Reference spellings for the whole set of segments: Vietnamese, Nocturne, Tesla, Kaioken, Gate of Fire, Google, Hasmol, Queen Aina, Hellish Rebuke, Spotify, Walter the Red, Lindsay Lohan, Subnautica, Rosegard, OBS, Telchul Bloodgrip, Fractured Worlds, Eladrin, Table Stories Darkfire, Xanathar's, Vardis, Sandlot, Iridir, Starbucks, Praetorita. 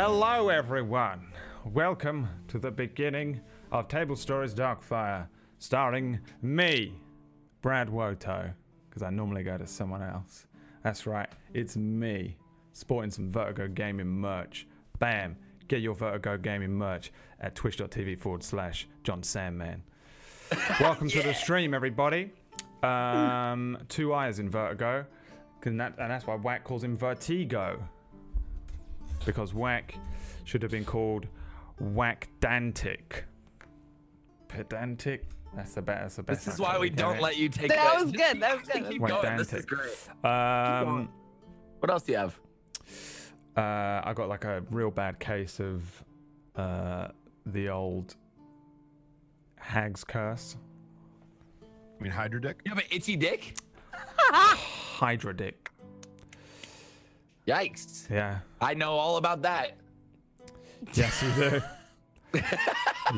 Hello everyone, welcome to the beginning of Table Stories Darkfire, starring me, Brad Woto, because I normally go to someone else. That's right, it's me, sporting some Vertigo Gaming merch. Bam, get your Vertigo Gaming merch at twitch.tv/Jon Sandman. Welcome to the stream, everybody. Two I's in Vertigo, and that's why Whack calls him Vertigo. Because Whack should have been called Whackdantic. Pedantic? That's the best. This is why we don't let you take that. That was good. Keep going. This is great. What else do you have? I got like a real bad case of the old hag's curse. You mean Hydra dick? You have an itchy dick? Hydra dick. Yikes. Yeah. I know all about that. Yes, you do.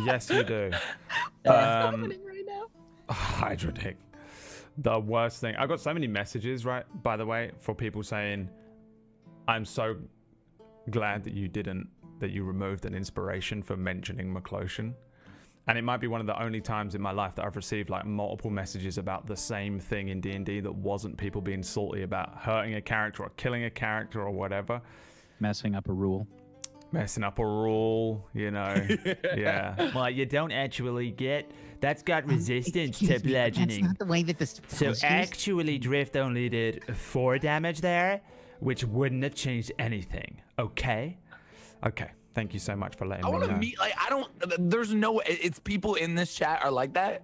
Yes, you do. That's happening right now. Hydra dick. The worst thing. I got so many messages, right, by the way, for people saying, I'm so glad that you didn't, that you removed an inspiration for mentioning McClotion. And it might be one of the only times in my life that I've received like multiple messages about the same thing in D&D that wasn't people being salty about hurting a character or killing a character or whatever. Messing up a rule, you know. Yeah. Well, you don't actually get... That's got resistance to bludgeoning. That's not the way that this... So actually, Drift only did 4 damage there, which wouldn't have changed anything. Okay? Okay. Thank you so much for letting me know. I want to meet, like, I don't... There's no... It's people in this chat are like that?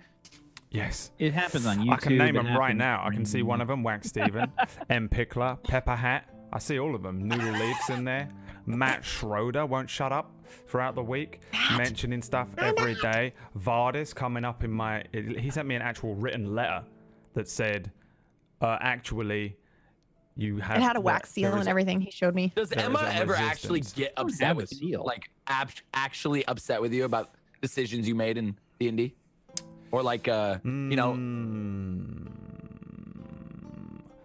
Yes. It happens on YouTube. I can name them right now. I can see one of them, Whack Steven, M. Pickler, Pepper Hat. I see all of them. Noodle Leaf's in there. Matt Schroeder won't shut up throughout the week, mentioning stuff every day. Vardis coming up in my... He sent me an actual written letter that said, actually, you have... It had a wax seal and everything he showed me. Does Emma ever actually get upset with you? Like, actually upset with you about decisions you made in D&D? Or like, you know...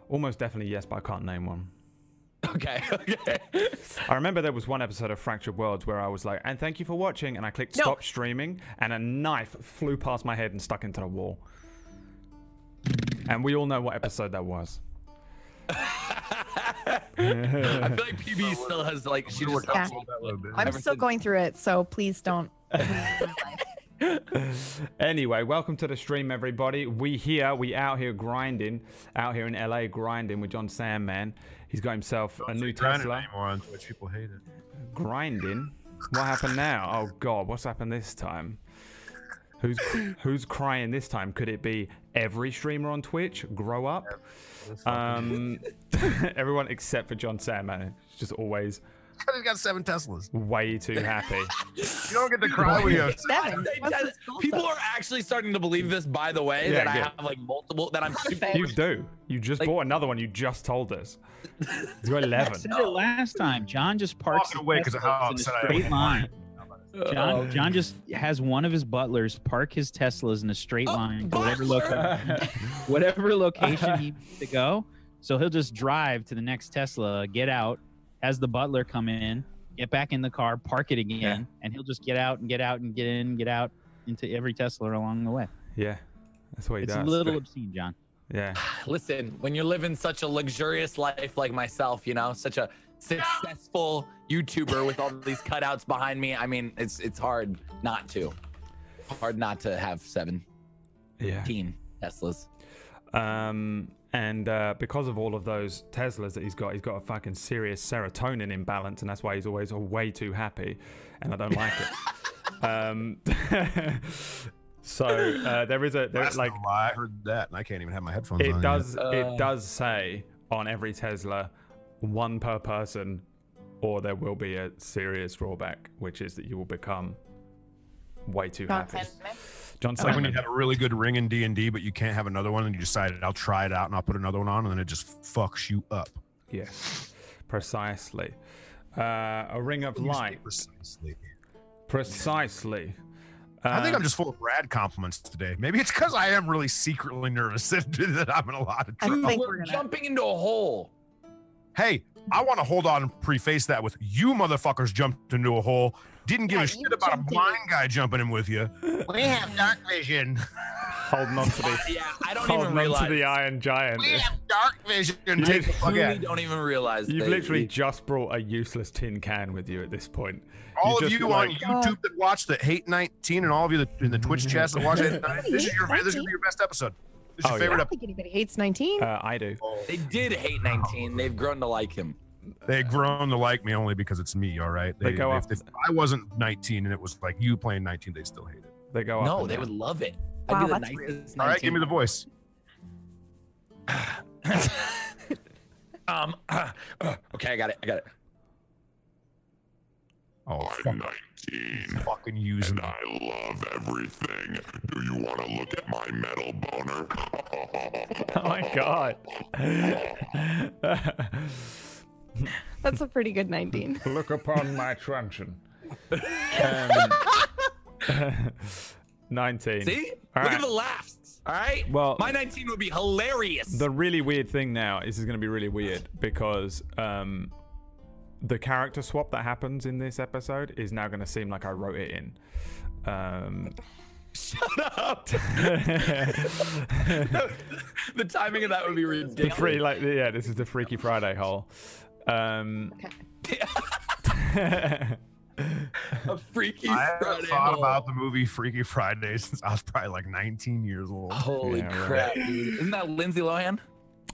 Almost definitely yes, but I can't name one. Okay. I remember there was one episode of Fractured Worlds where I was like, and thank you for watching, and I clicked stop streaming, and a knife flew past my head and stuck into the wall. And we all know what episode that was. I feel like PB still has, like, she just... Yeah. I'm still going through it, so please don't. Anyway, welcome to the stream, everybody. We out here grinding, out here in LA grinding with Jon Sandman. He's got himself a new Tesla. On Twitch, people hate it. Grinding? What happened now? Oh God, what's happened this time? Who's crying this time? Could it be every streamer on Twitch? Grow up. Everyone except for Jon Sandman. It's just always... He's got 7 Teslas. Way too happy. You don't get to cry when you have 7. People are actually starting to believe this, by the way, that I have like multiple, that I'm super... You do. You just like, bought another one. You just told us. You're 11. I said it last time. John just parks away because of how upset I am. John just has one of his butlers park his Teslas in a straight line, whatever location he needs to go. So he'll just drive to the next Tesla, get out, has the butler come in, get back in the car, park it again, and he'll just get out into every Tesla along the way. Yeah, that's what he does. It's a little obscene, John. Yeah. Listen, when you're living such a luxurious life like myself, you know, such a successful YouTuber with all these cutouts behind me, I mean, it's hard not to. Hard not to have 17 Teslas. And because of all of those Teslas that he's got a fucking serious serotonin imbalance, and that's why he's always way too happy, and I don't like it. So there's like... I heard that, and I can't even have my headphones on. It does say on every Tesla, 1 per person, or there will be a serious drawback, which is that you will become way too happy. It's like when you have a really good ring in D&D, but you can't have another one, and you decide, I'll try it out, and I'll put another one on, and then it just fucks you up. Yes, precisely. A ring of light. Precisely. I think I'm just full of Brad compliments today. Maybe it's because I am really secretly nervous that I'm in a lot of trouble. I think we're jumping into a hole. Hey, I want to hold on and preface that with, you motherfuckers jumped into a hole, didn't give a shit about a blind guy jumping in with you. We have dark vision. Holding on to the iron giant. We have dark vision. Don't even realize. You've literally just brought a useless tin can with you at this point. All of you on YouTube that watch the Hate 19, and all of you in the Twitch chat that watch it, this is your best episode. This is your favorite episode. I don't think anybody hates 19. I do. They did hate 19. They've grown to like him. They've grown to like me only because it's me, all right? If I wasn't 19 and it was like you playing 19, they still hate it. They go. No, they would love it. Wow, that's weird. All right, give me the voice. Okay, I got it. Oh, I'm 19. Fucking using and I love everything. Do you want to look at my metal boner? Oh my god. That's a pretty good 19. Look upon my truncheon. 19. See? All Look at the laughs. All right? Well, my 19 would be hilarious. The really weird thing now is going to be really weird because the character swap that happens in this episode is now going to seem like I wrote it in. Shut up. The timing of that would be ridiculous. This is the Freaky Friday hole. A Freaky Friday. I thought about the movie Freaky Friday since I was probably like 19 years old. Holy crap! Right. Isn't that Lindsay Lohan?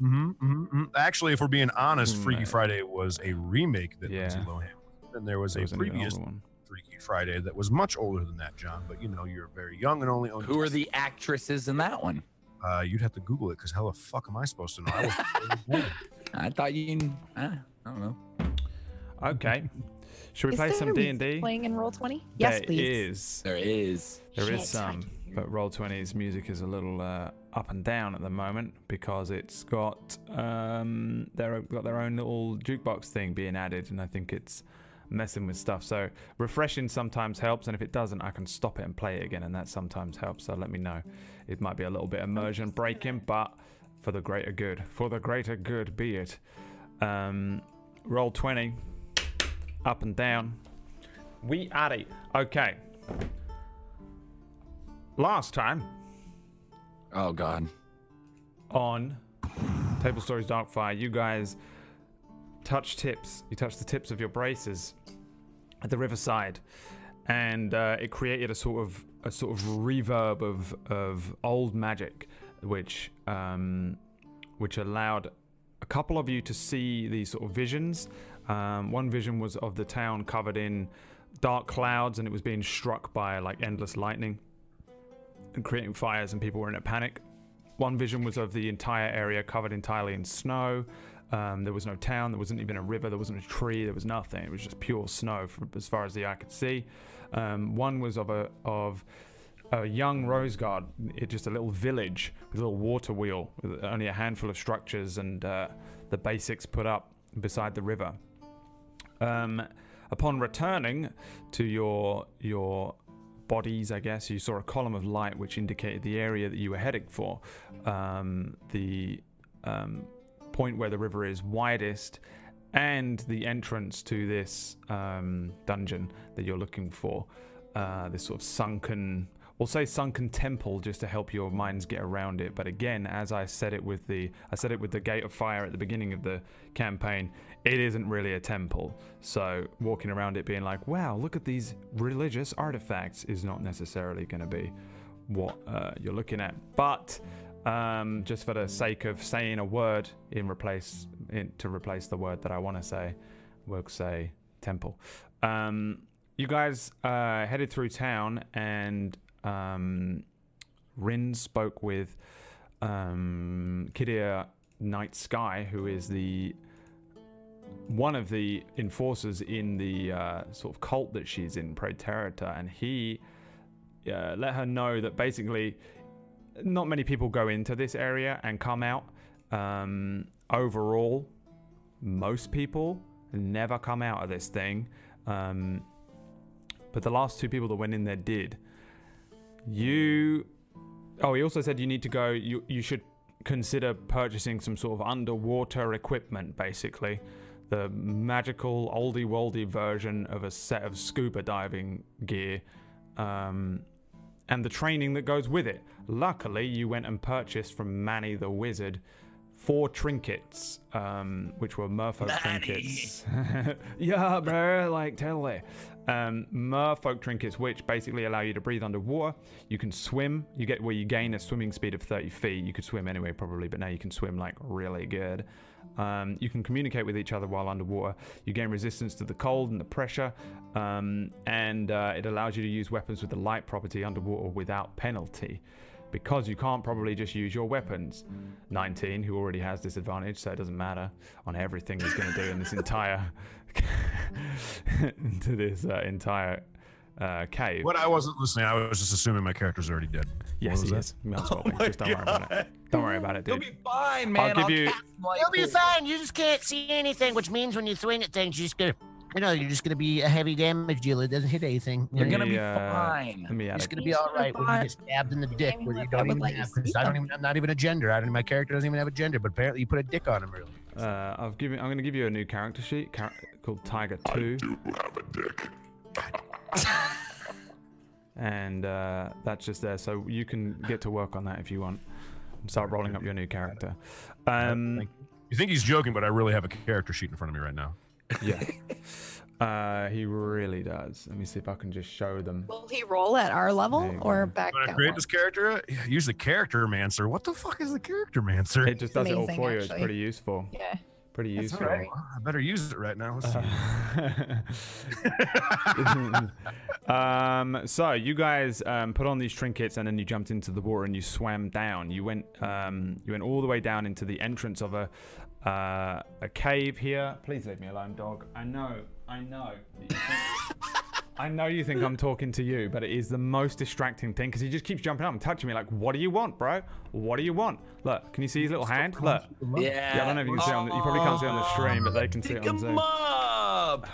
Mm-hmm, mm-hmm. Actually, if we're being honest, Freaky Friday was a remake that Lindsay Lohan was. And there was a previous one, Freaky Friday, that was much older than that, John. But you know, you're very young and only. Who are the actresses in that one? You'd have to Google it because how the fuck am I supposed to know? I thought you. I don't know. Okay. Should we play some D&D? Playing in Roll20? Yes, please. There is some, but Roll20's music is a little up and down at the moment because it's got they've got their own little jukebox thing being added, and I think it's messing with stuff. So refreshing sometimes helps, and if it doesn't, I can stop it and play it again, and that sometimes helps. So let me know. It might be a little bit immersion breaking, but for the greater good, be it. Roll20. Up and down. We are it. Okay. Last time. Oh, God. On Table Stories Darkfire, you guys touched tips. You touched the tips of your braces at the riverside, and it created a sort of reverb of old magic, which allowed a couple of you to see these sort of visions. One vision was of the town covered in dark clouds, and it was being struck by like endless lightning and creating fires, and people were in a panic. One vision was of the entire area covered entirely in snow. There was no town, there wasn't even a river, there wasn't a tree, there was nothing. It was just pure snow as far as the eye could see. One was of a young Rosegard, just a little village with a little water wheel with only a handful of structures and the basics put up beside the river. Upon returning to your bodies, I guess, you saw a column of light which indicated the area that you were heading for. The point where the river is widest and the entrance to this dungeon that you're looking for. This sort of sunken, we'll say sunken temple, just to help your minds get around it. But again, as I said it with the Gate of Fire at the beginning of the campaign, it isn't really a temple. So walking around it being like, wow, look at these religious artifacts is not necessarily going to be what you're looking at. But just for the sake of saying a word to replace the word that I want to say, we'll say temple. You guys headed through town, and Rin spoke with Kidia Night Sky, who is one of the enforcers in the sort of cult that she's in, Praetorita, and he let her know that basically not many people go into this area and come out. Overall, most people never come out of this thing, but the last two people that went in there did. He also said you need to go. You should consider purchasing some sort of underwater equipment, basically. The magical oldie-woldy version of a set of scuba diving gear, and the training that goes with it. Luckily, you went and purchased from Manny the Wizard 4 trinkets, which were merfolk trinkets. Yeah, bro, like, totally. Merfolk trinkets, which basically allow you to breathe underwater. You can swim. You get where you gain a swimming speed of 30 feet. You could swim anyway, probably, but now you can swim, like, really good. You can communicate with each other while underwater. You gain resistance to the cold and the pressure, and it allows you to use weapons with the light property underwater without penalty, because you can't probably just use your weapons. 19, who already has disadvantage, so it doesn't matter on everything he's going to do in this entire to this entire cave. But I wasn't listening. I was just assuming my character's already dead. Yes, he is. Oh just don't worry about it. Don't worry about it, dude. You'll be fine, man. You'll be fine. You just can't see anything, which means when you swing at things, you're just gonna be a heavy damage dealer. It doesn't hit anything. You're gonna be fine. It's gonna be all right when you get stabbed in the dick, where you don't even have. I'm not even a gender. My character doesn't even have a gender, but apparently you put a dick on him. Really. I'm gonna give you a new character sheet called Tiger 2. I do have a dick. And that's just there, so you can get to work on that if you want. Start rolling up your new character. You think he's joking, but I really have a character sheet in front of me right now. Yeah, he really does. Let me see if I can just show them. Will he roll at our level or back down? When I create this character, use the character mancer. What the fuck is the character mancer? It just does it all for you. It's pretty useful. Yeah. Pretty useful. Right. I better use it right now. So you guys put on these trinkets, and then you jumped into the water and you swam down. You went all the way down into the entrance of a cave here. Please leave me alone, dog. I know. I know you think I'm talking to you, but it is the most distracting thing because he just keeps jumping up and touching me like, what do you want, bro? What do you want? Look, can you see his little hand? Look. Yeah. I don't know if you can see it on the, you probably can't see it on the stream, but they can see it on Zoom.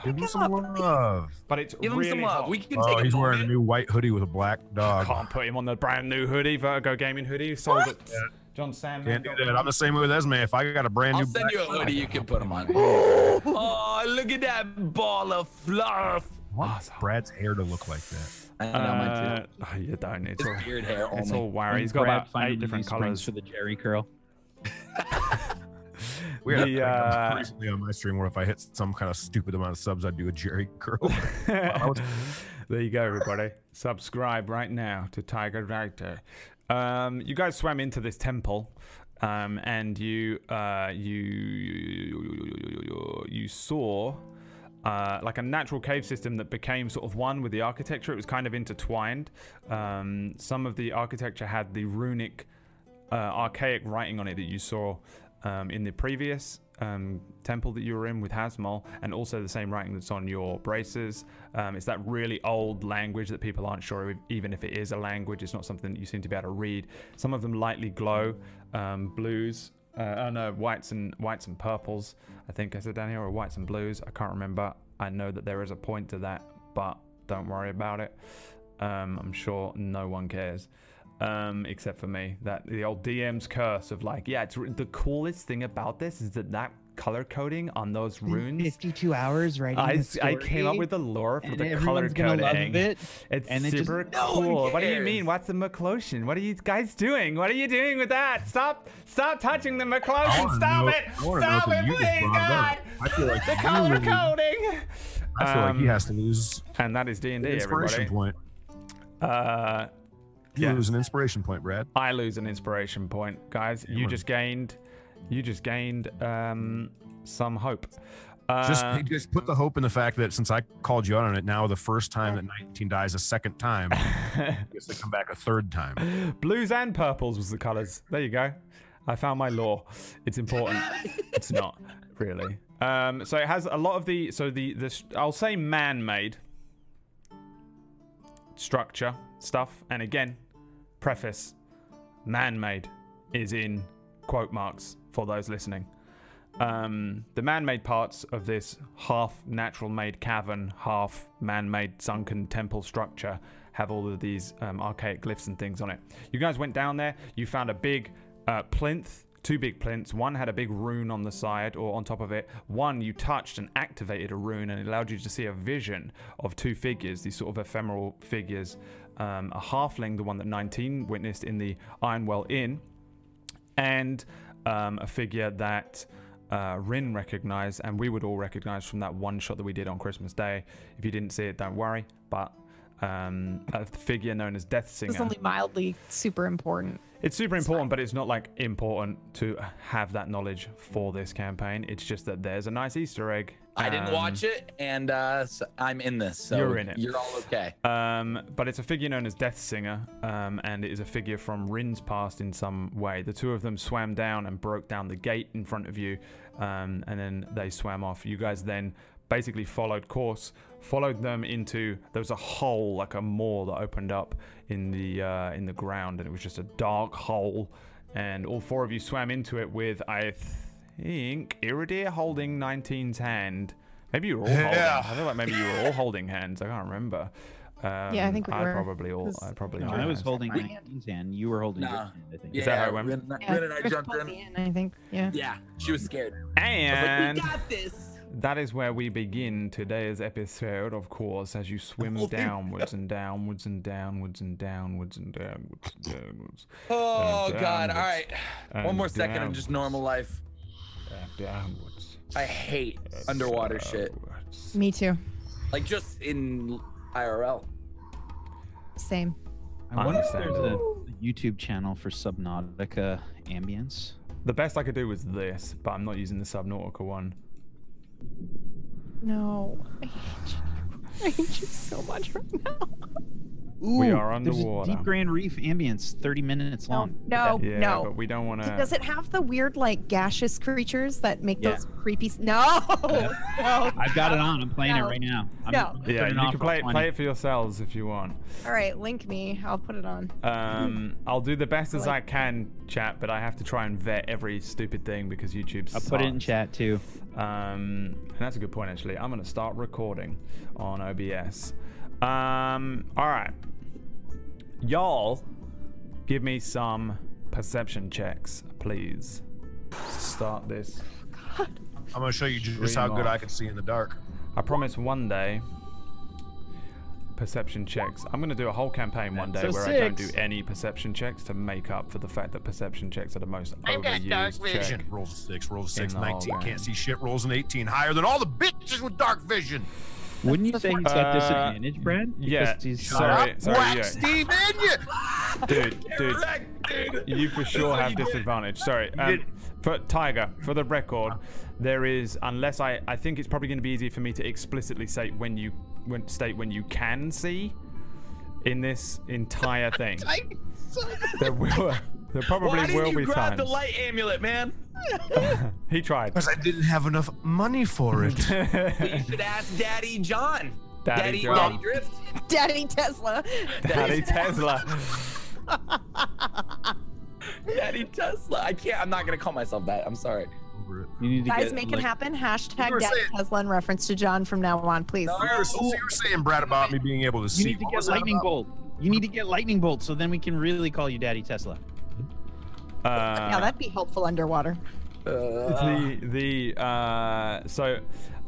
Give him some love. But it's give really him some love. We can take he's wearing a new white hoodie with a black dog. Can't put him on the brand new hoodie, Vertigo Gaming hoodie. Sold it. Yeah. Jon Sandman. Can't do that. I'm the same way with Esme. If I got a brand new black, I'll send you a hoodie. You can put him on. Oh, look at that ball of fluff. What's Brad's hair to look like that? I know my too. You don't. It's all weird hair. It's all wiry. He's got about 8 different colors for the Jerry curl. We had recently on my stream where if I hit some kind of stupid amount of subs, I'd do a Jerry curl. There you go, everybody. Subscribe right now to Tiger Writer. You guys swam into this temple, and you saw. Like a natural cave system that became sort of one with the architecture. It was kind of intertwined. Some of the architecture had the runic, archaic writing on it that you saw in the previous temple that you were in with Hasmol, and also the same writing that's on your braces. It's that really old language that people aren't sure if, even if it is a language, it's not something that you seem to be able to read. Some of them lightly glow, blues. Whites and purples. I think I said down here, or whites and blues. I can't remember. I know that there is a point to that, but don't worry about it. I'm sure no one cares, except for me. That the old DM's curse of like, yeah, it's the coolest thing about this is that color coding on those runes. 52 hours writing. I came up with the lore for the color coding. It's and super cool. What do you mean? What's the McClotion? What are you guys doing? What are you doing with that? Stop touching the McClotion. Stop it. Stop it, please, God. I feel like the color coding. I feel like he has to lose. And that is D&D, everybody. Inspiration point. You lose an inspiration point, Brad. I lose an inspiration point, guys. You just gained some hope. Just put the hope in the fact that since I called you out on it, now the first time that 19 dies a second time, gets to come back a third time. Blues and purples was the colors. There you go. I found my lore. It's important. It's not really. So it has a lot of the I'll say man-made structure stuff. And again, preface, man-made is in quote marks for those listening. The man-made parts of this half natural-made cavern, half man-made sunken temple structure have all of these archaic glyphs and things on it. You guys went down there. You found a big Plinth, two big plinths. One had a big rune on the side or on top of it. One you touched and activated a rune, and it allowed you to see a vision of two figures, these sort of ephemeral figures. A halfling, the one that 19 witnessed in the Ironwell Inn, and a figure that Rin recognized, and we would all recognize from that one shot that we did on Christmas Day. If you didn't see it, don't worry, but a figure known as Death Singer. It's only mildly super important. It's super important, but it's not like important to have that knowledge for this campaign. It's just that there's a nice Easter egg. I didn't watch it, and so I'm in this. So you're in it. You're all okay. But it's a figure known as Death Singer, and it is a figure from Rin's past in some way. The two of them swam down and broke down the gate in front of you, and then they swam off. You guys then basically followed course, followed them into, there was a hole, like a maw that opened up in the ground, and it was just a dark hole, and all four of you swam into it with, I think Iridir holding 19's hand. Maybe you were all holding. Yeah. I feel like maybe you were all holding hands. I can't remember. Yeah, I think we were. I was holding 19's hand. You were holding your hand, I think. Yeah, is that how it went? Rin and I jumped in, I think. Yeah. Yeah, she was scared. And I was like, we got this. That is where we begin today's episode, of course, as you swim downwards and downwards and downwards and downwards and downwards and downwards. Oh, God. All right. One more second in just normal life. Downwards. I hate underwater shit. Me too. Like just in IRL. Same. I wonder if there's a YouTube channel for Subnautica ambience. The best I could do was this, but I'm not using the Subnautica one. No, I hate you. I hate you so much right now. Ooh, we are underwater. There's a deep Grand Reef ambience, 30 minutes long. No. But we don't want to. Does it have the weird, like, gaseous creatures that make those creepy? No. No. I've got it on. I'm playing it right now. You can play it for yourselves if you want. All right, link me. I'll put it on. I'll do the best as I can, chat, but I have to try and vet every stupid thing because YouTube sucks. I'll put it in chat too. And that's a good point, actually. I'm gonna start recording on OBS. All right. Y'all, give me some perception checks, please. Start this. God. I'm going to show you just how good I can see in the dark. I promise one day, perception checks. I'm going to do a whole campaign one day where I don't do any perception checks to make up for the fact that perception checks are the most overused dark vision. Check. Rolls a 6, 19, can't see shit, rolls an 18, higher than all the bitches with dark vision. Wouldn't you say he's got disadvantage, Brad? Yeah. Sorry, yeah. Steven, dude, you for sure have disadvantage. Sorry. For Tiger, for the record, there is, unless I think it's probably going to be easier for me to explicitly say when you can see in this entire thing. There probably will be times. Why did you grab the light amulet, man? He tried. Because I didn't have enough money for it. You should ask Daddy John. Daddy Drift. Daddy Tesla. Daddy Tesla. I'm not going to call myself that. I'm sorry. You need to make it happen. Hashtag Daddy Tesla in reference to John from now on, please. No, you were saying, Brad, about me being able to see. You need to get lightning bolt. You need to get lightning bolt so then we can really call you Daddy Tesla. Yeah, that'd be helpful underwater. So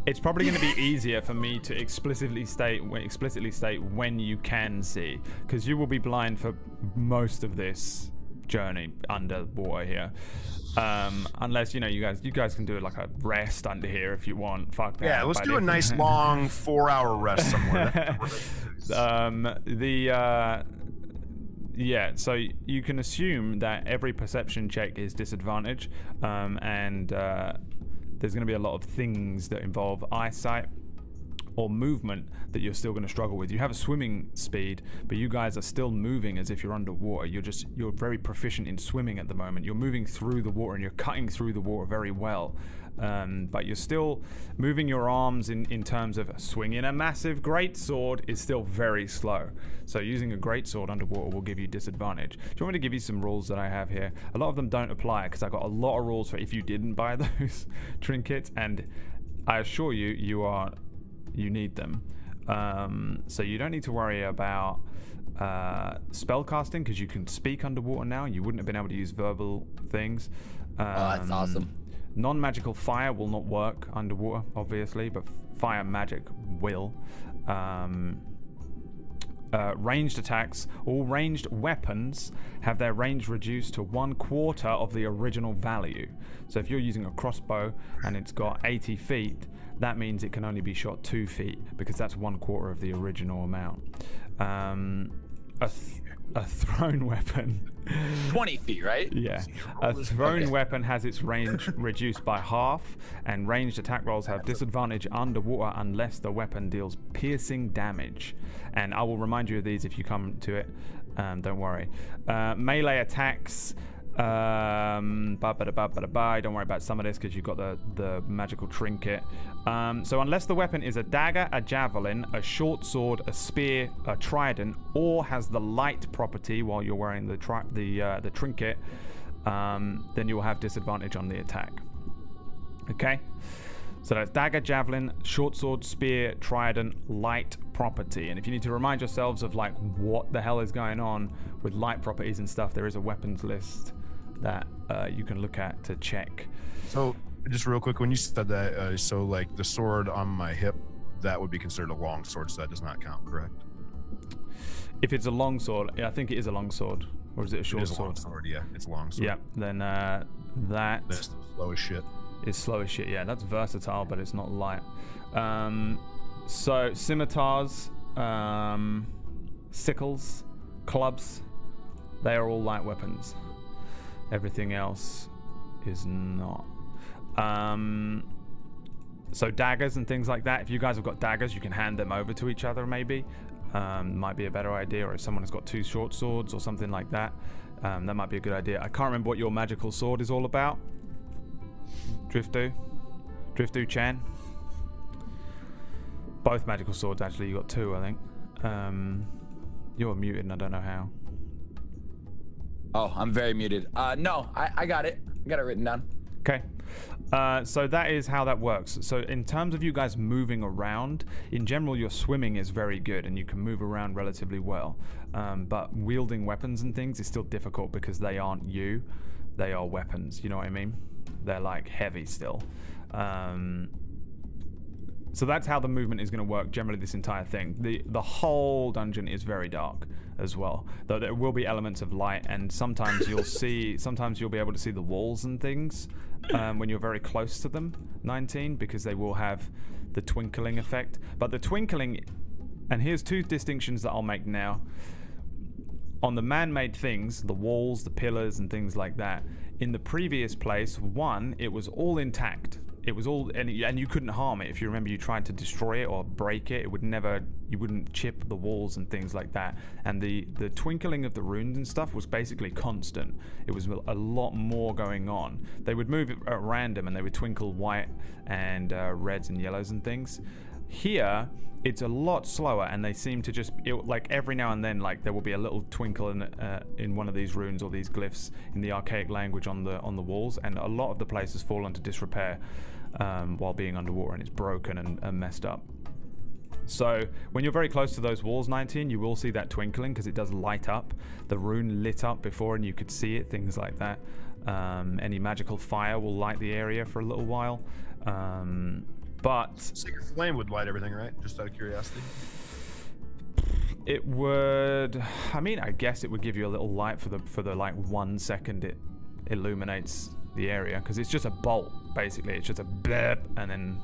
it's probably going to be easier for me to explicitly state when you can see, because you will be blind for most of this journey underwater here, unless you guys can do like a rest under here if you want. Fuck that. Yeah, let's do a nice long 4-hour rest somewhere. Yeah, so you can assume that every perception check is disadvantage, and there's going to be a lot of things that involve eyesight or movement that you're still going to struggle with. You have a swimming speed, but you guys are still moving as if you're underwater. You're very proficient in swimming at the moment. You're moving through the water and you're cutting through the water very well. But you're still moving your arms in terms of swinging a massive greatsword is still very slow. So using a greatsword underwater will give you disadvantage. Do you want me to give you some rules that I have here? A lot of them don't apply because I got a lot of rules for if you didn't buy those trinkets, and I assure you, you need them. So you don't need to worry about spell casting because you can speak underwater now. You wouldn't have been able to use verbal things. Oh, that's awesome. Non-magical fire will not work underwater, obviously, but fire magic will. Ranged attacks. All ranged weapons have their range reduced to 1/4 of the original value. So if you're using a crossbow and it's got 80 feet, that means it can only be shot 2 feet because that's 1/4 of the original amount. A thrown weapon. 20 feet, right? Yeah. A thrown weapon has its range reduced by half, and ranged attack rolls have disadvantage underwater unless the weapon deals piercing damage. And I will remind you of these if you come to it. Don't worry. Melee attacks. Don't worry about some of this because you've got the magical trinket. So unless the weapon is a dagger, a javelin, a short sword, a spear, a trident, or has the light property while you're wearing the trinket, then you'll have disadvantage on the attack. Okay, so that's dagger, javelin, short sword, spear, trident, light property. And if you need to remind yourselves of like what the hell is going on with light properties and stuff, there is a weapons list that you can look at to check. So just real quick, when you said that, so like the sword on my hip, that would be considered a long sword, so that does not count, correct? If it's a long sword, yeah, I think it is a long sword. Or is it a short sword? It's a long sword, yeah. It's a long sword. Yeah, then that's slow as shit. It's slow as shit, yeah. That's versatile, but it's not light. So scimitars, sickles, clubs, they are all light weapons. Everything else is not. So daggers and things like that. If you guys have got daggers, you can hand them over to each other maybe. Might be a better idea. Or if someone has got 2 short swords or something like that, that might be a good idea. I can't remember what your magical sword is all about. Driftu Chan. Both magical swords, actually. You got 2, I think. You're muted and I don't know how. Oh, I'm very muted. No, I got it. I got it written down. Okay. So that is how that works. So in terms of you guys moving around, in general, your swimming is very good and you can move around relatively well. But wielding weapons and things is still difficult because they aren't you. They are weapons. You know what I mean? They're like heavy still. So that's how the movement is going to work generally, this entire thing. The whole dungeon is very dark as well, though there will be elements of light, and sometimes you'll see, sometimes you'll be able to see the walls and things when you're very close to them, 19, because they will have the twinkling effect. But the twinkling, and here's 2 distinctions that I'll make now. On the man-made things, the walls, the pillars, and things like that, in the previous place, 1, it was all intact. It was all, and you couldn't harm it. If you remember, you tried to destroy it or break it, it would never, you wouldn't chip the walls and things like that. And the twinkling of the runes and stuff was basically constant. It was a lot more going on. They would move at random and they would twinkle white and reds and yellows and things. Here, it's a lot slower, and they seem to just, like every now and then, like there will be a little twinkle in one of these runes or these glyphs in the archaic language on the walls, and a lot of the place has fallen to disrepair while being underwater, and it's broken and messed up. So when you're very close to those walls, 19, you will see that twinkling because it does light up. The rune lit up before, and you could see it. Things like that. Any magical fire will light the area for a little while. But Sacred Flame would light everything, right? Just out of curiosity. It would. I mean, I guess it would give you a little light for the like 1 second it illuminates the area, because it's just a bolt basically. It's just a blip, and then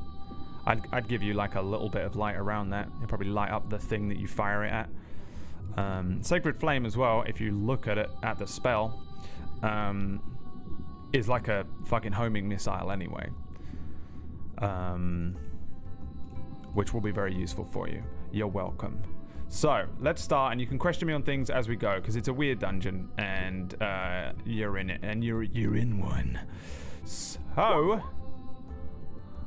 I'd give you like a little bit of light around that. It'd probably light up the thing that you fire it at. Sacred Flame as well. If you look at it at the spell, is like a fucking homing missile anyway. Which will be very useful for you. You're welcome. So let's start, and you can question me on things as we go, because it's a weird dungeon, and you're in it, and you're in one. So,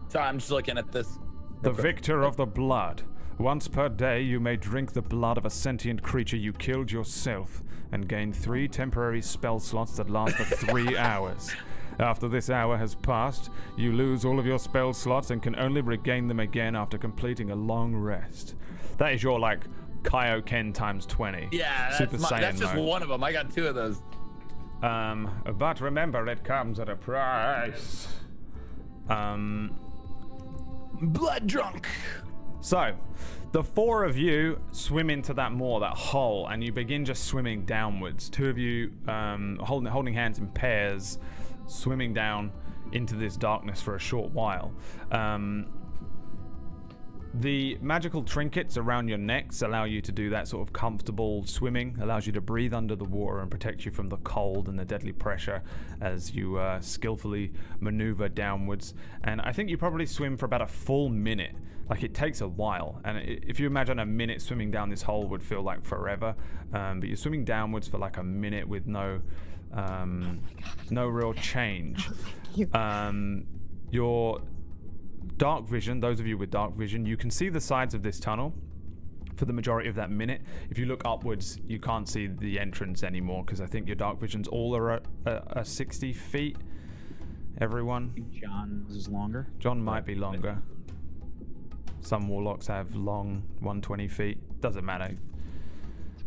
sorry, I'm just looking at this. The victor of the blood. Once per day, you may drink the blood of a sentient creature you killed yourself, and gain 3 temporary spell slots that last for 3 hours. After this hour has passed, you lose all of your spell slots and can only regain them again after completing a long rest. That is your, like, Kaioken times 20. Yeah, that's just one of them. I got two of those. But remember, it comes at a price. Blood drunk. So, the four of you swim into that moor, that hole, and you begin just swimming downwards. Two of you holding hands in pairs, swimming down into this darkness for a short while. The magical trinkets around your necks allow you to do that sort of comfortable swimming, allows you to breathe under the water and protect you from the cold and the deadly pressure as you skillfully maneuver downwards. And I think you probably swim for about a full minute. Like, it takes a while. And if you imagine a minute swimming down this hole would feel like forever. But you're swimming downwards for like a minute with no real change. Your dark vision, those of you with dark vision, you can see the sides of this tunnel for the majority of that minute. If you look upwards, you can't see the entrance anymore because I think your dark vision's all are at 60 feet. Everyone? John's is longer. Jon might be longer. Some warlocks have long 120 feet. Doesn't matter.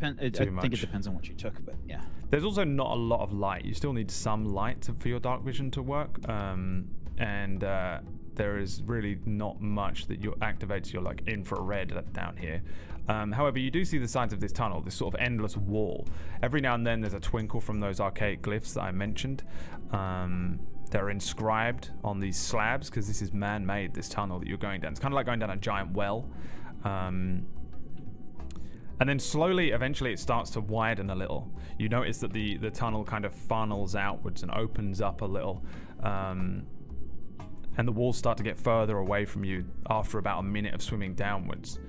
I think it depends on what you took, but yeah. There's also not a lot of light. You still need some light for your dark vision to work. There is really not much that activates your like infrared down here. However, you do see the sides of this tunnel, this sort of endless wall. Every now and then there's a twinkle from those archaic glyphs that I mentioned. They're inscribed on these slabs because this is man-made, this tunnel that you're going down. It's kind of like going down a giant well. And then slowly, eventually, it starts to widen a little. You notice that the tunnel kind of funnels outwards and opens up a little. And the walls start to get further away from you after about a minute of swimming downwards.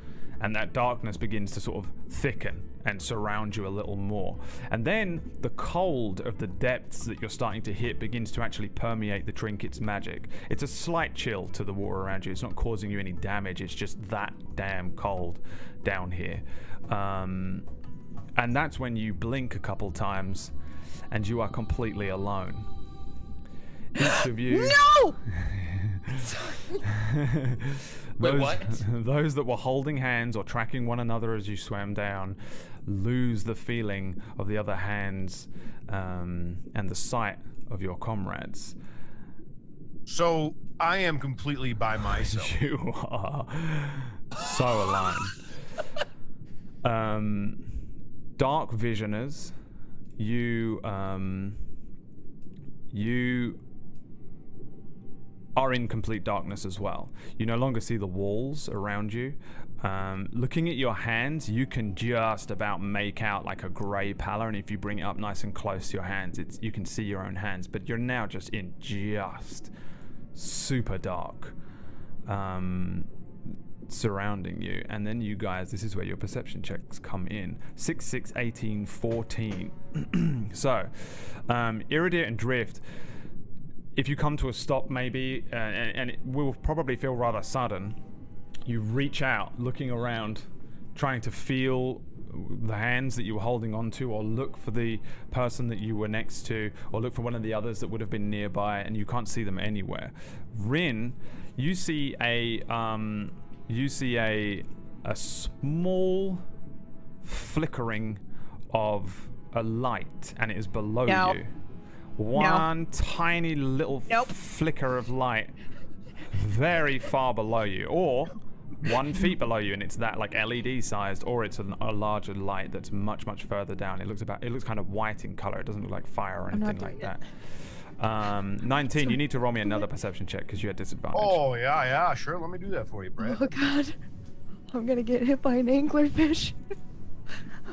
And that darkness begins to sort of thicken and surround you a little more. And then the cold of the depths that you're starting to hit begins to actually permeate the trinket's magic. It's a slight chill to the water around you. It's not causing you any damage. It's just that damn cold down here. And that's when you blink a couple times and you are completely alone. Each of you... No! Wait, what? Those that were holding hands or tracking one another as you swam down lose the feeling of the other hands and the sight of your comrades. So I am completely by myself. You are so alone. Dark visioners, you are in complete darkness as well. You no longer see the walls around you. Looking at your hands, you can just about make out like a gray pallor, and if you bring it up nice and close to your hands, you can see your own hands, but you're now just in just super dark surrounding you. And then you guys, this is where your perception checks come in. 6, 6, 18, 14. So, Iridir and Drift, if you come to a stop maybe, and it will probably feel rather sudden, you reach out, looking around, trying to feel the hands that you were holding on to, or look for the person that you were next to, or look for one of the others that would have been nearby, and you can't see them anywhere. Rin, you see a small flickering of a light, and it is below you. One tiny little flicker of light very far below you, or 1 feet below you, and it's that like LED sized, or it's a larger light that's much further down. It looks kind of white in color. It doesn't look like fire or anything like that. 19, you need to roll me another perception check because you had disadvantage. Oh yeah, sure. Let me do that for you, Brad. Oh god, I'm gonna get hit by an anglerfish.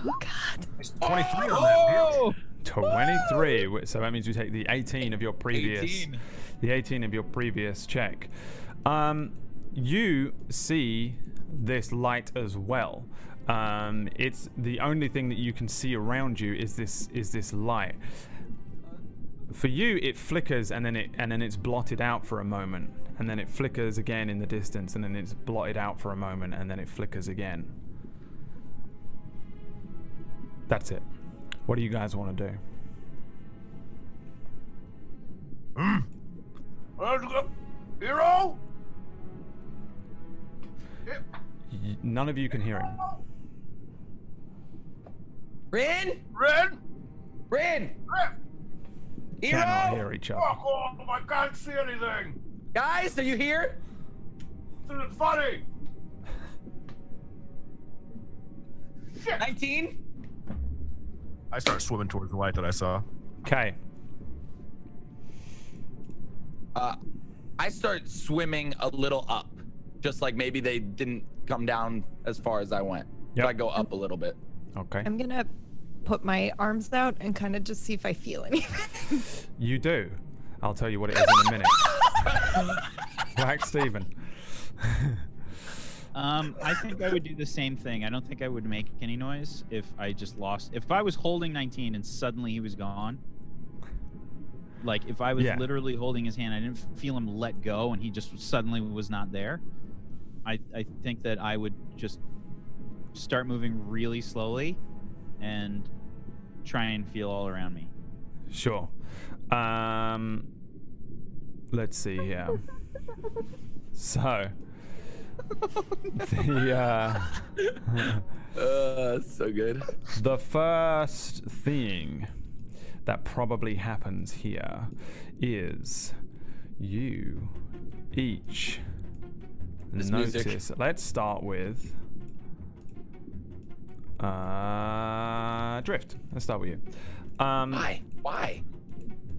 Oh god. It's 23 on that, dude. 23, so that means you take the 18 of your previous 18. The 18 of your previous check. You see this light as well. It's the only thing that you can see around you is this light. For you, it flickers and then it's blotted out for a moment, and then it flickers again in the distance, and then it's blotted out for a moment, and then it flickers again. That's it. What do you guys want to do? Let's go. Hero? None of you can hear him. Rin? Rin? Rin? Rin? Hero? Cannot hear each other. Fuck off, I can't see anything. Guys, are you here? This is funny. Shit. 19? I start swimming towards the light that I saw. Okay. I start swimming a little up, just like maybe they didn't come down as far as I went. Yep. So I go up a little bit. Okay. I'm going to put my arms out and kind of just see if I feel anything. You do. I'll tell you what it is in a minute. Black Steven. I think I would do the same thing. I don't think I would make any noise if I just lost. If I was holding 19 and suddenly he was gone. Like if I was literally holding his hand, I didn't feel him let go and he just suddenly was not there. I think that I would just start moving really slowly and try and feel all around me. Sure. Let's see here. So so good. The first thing that probably happens here is you each this notice. Music. Let's start with Drift. Let's start with you. Why?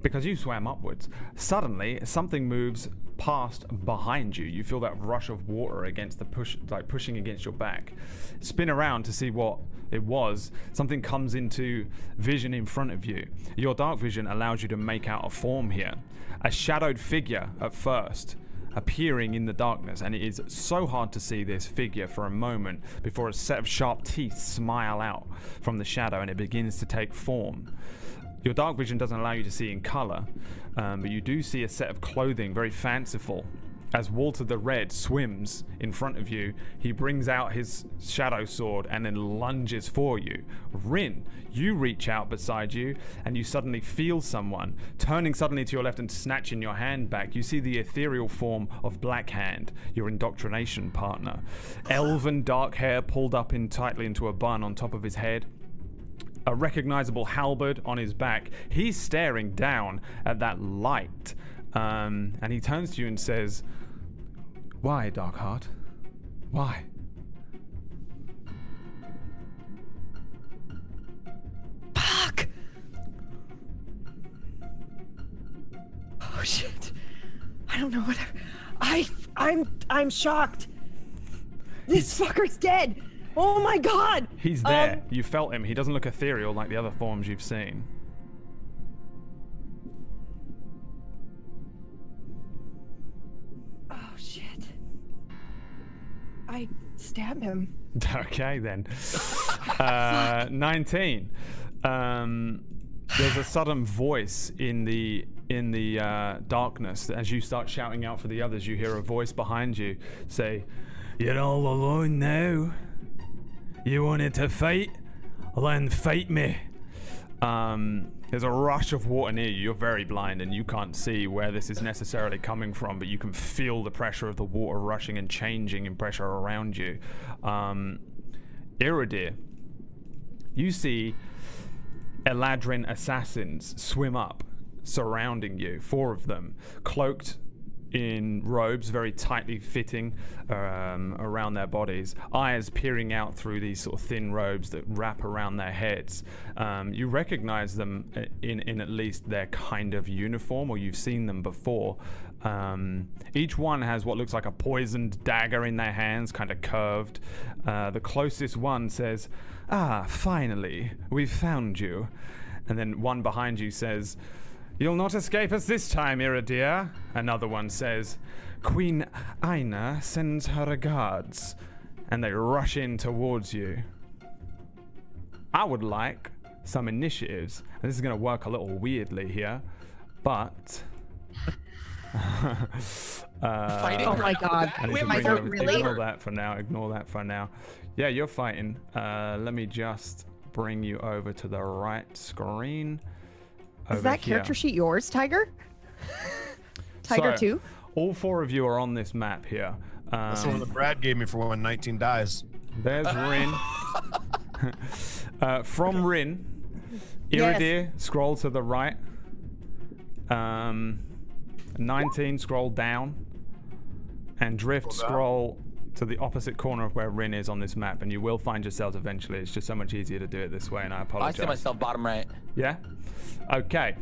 Because you swam upwards. Suddenly, something moves past behind you. You feel that rush of water against the push, like pushing against your back. Spin around to see what it was. Something comes into vision in front of you. Your dark vision allows you to make out a form here. A shadowed figure at first, appearing in the darkness, and it is so hard to see this figure for a moment before a set of sharp teeth smile out from the shadow and it begins to take form. Your dark vision doesn't allow you to see in color, but you do see a set of clothing very fanciful. As Walter the Red swims in front of you, he brings out his shadow sword and then lunges for you. Rin, you reach out beside you and you suddenly feel someone turning suddenly to your left and snatching your hand back. You see the ethereal form of Blackhand, your indoctrination partner. Elven dark hair pulled up in tightly into a bun on top of his head. A recognizable halberd on his back. He's staring down at that light. And he turns to you and says, "Why, Darkheart? Why?" Fuck! Oh shit. I don't know what I'm shocked. This fucker's dead. Oh my god! He's there. You felt him. He doesn't look ethereal like the other forms you've seen. Oh shit. I stabbed him. Okay then. 19. There's a sudden voice in the darkness. As you start shouting out for the others, you hear a voice behind you say, "You're all alone now. You wanted to fight? Then fight me." There's a rush of water near you. You're very blind and you can't see where this is necessarily coming from, but you can feel the pressure of the water rushing and changing in pressure around you. Iridir, you see Eladrin assassins swim up, surrounding you. 4 of them, cloaked in robes very tightly fitting around their bodies, eyes peering out through these sort of thin robes that wrap around their heads. You recognize them in at least their kind of uniform, or you've seen them before. Each one has what looks like a poisoned dagger in their hands, kind of curved. The closest one says, "Ah, finally, we've found you." And then one behind you says, "You'll not escape us this time, Iridir." Another one says, "Queen Aina sends her regards," and they rush in towards you. I would like some initiatives, and this is going to work a little weirdly here, but... fighting. Oh my god. Ignore that for now. Yeah, you're fighting. Let me just bring you over to the right screen. Is that here. Character sheet yours, Tiger? Tiger 2? All 4 of you are on this map here. That's the one that Brad gave me for when 19 dies. There's Rin. From Rin, Iridir, yes. Scroll to the right. 19, scroll down. And Drift, scroll to the opposite corner of where Rin is on this map, and you will find yourselves eventually. It's just so much easier to do it this way, and I apologize. I see myself bottom right. Yeah? Okay.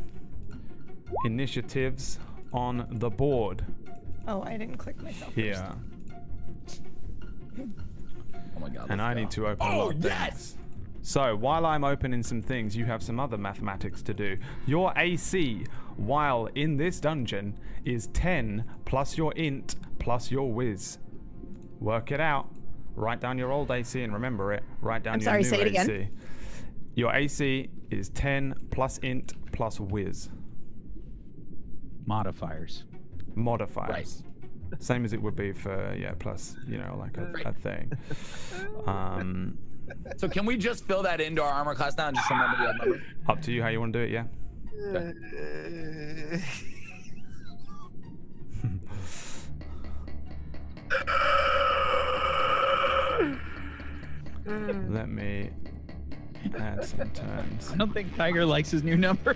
Initiatives on the board. Oh, I didn't click myself first. Oh my god. And I need to open a lot of things. So, while I'm opening some things, you have some other mathematics to do. Your AC, while in this dungeon, is 10 plus your int plus your whiz. Work it out. Write down your old AC and remember it. Write down your new AC. I'm sorry, say it again. Your AC is 10 plus int plus whiz. Modifiers. Modifiers. Right. Same as it would be for, yeah, plus, you know, like a thing. So can we just fill that into our armor class now and just remember the old number? Up to you how you want to do it, yeah. Okay. Let me add some turns. I don't think Tiger likes his new number.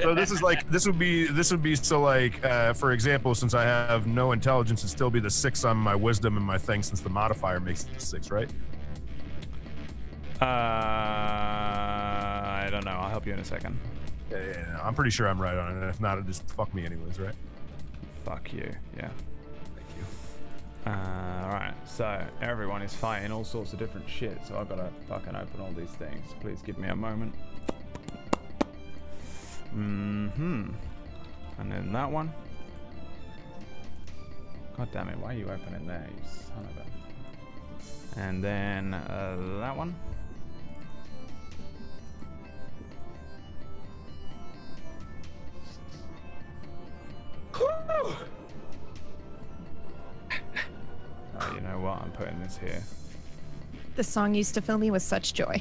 So this is like, this would be so like, for example, since I have no intelligence, it'd still be the 6 on my wisdom and my thing, since the modifier makes it 6, right? I don't know. I'll help you in a second. Yeah, I'm pretty sure I'm right on it, and if not, it'll just fuck me anyways, right? Fuck you, yeah. Thank you. Alright, so everyone is fighting all sorts of different shit, so I've got to fucking open all these things. Please give me a moment. Mm-hmm. And then that one. God damn it, why are you opening there, you son of a... And then that one. Oh, you know what? I'm putting this here. The song used to fill me with such joy.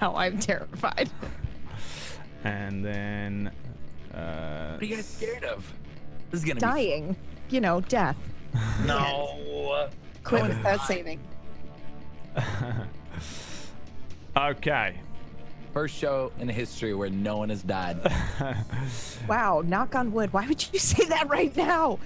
Now I'm terrified. And then, what are you guys scared of? This is gonna dying. Be... You know, death. No. Quit without saving. Okay. First show in history where no one has died. Wow, knock on wood. Why would you say that right now?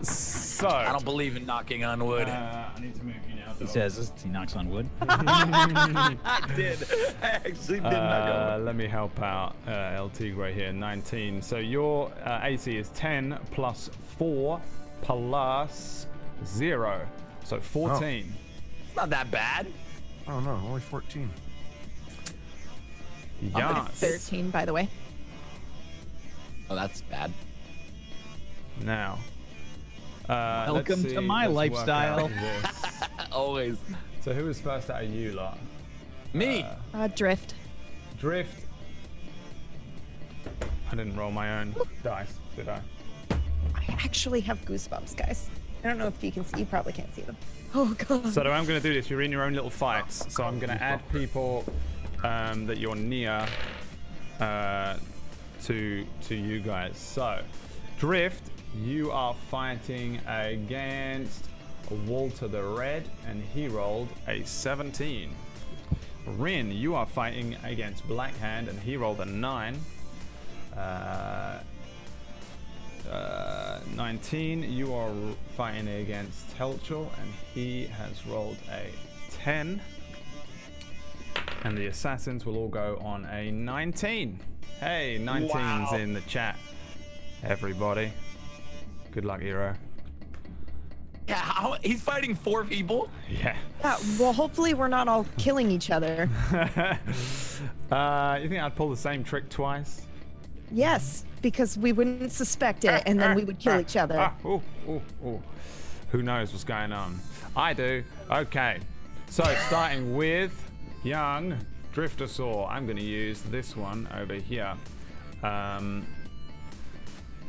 So I don't believe in knocking on wood. I need to move you now. He says he knocks on wood. I did. I actually did knock on wood. Let me help out LT right here. 19. So your AC is 10 plus 4 plus 0. So 14. Oh. It's not that bad. Oh no, only 14. Yeah. 13, by the way. Oh, that's bad. Now. Welcome to my lifestyle. Always. So who was first out of you lot? Me. Drift. Drift. I didn't roll my own dice, did I? I actually have goosebumps, guys. I don't know if you can see. You probably can't see them. Oh, God. So the way I'm going to do this, you're in your own little fights. So I'm going to add people... that you're near to you guys. So, Drift, you are fighting against Walter the Red, and he rolled a 17. Rin, you are fighting against Blackhand, and he rolled a 9. 19, you are fighting against Telchul, and he has rolled a 10. And the assassins will all go on a 19. Hey, 19's in the chat. Everybody. Good luck, hero. Yeah, he's fighting 4 people? Yeah. Yeah, well, hopefully we're not all killing each other. You think I'd pull the same trick twice? Yes, because we wouldn't suspect it, and then we would kill each other. Who knows what's going on? I do. Okay. So, starting with... Young Driftosaur. I'm going to use this one over here.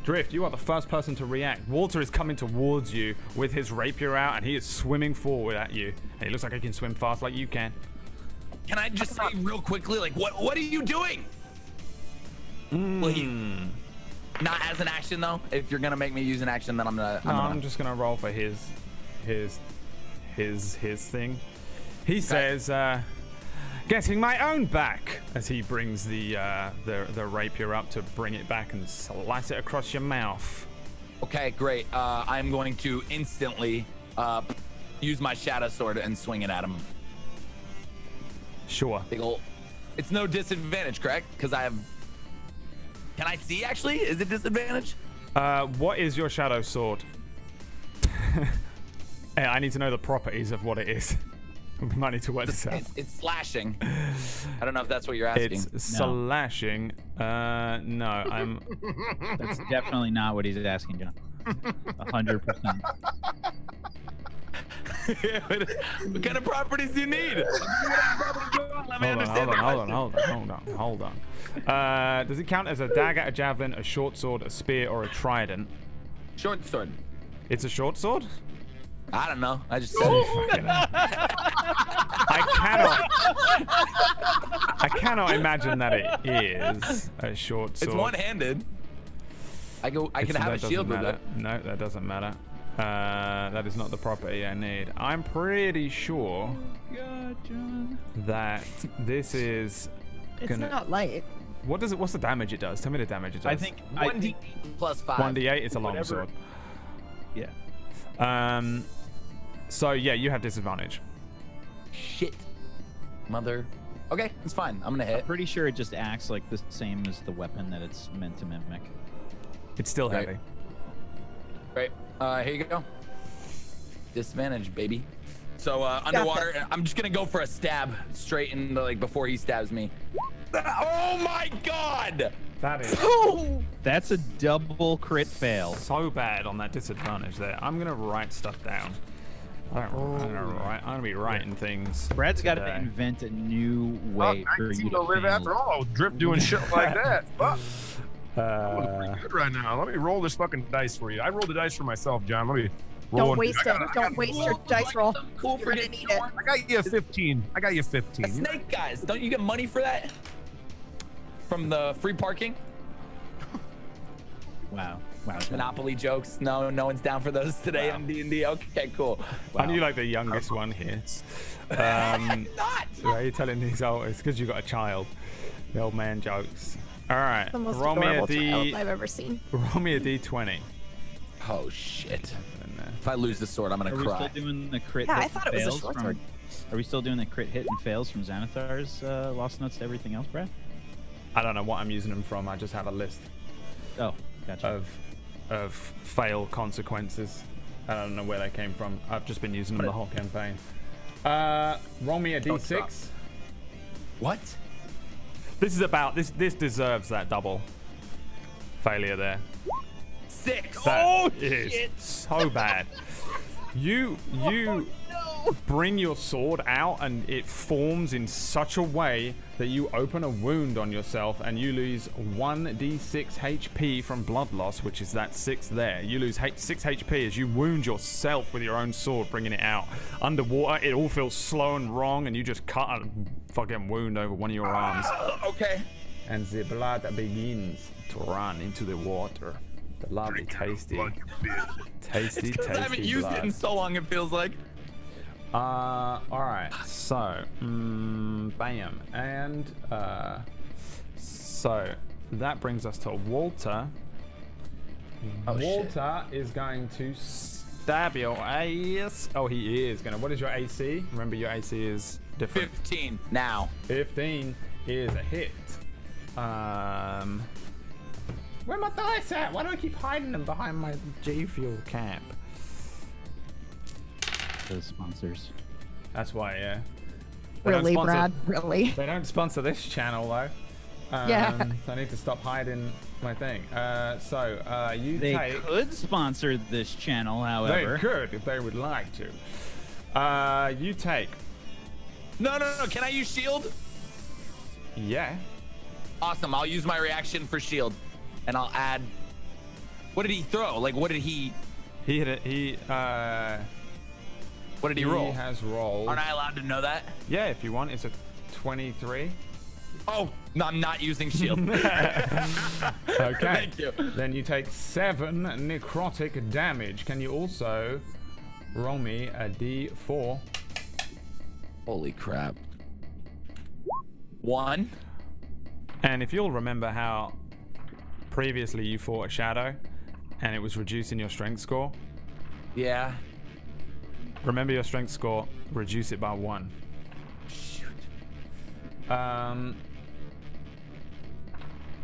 Drift, you are the first person to react. Walter is coming towards you with his rapier out, and he is swimming forward at you. And he looks like he can swim fast like you can. Can I just say real quickly, like, what are you doing? Will you? Not as an action, though? If you're going to make me use an action, then I'm going to... No, I'm just going to roll for his. his thing. He says, "Getting my own back," as he brings the rapier up to bring it back and slice it across your mouth. Okay, great. I'm going to instantly use my shadow sword and swing it at him. Sure. Big ol'. It's no disadvantage, correct? Because I have. Can I see? Actually, is it disadvantage? What is your shadow sword? I need to know the properties of what it is. We might need to work this out. It's slashing. I don't know if that's what you're asking. It's no. Slashing. No, I'm. That's definitely not what he's asking, John. 100%. What kind of properties do you need? Hold on. Does it count as a dagger, a javelin, a short sword, a spear, or a trident? Short sword. It's a short sword? I don't know. I just said it. I cannot imagine that it is a short sword. It's one-handed. I can have a shield with it. No, that doesn't matter. That is not the property I need. I'm pretty sure that this is. It's not light. What's the damage it does? Tell me the damage it does. I think 1d plus 5. 1d8. It's a long sword. Yeah. So yeah, you have disadvantage. Shit, mother. Okay, it's fine. I'm gonna hit. I'm pretty sure it just acts like the same as the weapon that it's meant to mimic. It's still heavy. Right. Here you go. Disadvantage, baby. So underwater, I'm just gonna go for a stab straight in the, like, before he stabs me. Oh my god! That is. Ooh. That's a double crit fail. So bad on that disadvantage there. I'm gonna write stuff down. I'm gonna be writing things. Brad's got to invent a new way for you to live after all. Drip doing shit like that. Fuck. I'm pretty good right now. Let me roll this fucking dice for you. I rolled the dice for myself, John. Let me. Don't waste it. Don't waste your dice roll. Cool for you. I got you a 15. A snake, guys. Don't you get money for that? From the free parking? Wow. Monopoly jokes. No one's down for those today in D&D. Okay, cool. Wow. And you're like the youngest one here. I'm not. Why are you telling these old? It's because you got a child. The old man jokes. All right. The most adorable child I've ever seen. Roll me a D20. Oh, shit. If I lose the sword, I'm going to cry. Are we still doing the crit hit and fails? Yeah, I thought it was a short sword. Are we still doing the crit hit and fails from Xanathar's Lost Notes to everything else, Brad? I don't know what I'm using them from. I just had a list. Oh, gotcha. Of fail consequences. I don't know where they came from. I've just been using them the whole campaign. Roll me a d6. What? This is about this deserves that double failure there. 6. That is shit. So bad. You bring your sword out and it forms in such a way that you open a wound on yourself and you lose 1d6 HP from blood loss, which is that 6 there. You lose 6 HP as you wound yourself with your own sword, bringing it out. Underwater, it all feels slow and wrong and you just cut a fucking wound over one of your arms. Okay. And the blood begins to run into the water. The lovely, tasty, tasty, tasty. I haven't used it in so long, it feels like. Alright, so, bam. And, so that brings us to Walter. Oh, Walter is going to stab your ass. Oh, he is gonna. What is your AC? Remember, your AC is different. 15 now. 15 is a hit. Where are my dice at? Why do I keep hiding them behind my J Fuel cap? The sponsors. That's why, yeah. They really, Brad? Really? They don't sponsor this channel, though. Yeah. I need to stop hiding my thing. They could sponsor this channel, however. They could if they would like to. You take. No. Can I use shield? Yeah. Awesome. I'll use my reaction for shield, and I'll add. What did he throw? Like, what did he? He hit it. What did he roll? He has rolled. Aren't I allowed to know that? Yeah, if you want. It's a 23. Oh, no, I'm not using shield. Okay. Thank you. Then you take 7 necrotic damage. Can you also Roll me a D4. Holy crap. 1. And if you'll remember how previously you fought a shadow and it was reducing your strength score. Yeah. Remember your strength score, reduce it by 1. Shoot.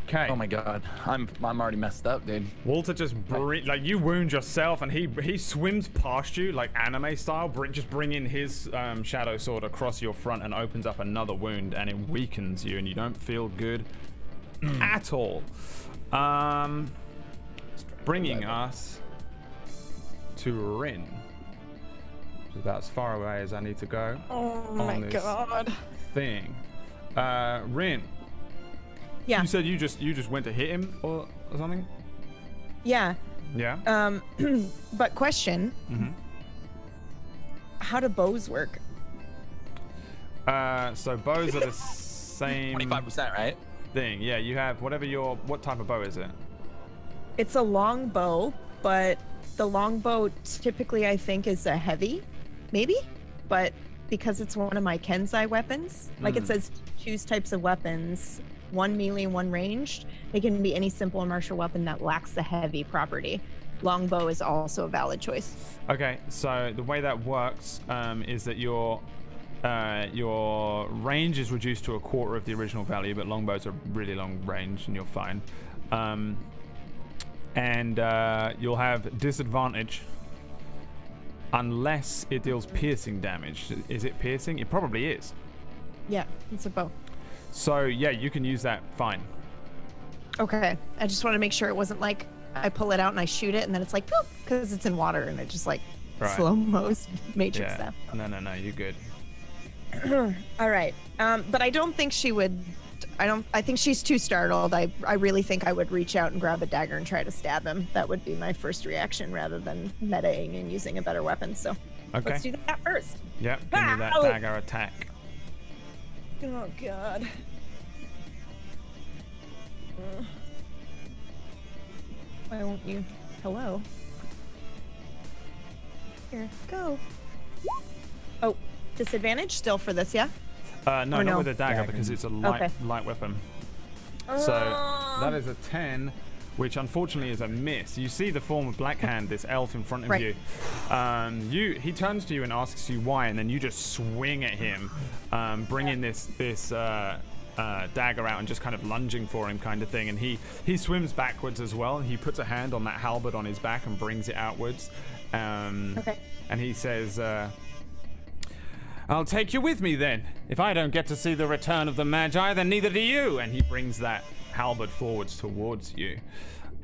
Okay. Oh my god. I'm already messed up, dude. Walter just like you wound yourself and he swims past you like anime style, just bring in his shadow sword across your front and opens up another wound and it weakens you and you don't feel good at all. Bringing us to Rin. Which is about as far away as I need to go. Oh my god. Thing. Rin. Yeah. You said you just went to hit him or something? Yeah. Yeah. But question. Mm-hmm. How do bows work? So bows are the same 25%, right? Thing. Yeah, you have whatever your what type of bow is it? It's a long bow, but the long bow typically I think is a heavy, maybe? But because it's one of my Kenzai weapons, like it says choose types of weapons. 1 melee and 1 ranged. They can be any simple martial weapon that lacks the heavy property. Longbow is also a valid choice. Okay, so the way that works is that your range is reduced to 1/4 of the original value, but longbows are really long range and you're fine. And you'll have disadvantage unless it deals piercing damage. Is it piercing? It probably is. Yeah, it's a bow. So, yeah, you can use that fine. Okay. I just want to make sure it wasn't like I pull it out and I shoot it and then it's like, boop, because it's in water and it just like slow-mo's Matrix stuff. No, you're good. All right. But I don't think she would, I think she's too startled. I really think I would reach out and grab a dagger and try to stab him. That would be my first reaction rather than metaing and using a better weapon. So let's do that first. Yep, give me that dagger attack. Oh god. Why won't you? Hello. Here, go. Oh, disadvantage still for this, yeah? No, not with a dagger because it's a light weapon. So that is a 10, which unfortunately is a miss. You see the form of Blackhand, this elf in front of you. He turns to you and asks you why, and then you just swing at him, bringing this dagger out and just kind of lunging for him kind of thing. And he swims backwards as well. He puts a hand on that halberd on his back and brings it outwards. And he says, I'll take you with me then. If I don't get to see the return of the Magi, then neither do you. And he brings that halberd forwards towards you.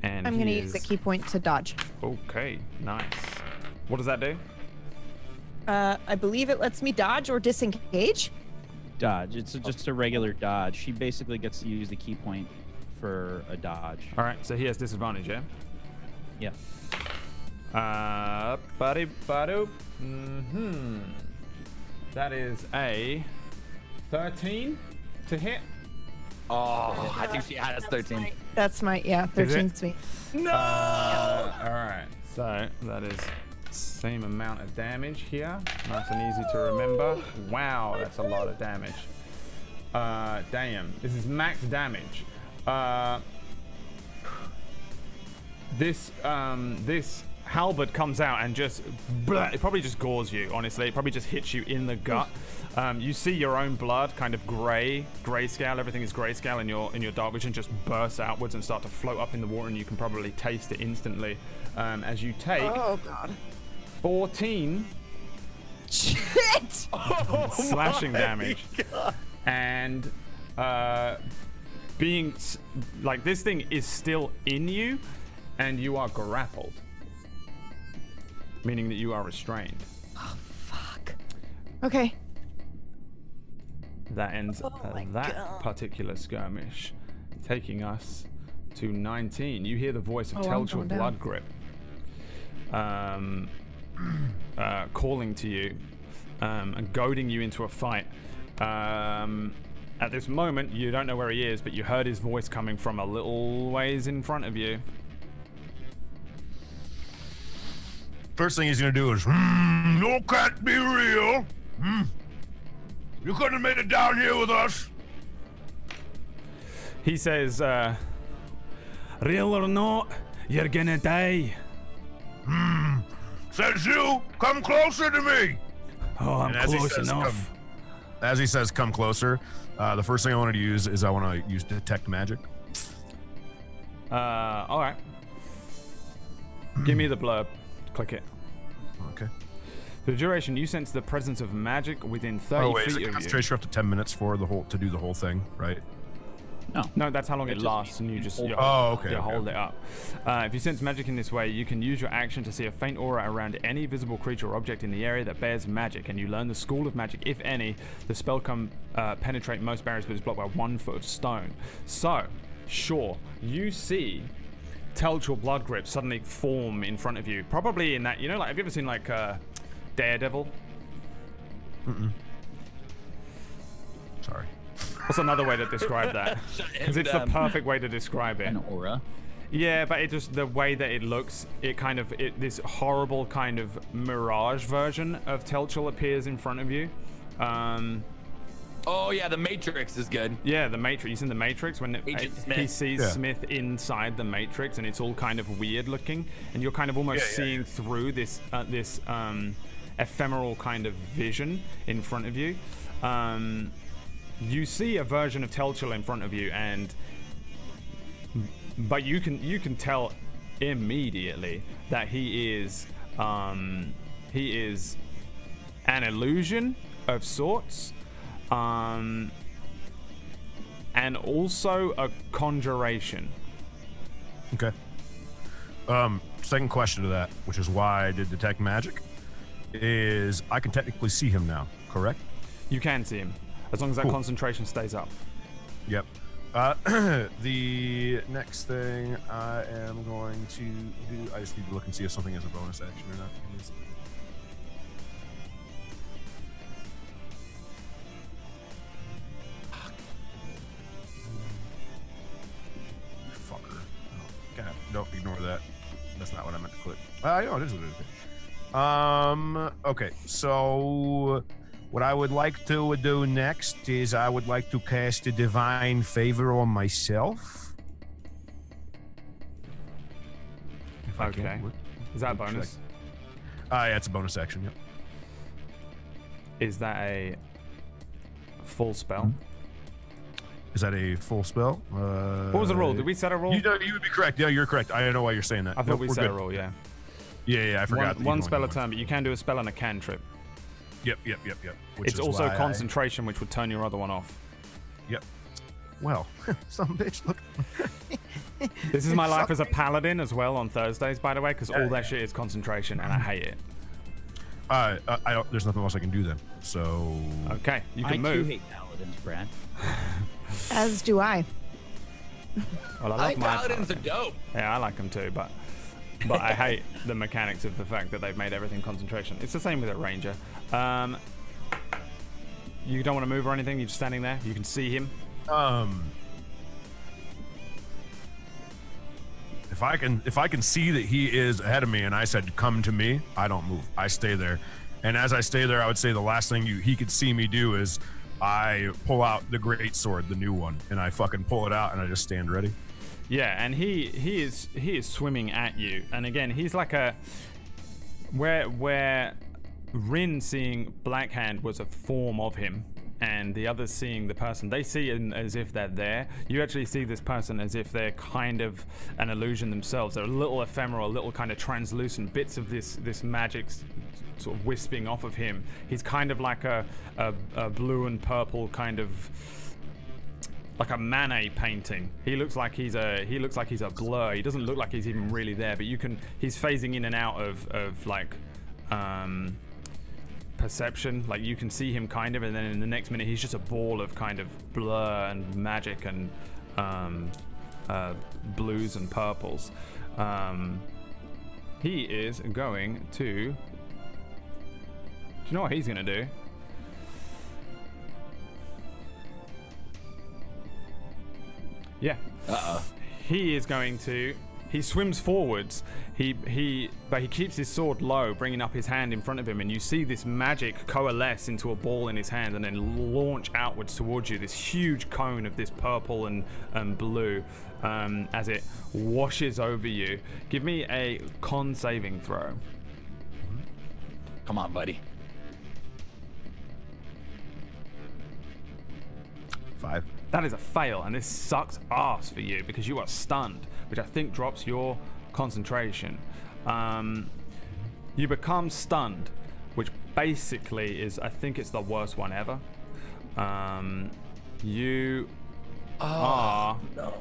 And I'm going to use a key point to dodge. Okay, nice. What does that do? I believe it lets me dodge or disengage. Dodge. It's just a regular dodge. She basically gets to use the key point for a dodge. All right, so he has disadvantage, yeah? Yeah. That is a 13 to hit. Oh, I think she has 13. That's my 13's me. No! Alright, so that is same amount of damage here. Nice and easy to remember. Wow, that's a lot of damage. Damn, this is max damage. This halberd comes out and just it probably just gores you, honestly. It probably just hits you in the gut. You see your own blood kind of grayscale, everything is grayscale in your dark vision, just bursts outwards and start to float up in the water, and you can probably taste it instantly as you take 14 shit slashing damage. God. And being like, this thing is still in you and you are grappled, meaning that you are restrained. Oh, fuck. Okay. That ends particular skirmish, taking us to 19. You hear the voice of Telchul Bloodgrip calling to you and goading you into a fight. At this moment, you don't know where he is, but you heard his voice coming from a little ways in front of you. First thing he's gonna do is, no can't be real. You couldn't have made it down here with us. He says, real or not, you're gonna die. Says you, come closer to me. Oh, I'm close enough. As he says, come closer, the first thing I want to use is I want to use detect magic. All right. Give me the blurb. Click it. Okay. For the duration, you sense the presence of magic within 30 feet of you. Concentration up to 10 minutes for the whole, to do the whole thing, right? No. No, that's how long it lasts, and you just hold it up. If you sense magic in this way, you can use your action to see a faint aura around any visible creature or object in the area that bears magic, and you learn the school of magic, if any. The spell can penetrate most barriers, but is blocked by 1 foot of stone. So, sure, you see Telchul Bloodgrip suddenly form in front of you. Probably in that, you know, like, have you ever seen, like, Daredevil? Mm-mm. Sorry. What's another way to describe that? Because it's the perfect way to describe it. An aura. Yeah, but it just, the way that it looks, it kind of, it, this horrible kind of mirage version of Telchul appears in front of you. Oh yeah, the Matrix is good. Yeah, the Matrix. You seen the Matrix when he sees Smith inside the Matrix, and it's all kind of weird looking, and you're kind of almost seeing through this ephemeral kind of vision in front of you. You see a version of Telchul in front of you, and but you can tell immediately that he is an illusion of sorts, and also a conjuration. Okay. Second question to that, which is why I did detect magic, is I can technically see him now, correct? You can see him. As long as that concentration stays up. Yep. The next thing I am going to do, I just need to look and see if something is a bonus action or not. Fucker. God, don't ignore that. That's not what I meant to click. I know, it is what it is. Okay, so... what I would like to do next is I would like to cast a Divine Favor on myself. If I can. Is that a bonus? Yeah, it's a bonus action, yep. Is that a full spell? Is that a full spell? What was the roll? Did we set a roll? You would be correct. Yeah, you're correct. I don't know why you're saying that. I thought we set a roll, yeah. Yeah, I forgot. One spell a turn, but you can do a spell and a cantrip. Yep. It's also concentration, which would turn your other one off. Yep. Well, some bitch, look. This is my life as a paladin as well on Thursdays, by the way, because all that shit is concentration, and I hate it. There's nothing else I can do then, so... Okay, you can move. I do hate paladins, Brad. As do I. Well, I like paladins are dope. Yeah, I like them too, but I hate the mechanics of the fact that they've made everything concentration. It's the same with a ranger. You don't want to move or anything. You're just standing there. You can see him. If I can see that he is ahead of me, and I said, "Come to me," I don't move. I stay there. And as I stay there, I would say the last thing he could see me do is I pull out the great sword, the new one, and I fucking pull it out, and I just stand ready. Yeah, and he is swimming at you, and again he's like a where Rin seeing Blackhand was a form of him, and the others seeing the person they see as if they're there. You actually see this person as if they're kind of an illusion themselves. They're a little ephemeral, little kind of translucent bits of this magic sort of wisping off of him. He's kind of like a blue and purple kind of. Like a Manet painting. He looks like he's a blur. He doesn't look like he's even really there, but he's phasing in and out of like perception. Like you can see him kind of, and then in the next minute he's just a ball of kind of blur and magic and blues and purples. He is going to... Do you know what he's gonna do? Yeah. He is going to He swims forwards, but he keeps his sword low, bringing up his hand in front of him, and you see this magic coalesce into a ball in his hand and then launch outwards towards you, this huge cone of this purple and blue, as it washes over you. Give me a con saving throw. Come on, buddy. 5. That is a fail, and this sucks ass for you because you are stunned, which I think drops your concentration. You become stunned, which basically is, I think it's the worst one ever. You are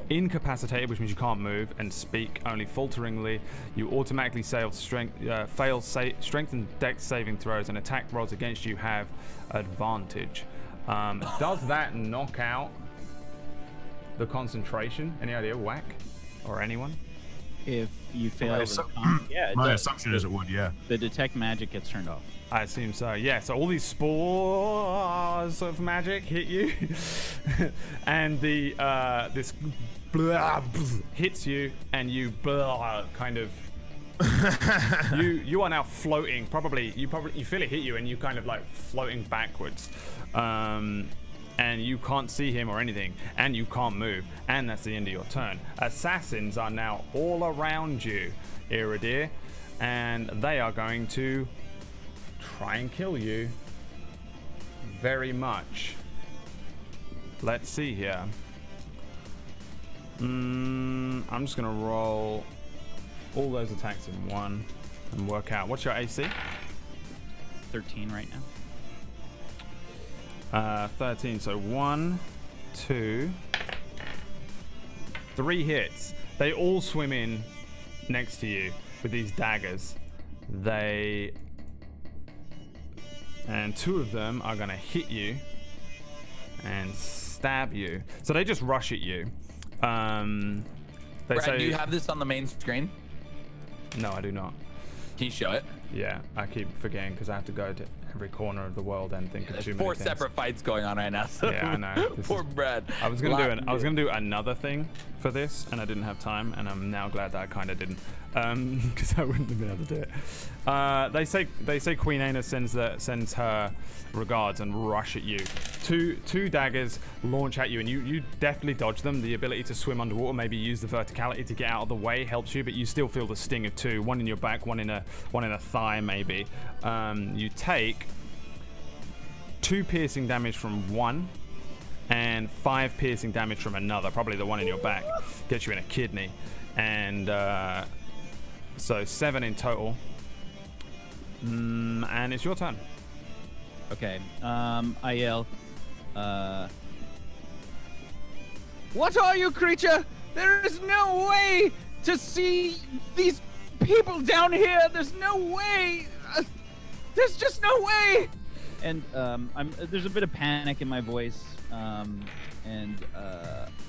incapacitated, which means you can't move and speak only falteringly. You automatically fail strength and dex saving throws, and attack rolls against you have advantage. Does that knock out the concentration? Any idea, Whack? Or anyone? If you fail... My assumption is it would, yeah. The detect magic gets turned off. I assume so, yeah. So all these spores of magic hit you. And the this blah, hits you, and you kind of... you are now floating, you feel it hit you, and you kind of like floating backwards. And you can't see him or anything, and you can't move, and that's the end of your turn. Assassins are now all around you, Iridir, and they are going to try and kill you very much. Let's see here. I'm just going to roll all those attacks in one and work out. What's your AC? 13 right now. 13, so 1, 2, 3 hits. They all swim in next to you with these daggers. And 2 of them are gonna hit you and stab you. So they just rush at you. Brad, do you have this on the main screen? No, I do not. Can you show it? Yeah, I keep forgetting because I have to go to every corner of the world and think of too many things. 4 separate fights going on right now. So. Yeah, I know. Poor Brad. I was gonna do another thing for this, and I didn't have time, and I'm now glad that I kind of didn't, because I wouldn't have been able to do it. They say Queen Aina sends her regards and rush at you. Two daggers launch at you, and you definitely dodge them. The ability to swim underwater, maybe use the verticality to get out of the way, helps you, but you still feel the sting of 2. 1 in your back, one in a thigh, maybe. You take 2 piercing damage from 1 and 5 piercing damage from another. Probably the one in your back gets you in a kidney, and so 7 in total. And it's your turn. Okay. I yell, "What are you, creature? There is no way to see these people down here. There's no way. There's just no way." And there's a bit of panic in my voice, and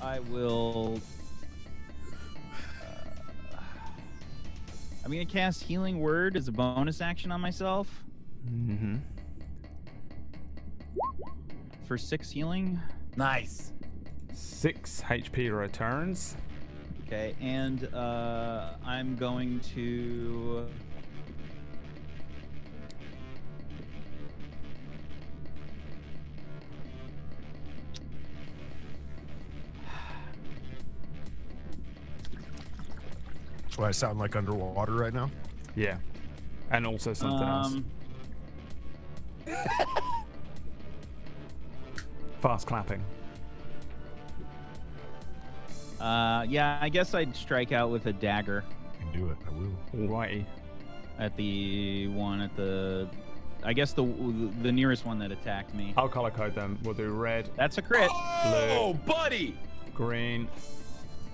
I will. I'm gonna cast Healing Word as a bonus action on myself. Mm-hmm. For 6 healing. Nice. 6 HP returns. Okay, and I'm going to. Do I sound like underwater right now? Yeah. And also something else. Fast clapping. Yeah, I guess I'd strike out with a dagger. You can do it. I will. Alrighty. At the one at the... I guess the nearest one that attacked me. I'll color code them. We'll do red. That's a crit. Oh, blue, buddy! Green.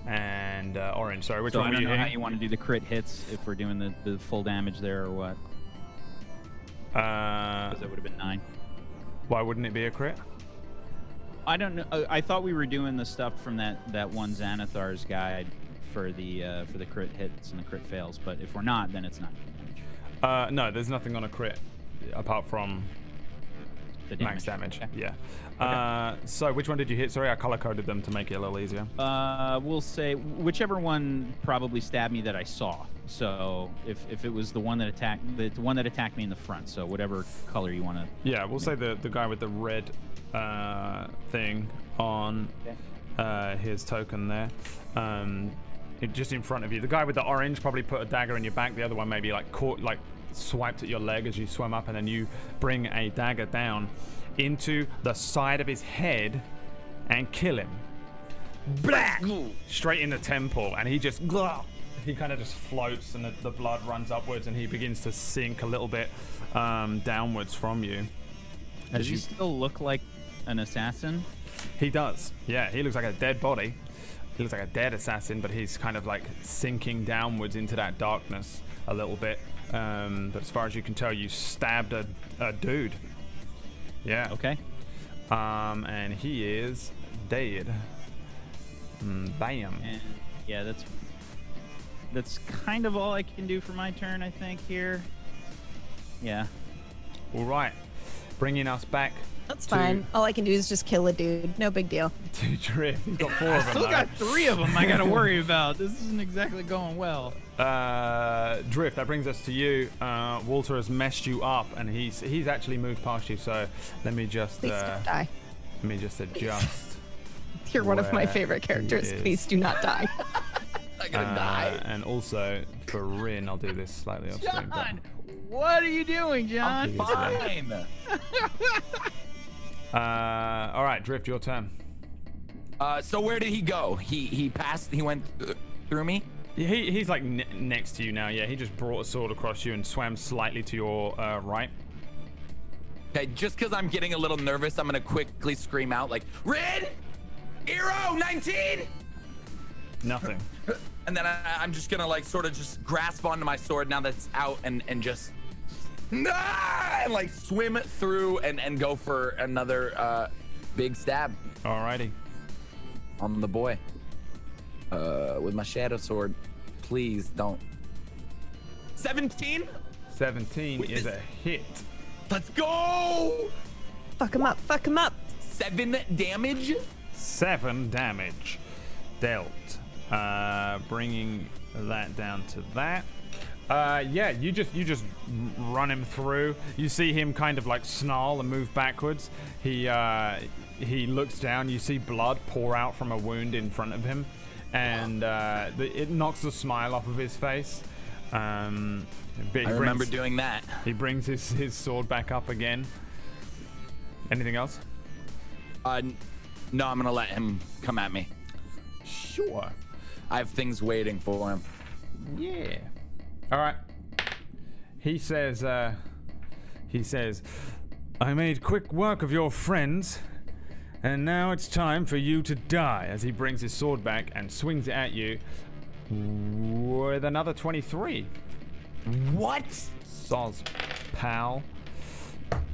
And orange, sorry. Which so one I don't know hitting? How you want to do the crit hits, if we're doing the full damage there or what. Because that would have been 9. Why wouldn't it be a crit? I don't know. I thought we were doing the stuff from that one Xanathar's guide for the crit hits and the crit fails, but if we're not, then it's not damage. No, there's nothing on a crit apart from the damage. Max damage, okay. Yeah. Okay. So which one did you hit? Sorry, I color-coded them to make it a little easier. We'll say whichever one probably stabbed me that I saw. So if it was the one that attacked me in the front, so whatever color you want to. Yeah, we'll say the guy with the red thing on his token there. Just in front of you. The guy with the orange probably put a dagger in your back. The other one maybe like caught, like swiped at your leg as you swim up, and then you bring a dagger down into the side of his head and kill him. Black! Straight in the temple, and he just, he kind of just floats, and the blood runs upwards, and he begins to sink a little bit downwards from you. Does he still look like an assassin? He does. Yeah, he looks like a dead body. He looks like a dead assassin, but he's kind of like sinking downwards into that darkness a little bit. But as far as you can tell, you stabbed a dude. Yeah. Okay. And he is dead. Bam. And yeah, that's kind of all I can do for my turn, I think, here. Yeah. All right. Bringing us back. That's fine. All I can do is just kill a dude. No big deal. Two drift. He's got four of them. I still got three of them I got to worry about. This isn't exactly going well. Drift, that brings us to you. Walter has messed you up, and he's actually moved past you, so let me just... Please don't die. Let me just adjust. You're one of my favorite characters. Please do not die. I'm going to die. And also, for Rin, I'll do this slightly off screen. John! What are you doing, John? I'm fine. All right, Drift, your turn. So where did he go? He passed. He went through me. Yeah, he's like next to you now. Yeah, he just brought a sword across you and swam slightly to your right. Okay, just because I'm getting a little nervous, I'm gonna quickly scream out like, "Rin, Eero, 19." Nothing. And then I'm just gonna like sort of just grasp onto my sword now that's out and just. And like swim through and go for another big stab. Alrighty. On the boy. With my shadow sword. Please don't. 17? 17 Wait, is a hit. Let's go! Fuck him up, fuck him up. 7 damage? 7 damage dealt. Bringing that down to that. Yeah, you just run him through. You see him kind of like snarl and move backwards. He looks down. You see blood pour out from a wound in front of him, and it knocks the smile off of his face. I remember doing that. He brings his sword back up again. Anything else? No, I'm gonna let him come at me. Sure. I have things waiting for him. Yeah. All right. He says, "I made quick work of your friends, and now it's time for you to die," as he brings his sword back and swings it at you with another 23. What? Soz, pal.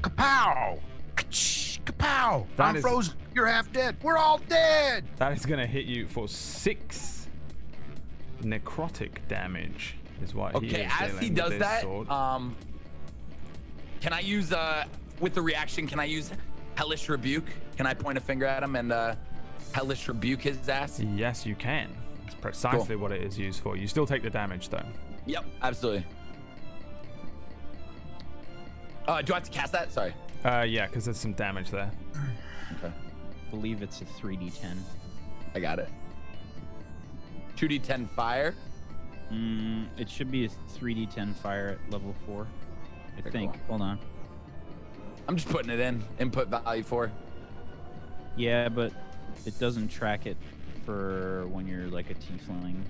Kapow! Ka-choo, kapow! I'm frozen. You're half dead. We're all dead! That is going to hit you for 6 necrotic damage. Is what he does that, sword. Can I use with the reaction? Can I use Hellish Rebuke? Can I point a finger at him and Hellish Rebuke his ass? Yes, you can. That's precisely what it is used for. You still take the damage though. Yep, absolutely. Do I have to cast that? Sorry. Yeah, because there's some damage there. Okay. I believe it's a 3d10. I got it. 2d10 fire. It should be a 3d10 fire at level 4, I think. Cool. Hold on. I'm just putting it in. Input value 4. Yeah, but it doesn't track it for when you're like a tiefling,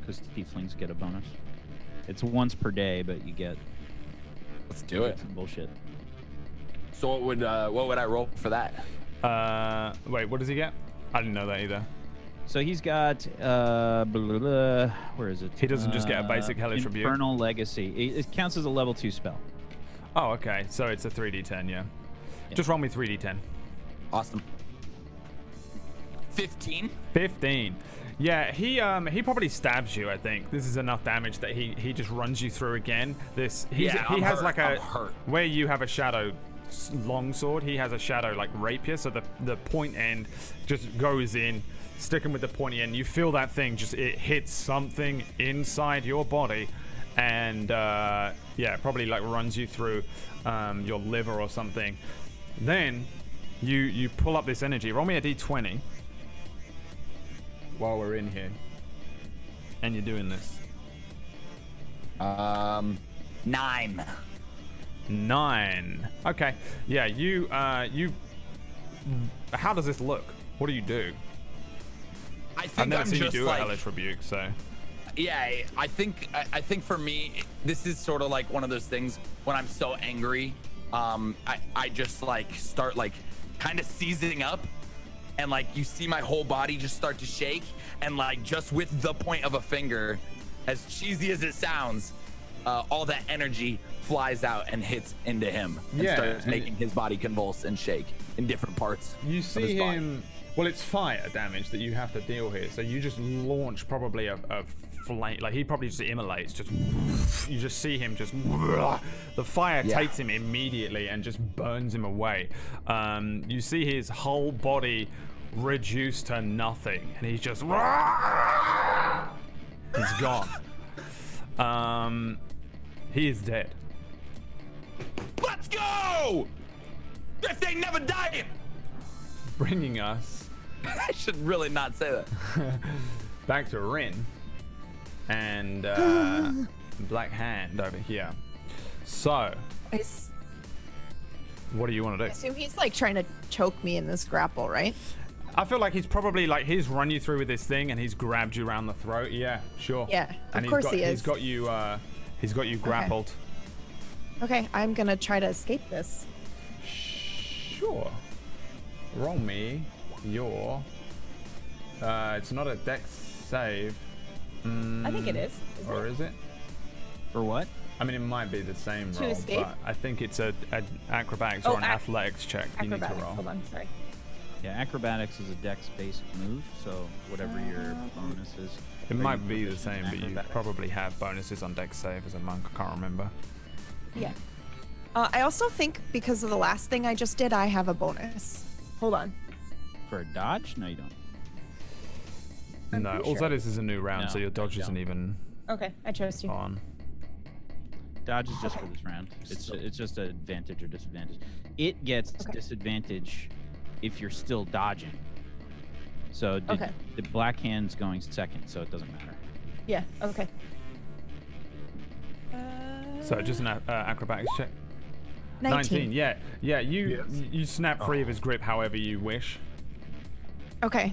because tieflings get a bonus. It's once per day, but you get. Let's do it. Some bullshit. So what would I roll for that? Wait, what does he get? I didn't know that either. So he's got, blah, blah, where is it? He doesn't just get a basic Hellish Rebuke. Infernal Legacy. It counts as a level 2 spell. Oh, okay. So it's a 3d10, yeah. Just roll me 3d10. Awesome. 15? 15. Yeah, he probably stabs you, I think. This is enough damage that he just runs you through again. He has hurt. Where you have a shadow longsword. He has a shadow like rapier, so the point end just goes in, sticking with the pointy end. You feel that thing just, it hits something inside your body, and yeah, probably like runs you through your liver or something. Then you pull up this energy. Roll me a d20 while we're in here and you're doing this. 9. Okay. Yeah, you how does this look? What do you do? I think I've never seen you do like a hellish rebuke, so yeah, I think for me this is sort of like one of those things when I'm so angry, I just like start like kind of seizing up, and like you see my whole body just start to shake, and like just with the point of a finger, as cheesy as it sounds, all that energy flies out and hits into him and starts making his body convulse and shake in different parts. You see him. Well, it's fire damage that you have to deal here, so you just launch probably a flame. Like he probably just immolates. Just you just see him just. The fire takes him immediately and just burns him away. You see his whole body reduced to nothing, and he's just. He's gone. He is dead. Let's go! If they never died! Bringing us. I should really not say that. Back to Rin and Blackhand over here. So, what do you want to do? I assume he's like trying to choke me in this grapple, right? I feel like he's probably like he's run you through with this thing and he's grabbed you around the throat. Yeah, sure. Yeah, of course he is. He's got you grappled. Okay, I'm gonna try to escape this. Sure. Roll me your. It's not a dex save. I think it is. Or is it? For what? I mean, it might be the same roll. To escape? But I think it's an acrobatics or an athletics check. Acrobatics. You need to roll. Hold on, sorry. Yeah, acrobatics is a dex-based move, so whatever your bonus is. It might be the same, but you probably have bonuses on dex save as a monk. I can't remember. Yeah. I also think because of the last thing I just did, I have a bonus. Hold on. For a dodge? No, you don't. No, also this is a new round, so your dodge isn't even... Okay, I trust you. On. Dodge is just for this round. It's just an advantage or disadvantage. It gets disadvantage... if you're still dodging. So the black hand's going second, so it doesn't matter. Yeah, okay. So just an acrobatics check. 19. Yeah, you snap free of his grip however you wish. Okay,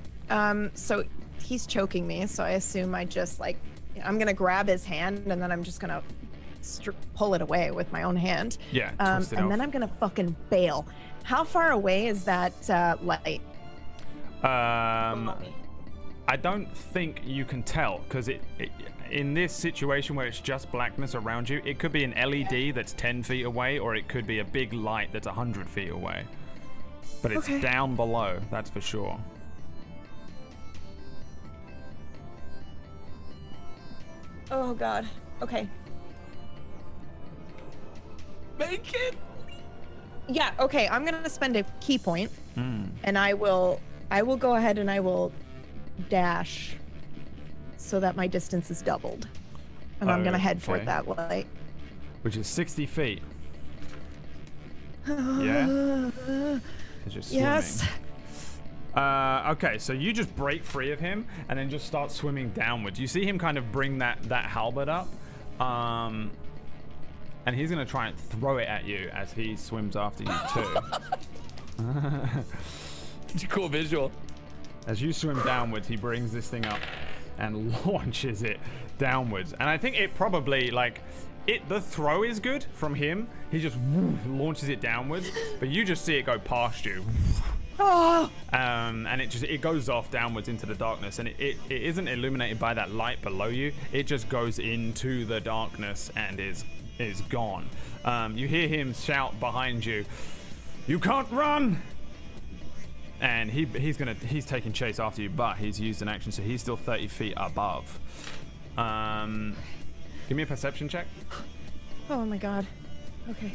so he's choking me, so I assume I just like, I'm gonna grab his hand and then I'm just gonna pull it away with my own hand. Yeah, twist it off. And then I'm gonna fucking bail. How far away is that light? I don't think you can tell, because it in this situation where it's just blackness around you, it could be an LED that's 10 feet away, or it could be a big light that's 100 feet away. But it's down below, that's for sure. Oh God, okay. Make it! Yeah, okay, I'm gonna spend a key point, and I will go ahead and I will dash so that my distance is doubled. And I'm gonna head for that light. Which is 60 feet. Yeah? Yes. Okay, so you just break free of him and then just start swimming downwards. You see him kind of bring that halberd up. And he's gonna try and throw it at you as he swims after you too. It's a cool visual. As you swim downwards, he brings this thing up and launches it downwards. And I think it probably the throw is good from him. He just launches it downwards, but you just see it go past you. And it goes off downwards into the darkness, and it isn't illuminated by that light below you. It just goes into the darkness and is gone. You hear him shout behind you, "You can't run!" And he's taking chase after you, but he's used an action, so he's still 30 feet above. Give me a perception check. Oh my God. Okay.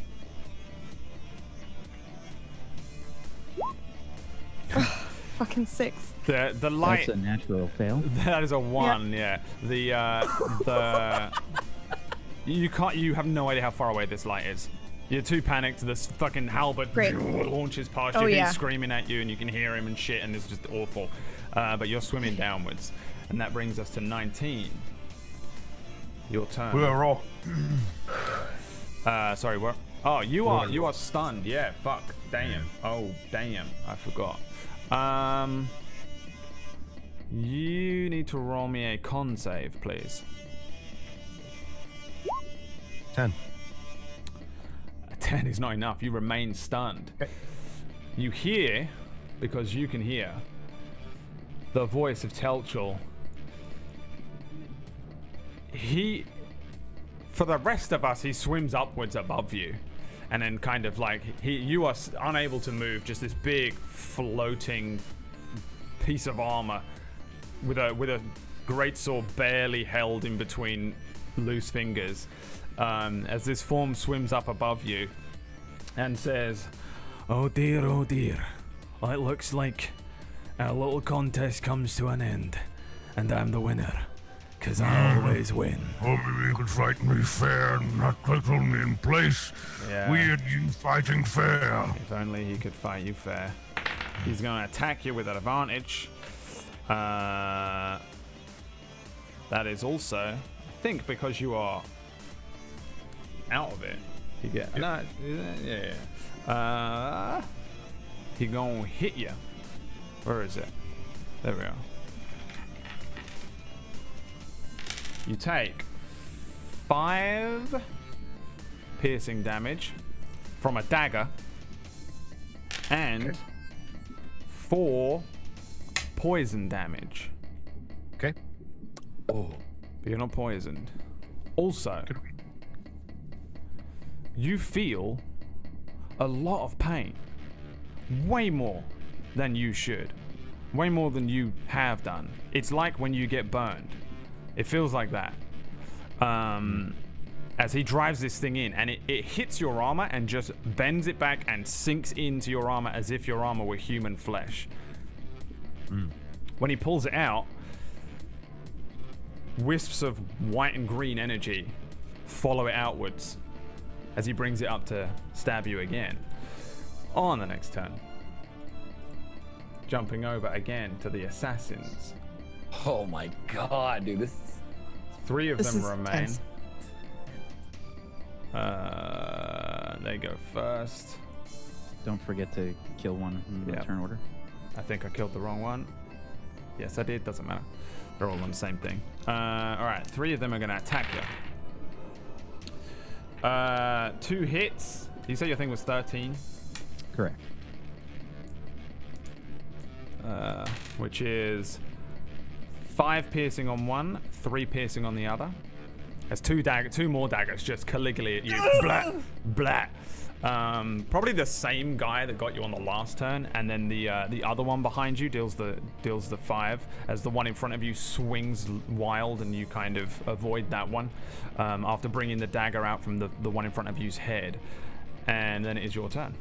fucking 6. The light. That's a natural fail. That is a 1. Yeah. You can't. You have no idea how far away this light is. You're too panicked. This fucking halberd launches past you. He's screaming at you, and you can hear him and shit, and it's just awful. But you're swimming downwards, and that brings us to 19. Your turn. We are all. Sorry, what? Oh, you are stunned. Yeah, fuck. Damn. Oh, damn. I forgot. You need to roll me a con save, please. 10. 10 is not enough. You remain stunned. You hear, because you can hear, the voice of Telchul. He, for the rest of us, he swims upwards above you, and then kind of like you are unable to move. Just this big floating piece of armor with a greatsword barely held in between loose fingers. As this form swims up above you and says, oh dear, well, it looks like our little contest comes to an end, and I'm the winner, because I always win. Maybe you could fight me fair and not cripple me in place. Yeah. Weird you fighting fair. If only he could fight you fair. He's going to attack you with an advantage. That is also, I think, because you are out of it. He get no, yeah. He gonna hit you. Where is it? There we go. You take 5 piercing damage from a dagger and 4 poison damage. Okay. Oh, but you're not poisoned. Also, you feel a lot of pain, way more than you should, way more than you have done. It's like when you get burned. It feels like that. As he drives this thing in, and it hits your armor and just bends it back and sinks into your armor as if your armor were human flesh. When he pulls it out, wisps of white and green energy follow it outwards as he brings it up to stab you again. On the next turn. Jumping over again to the assassins. Oh my god, dude. Three of them remain. They go first. Don't forget to kill one in the turn order. I think I killed the wrong one. Yes, I did. Doesn't matter. They're all on the same thing. Alright, 3 of them are going to attack you. 2 hits. You say your thing was 13? Correct. Which is 5 piercing on one, 3 piercing on the other. There's 2 more daggers just Caligula at you. Blah, blah. Probably the same guy that got you on the last turn, and then the other one behind you deals the 5 as the one in front of you swings wild, and you kind of avoid that one after bringing the dagger out from the one in front of you's head. And then it is your turn.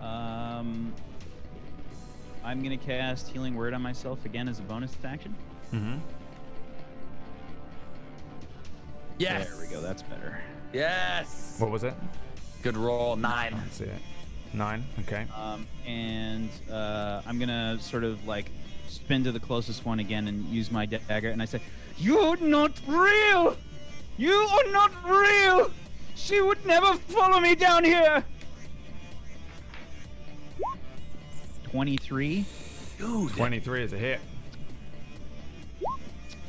I'm gonna cast Healing Word on myself again as a bonus action. Mm-hmm. Yes. There we go. That's better. Yes. What was it? Good roll. 9. I see it. 9. Okay. And I'm gonna sort of like spin to the closest one again and use my dagger. And I say, "You're not real. You are not real. She would never follow me down here." 23. Dude. 23 is a hit.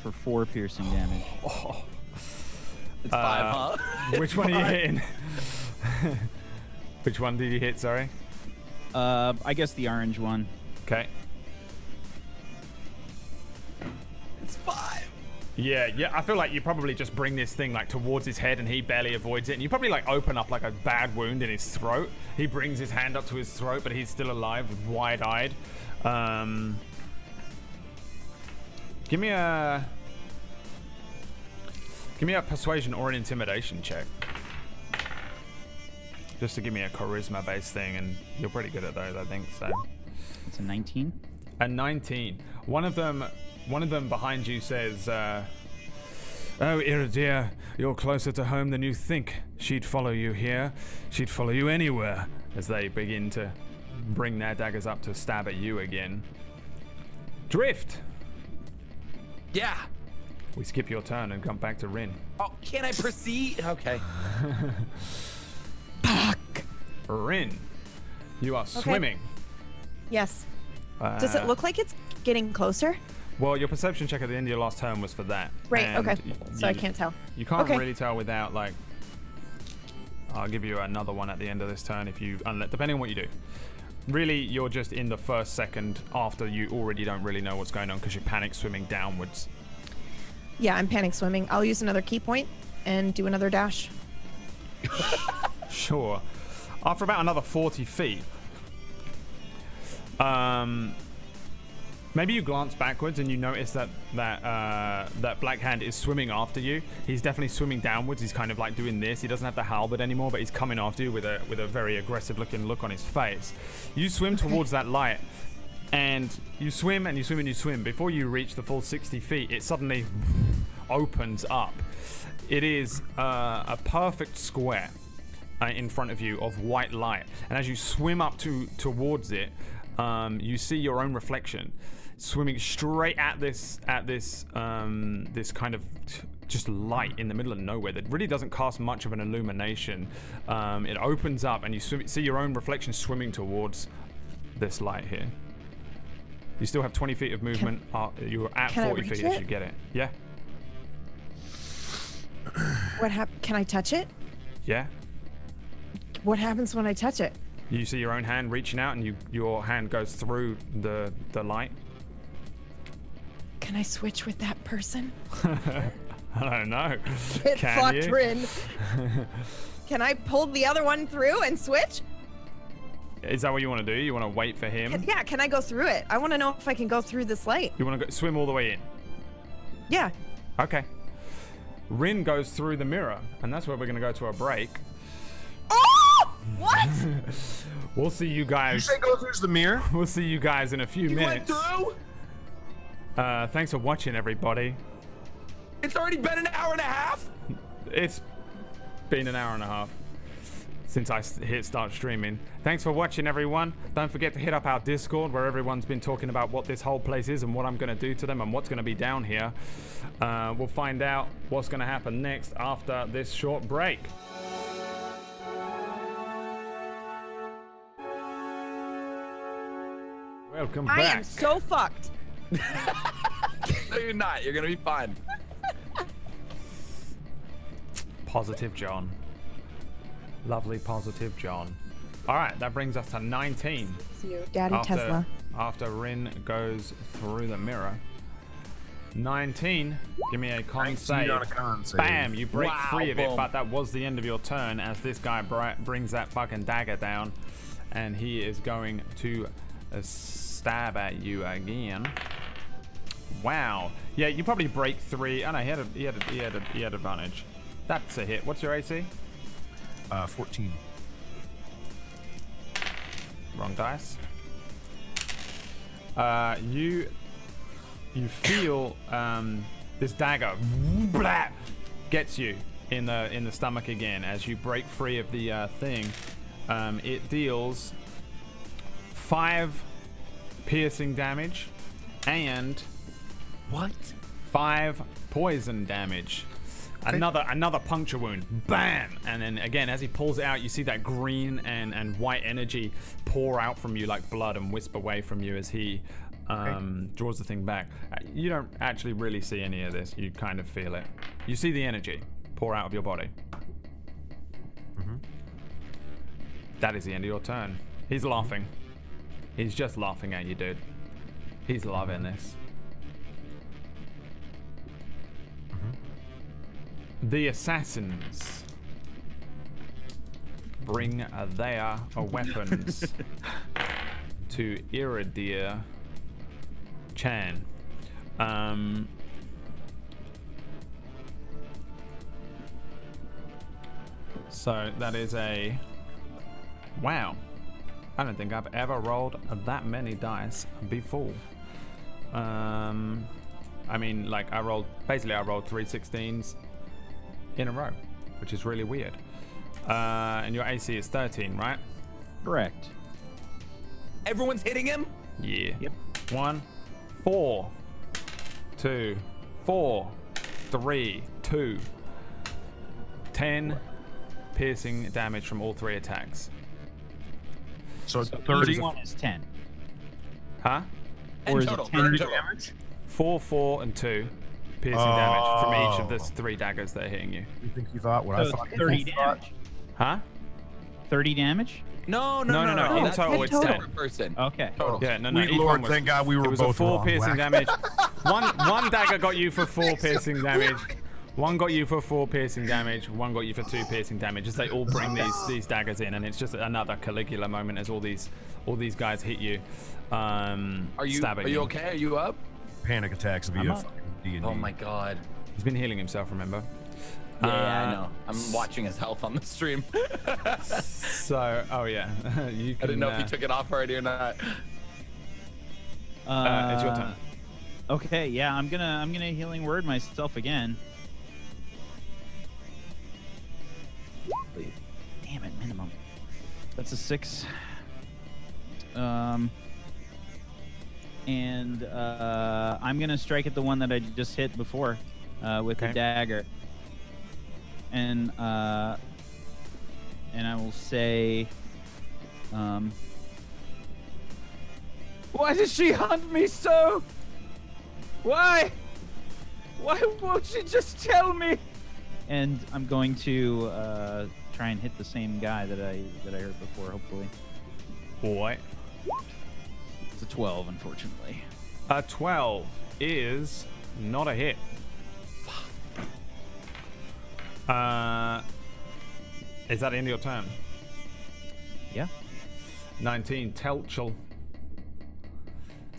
For 4 piercing damage. Oh. It's 5, huh? Which one are you hitting? Which one did you hit, sorry? I guess the orange one. Okay. It's 5. Yeah, I feel like you probably just bring this thing like towards his head and he barely avoids it, and you probably like open up like a bad wound in his throat. He brings his hand up to his throat, but he's still alive, wide-eyed. Give me a... persuasion or an intimidation check. Just to give me a charisma-based thing, and you're pretty good at those, I think, so. It's a 19. A 19. One of them behind you says, "Oh, Iridia, you're closer to home than you think. She'd follow you here. She'd follow you anywhere." As they begin to bring their daggers up to stab at you again. Drift. Yeah. We skip your turn and come back to Rin. Oh, can I proceed? Okay. Fuck. Rin, you are swimming. Yes. Does it look like it's getting closer? Well, your perception check at the end of your last turn was for that. Right, and okay. So I can't tell. You can't really tell without, like... I'll give you another one at the end of this turn if you... depending on what you do. Really, you're just in the first second after you already don't really know what's going on because you panic swimming downwards. Yeah, I'm panic swimming. I'll use another key point and do another dash. Sure. After about another 40 feet... maybe you glance backwards and you notice that Blackhand is swimming after you. He's definitely swimming downwards. He's kind of like doing this. He doesn't have the halberd anymore, but he's coming after you with a very aggressive looking look on his face. You swim towards that light, and you swim and you swim and you swim. Before you reach the full 60 feet, it suddenly opens up. It is a perfect square in front of you of white light, and as you swim up towards it, you see your own reflection swimming straight at this kind of just light in the middle of nowhere that really doesn't cast much of an illumination. It opens up and you see your own reflection swimming towards this light here. You still have 20 feet of movement. You're at 40 feet as you get it. Yeah. What happened? Can I touch it? Yeah. What happens when I touch it? You see your own hand reaching out, and your hand goes through the light. Can I switch with that person? I don't know. Get fucked, Rin. Can I pull the other one through and switch? Is that what you want to do? You want to wait for him? Can I go through it? I want to know if I can go through this light. You want to swim all the way in? Yeah. Okay. Rin goes through the mirror, and that's where we're going to go to a break. What? We'll see you guys. You say go through the mirror? We'll see you guys in a few minutes. Went through? Thanks for watching, everybody. It's already been an hour and a half? It's been an hour and a half since I start streaming. Thanks for watching, everyone. Don't forget to hit up our Discord where everyone's been talking about what this whole place is and what I'm going to do to them and what's going to be down here. We'll find out what's going to happen next after this short break. Welcome back. I am so fucked. No, you're not. You're going to be fine. Positive John. Lovely positive John. All right, that brings us to 19. Daddy Tesla. After Rin goes through the mirror. 19. Give me a con save. Bam, you break free of it, but that was the end of your turn as this guy brings that fucking dagger down, and he is going to... a stab at you again. Wow. Yeah, you probably break three. Oh no, he had advantage. That's a hit. What's your AC? 14. Wrong dice. You feel this dagger gets you in the stomach again as you break free of the thing. It deals 5 piercing damage and 5 poison damage. Another puncture wound. Bam! And then again, as he pulls it out, you see that green and white energy pour out from you like blood and wisp away from you as he draws the thing back. You don't actually really see any of this. You kind of feel it. You see the energy pour out of your body. Mm-hmm. That is the end of your turn. He's laughing. He's just laughing at you, dude. He's loving this. Mm-hmm. The assassins bring their weapons to Iridia Chan. So that is a... Wow. I don't think I've ever rolled that many dice before. I mean, like, I rolled three 16s in a row, which is really weird. And your AC is 13, right? Correct. Everyone's hitting him? Yeah. Yep. 1, 4, 2, 4, 3, 2. 10 piercing damage from all three attacks. So 31 is 10. Huh? Or is it 10 damage? 4, 4, and 2 piercing damage from each of those three daggers that are hitting you. You think you thought what I thought? 30 damage. Huh? 30 damage? No. In total, it's 10. Person. Okay. Total. Yeah, no. We, Lord, thank God we were both wrong. It was a 4 piercing damage. One dagger got you for 4 piercing damage. One got you for 4 piercing damage. One got you for 2 piercing damage. As they all bring these daggers in, and it's just another Caligula moment as all these guys hit you. Are you okay? Are you up? Panic attacks via fucking D&D. Oh my God. He's been healing himself, remember? Yeah, I know. I'm watching his health on the stream. So, oh yeah. You can, I didn't know if he took it off already or not. It's your turn. Okay, yeah, I'm gonna healing word myself again. Damn it, minimum. That's a 6. And I'm gonna strike at the one that I just hit before with the dagger. And I will say, why does she hunt me so? Why won't she just tell me? And I'm going to try and hit the same guy that I hurt before, hopefully. Boy, it's a 12, unfortunately. A 12 is not a hit. Is that the end of your turn? Yeah. 19, Telchul.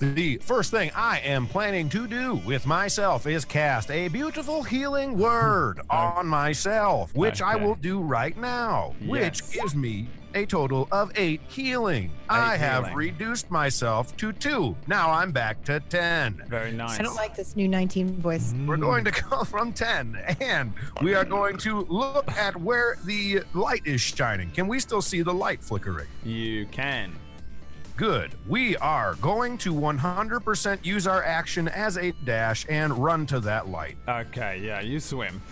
The first thing I am planning to do with myself is cast a beautiful healing word on myself, which I will do right now, which gives me a total of 8 healing. I have reduced myself to 2. Now I'm back to 10. Very nice. I don't like this new 19 voice. We're going to go from 10, and we are going to look at where the light is shining. Can we still see the light flickering? You can. Good. We are going to 100% use our action as a dash and run to that light. Okay, yeah, you swim.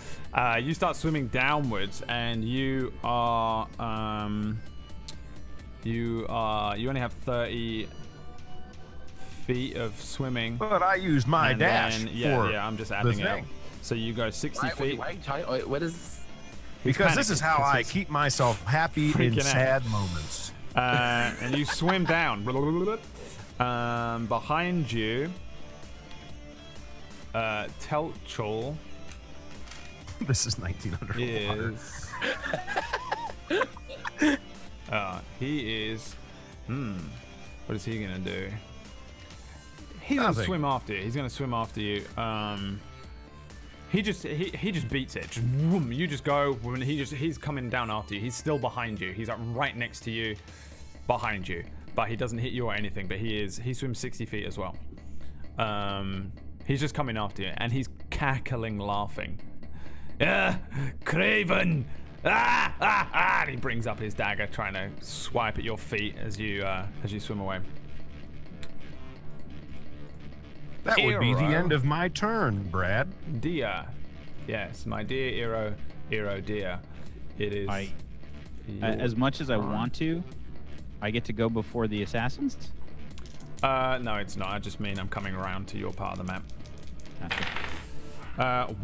You start swimming downwards, and you are you only have 30 feet of swimming. But I used my dash. I'm just adding it up. So you go 60 feet. Wait, what is this? Because this is how I keep myself happy in sad moments. And you swim down. Behind you, Telchul. This is 1900 water. He is. What is he gonna do? He's gonna swim after you. He just beats it. Just, whoom, you just go. When he's coming down after you. He's still behind you. He's like right next to you, behind you. But he doesn't hit you or anything. But he swims 60 feet as well. He's just coming after you, and he's cackling, laughing. Craven! Ah! And he brings up his dagger, trying to swipe at your feet as you swim away. That would be the end of my turn, Brad. Dear. Yes, my dear Eero dear. It is. As much as I want to, I get to go before the assassins? No, it's not. I just mean I'm coming around to your part of the map. Okay.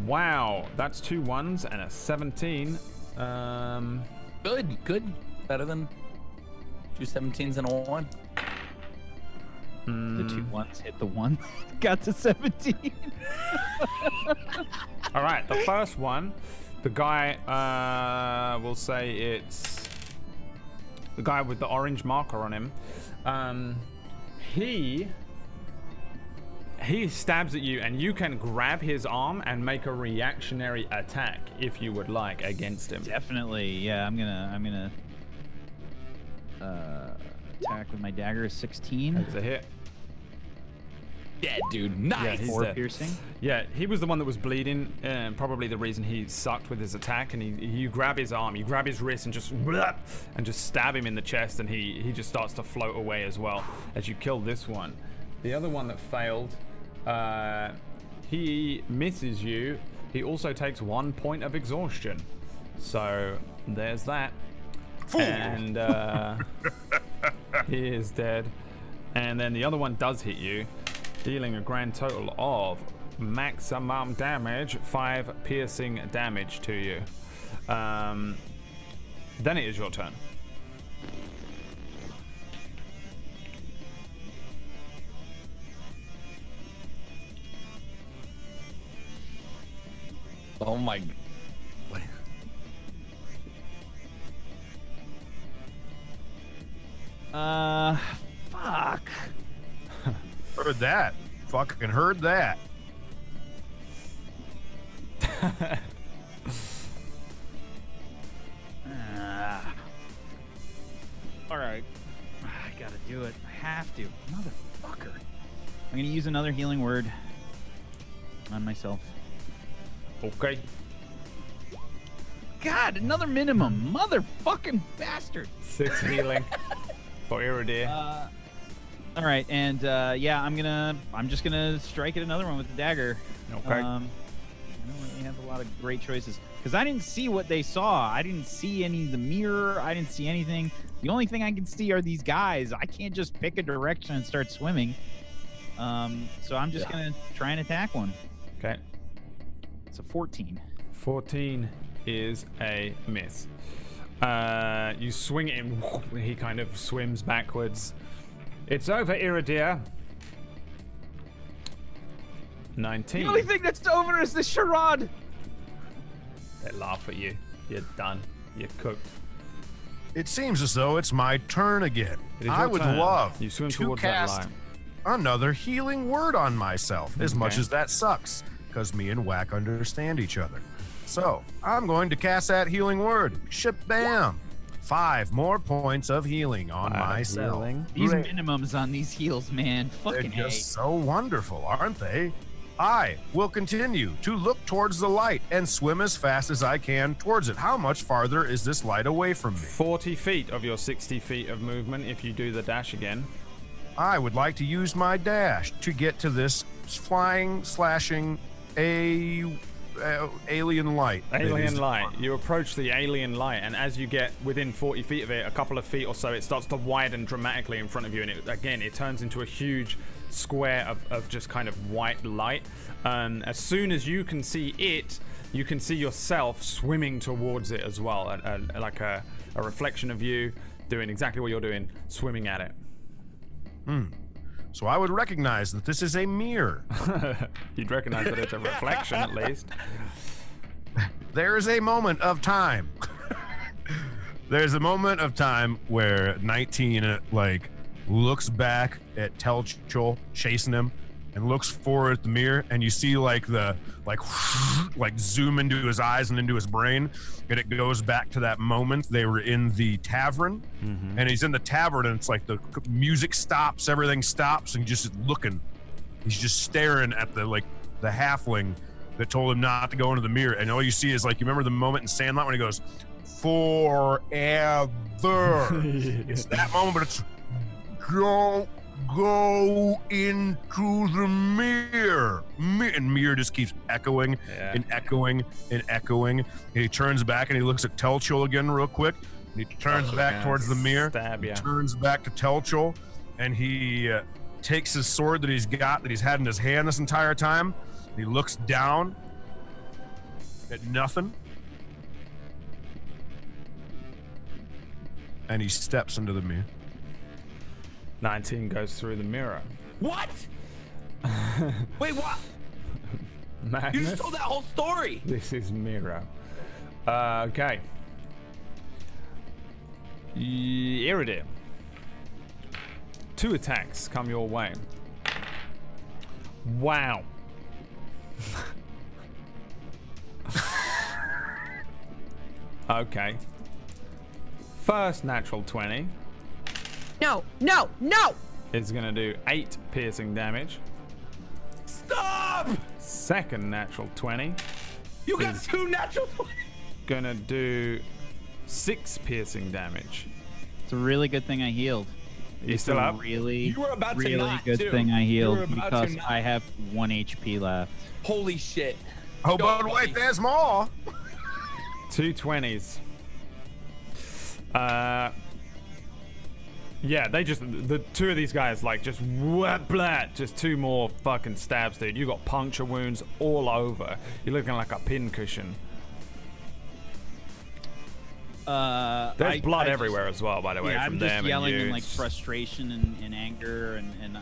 Wow. That's 2 1s and a 17. Good. Better than 2 17s and a 1. The 2 1s hit the 1. Got to 17. All right, the first one, the guy, we'll say it's the guy with the orange marker on him. He stabs at you, and you can grab his arm and make a reactionary attack if you would like against him. Definitely, yeah. I'm gonna Attack with my dagger is 16. That's a hit. Dead, dude. Nice. Yeah, 4 piercing. Yeah, he was the one that was bleeding, and probably the reason he sucked with his attack. And you grab his arm, you grab his wrist, and just stab him in the chest, and he just starts to float away as well as you kill this one. The other one that failed, he misses you. He also takes 1 point of exhaustion. So there's that. Fool. And he is dead. And then the other one does hit you, dealing a grand total of maximum damage, 5 piercing damage to you. Then it is your turn. Oh my... What? Fuck. Heard that. Fucking heard that. Alright. I gotta do it. I have to. Motherfucker. I'm gonna use another healing word on myself. Okay. God, another minimum. Motherfucking bastard. 6 healing. For Iridir. All right, and yeah, I'm just gonna strike at another one with the dagger. Okay. I don't really have a lot of great choices because I didn't see what they saw. I didn't see any of the mirror. I didn't see anything. The only thing I can see are these guys. I can't just pick a direction and start swimming. So I'm just gonna try and attack one. Okay. It's a 14. 14 is a miss. You swing at him. He kind of swims backwards. It's over, Iridir. 19. The only thing that's over is the charade. They laugh at you. You're done. You're cooked. It seems as though it's my turn again. I would love to cast another healing word on myself, as much as that sucks, because me and Whack understand each other. So I'm going to cast that healing word. Shabam. 5 more points of healing on myself. Healing. These minimums on these heals, man. Fucking they're just so wonderful, aren't they? I will continue to look towards the light and swim as fast as I can towards it. How much farther is this light away from me? 40 feet of your 60 feet of movement if you do the dash again. I would like to use my dash to get to this flying, slashing, alien light. Alien light. You approach the alien light, and as you get within 40 feet of it, a couple of feet or so, it starts to widen dramatically in front of you, and it turns into a huge square of just kind of white light. As soon as you can see it, you can see yourself swimming towards it as well, like a reflection of you doing exactly what you're doing, swimming at it. So I would recognize that this is a mirror. You'd recognize that it's a reflection, at least. There is a moment of time. There's a moment of time where 19 looks back at Telchul chasing him and looks forward at the mirror, and you see like zoom into his eyes and into his brain, and it goes back to that moment they were in the tavern. Mm-hmm. And he's in the tavern, and it's like the music stops, everything stops, and just looking. He's just staring at the halfling that told him not to go into the mirror, and all you see is you remember the moment in Sandlot when he goes, forever. It's that moment, but it's go into the mirror. And mirror just keeps echoing and echoing and echoing. And he turns back and he looks at Telchul again real quick. And he turns back towards the mirror. Turns back to Telchul. And he takes his sword that he's had in his hand this entire time. And he looks down at nothing. And he steps into the mirror. 19 goes through the mirror. What? Wait, what? Magnus, you just told that whole story. This is mirror. Okay. Iridir. 2 attacks come your way. Wow. Okay. First natural 20. No, no, no! It's gonna do 8 piercing damage. Stop! Second natural 20. You got 2 natural 20! Gonna do 6 piercing damage. It's a really good thing I healed. You still up? Really, you were about really to not, good too. Thing I healed because I have 1 HP left. Holy shit. Oh, but wait, there's more. 2 20s. Yeah, they just, the 2 of these guys, like, just whap, blat, just 2 more fucking stabs, dude. You got puncture wounds all over. You're looking like a pincushion. There's blood everywhere as well, by the way. Yeah, I'm just yelling in like frustration and anger, and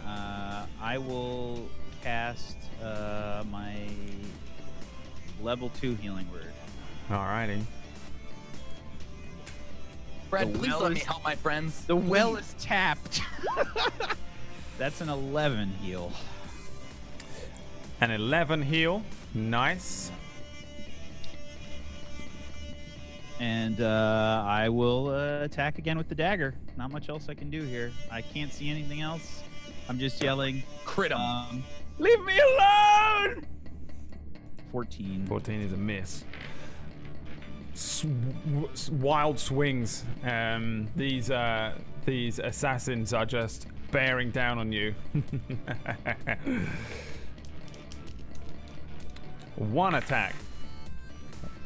I will cast my level 2 healing word. Alrighty. Brad, please let me help my friends. The well is tapped. That's an 11 heal. An 11 heal, nice. And I will attack again with the dagger. Not much else I can do here. I can't see anything else. I'm just yelling. Crit him. Leave me alone! 14. 14 is a miss. Wild swings. These assassins are just bearing down on you. 1 attack.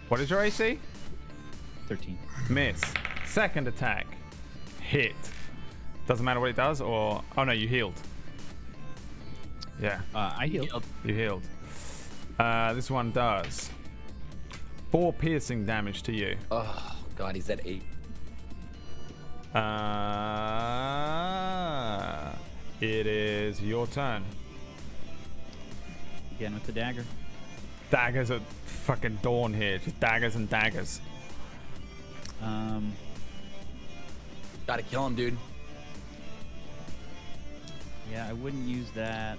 What is your AC? 13. Miss. Second attack. Hit. Doesn't matter what it does, or... Oh, no, you healed. Yeah. I healed. You healed. This one does 4 piercing damage to you. Oh, God, he's at 8. It is your turn. Again with the dagger. Daggers at fucking dawn here. Just daggers and daggers. Gotta kill him, dude. Yeah, I wouldn't use that.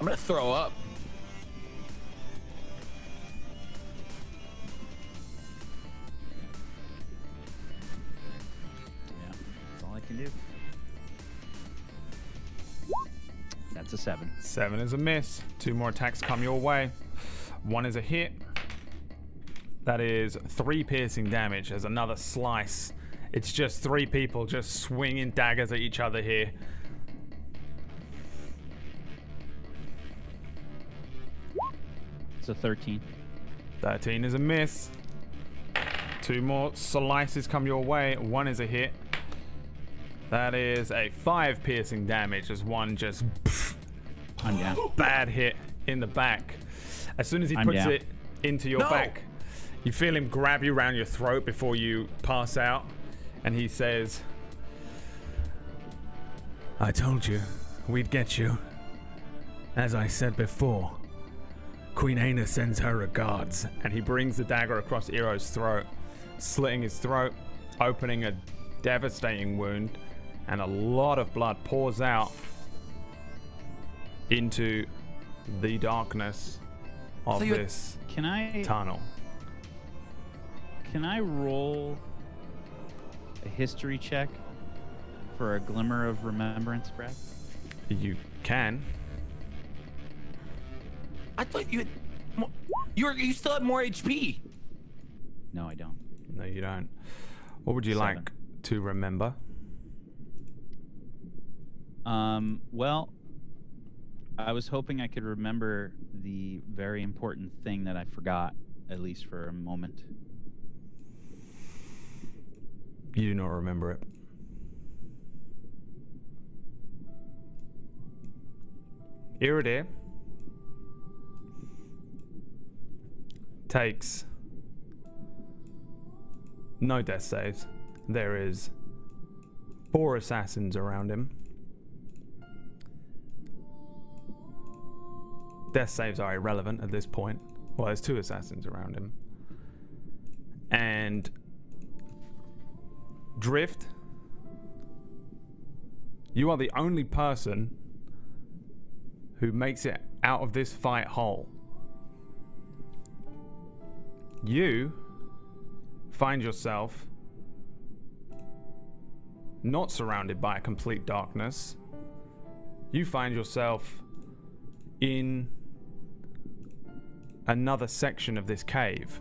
I'm gonna throw up. Yeah, that's all I can do. That's a 7. 7 is a miss. 2 more attacks come your way. 1 is a hit. That is 3 piercing damage. There's another slice. It's just 3 people just swinging daggers at each other here. It's a 13. 13 is a miss. 2 more slices come your way. 1 is a hit. That is a 5 piercing damage as 1 just bad hit in the back. As soon as he puts it into your back, you feel him grab you around your throat before you pass out, and he says, "I told you we'd get you. As I said before, Queen Aina sends her regards." And he brings the dagger across Eero's throat, slitting his throat, opening a devastating wound, and a lot of blood pours out into the darkness of this tunnel. Can I roll a history check for a glimmer of remembrance, Brad? You can. I thought you had more, you still have more HP. No, I don't. No, you don't. What would you 7. Like to remember? Well, I was hoping I could remember the very important thing that I forgot, at least for a moment. You do not remember it. Iridir takes no death saves. There is 4 assassins around him. Death saves are irrelevant at this point. Well, there's 2 assassins around him. And Drift, you are the only person who makes it out of this fight whole. You Find yourself not surrounded by a complete darkness. You find yourself in another section of this cave.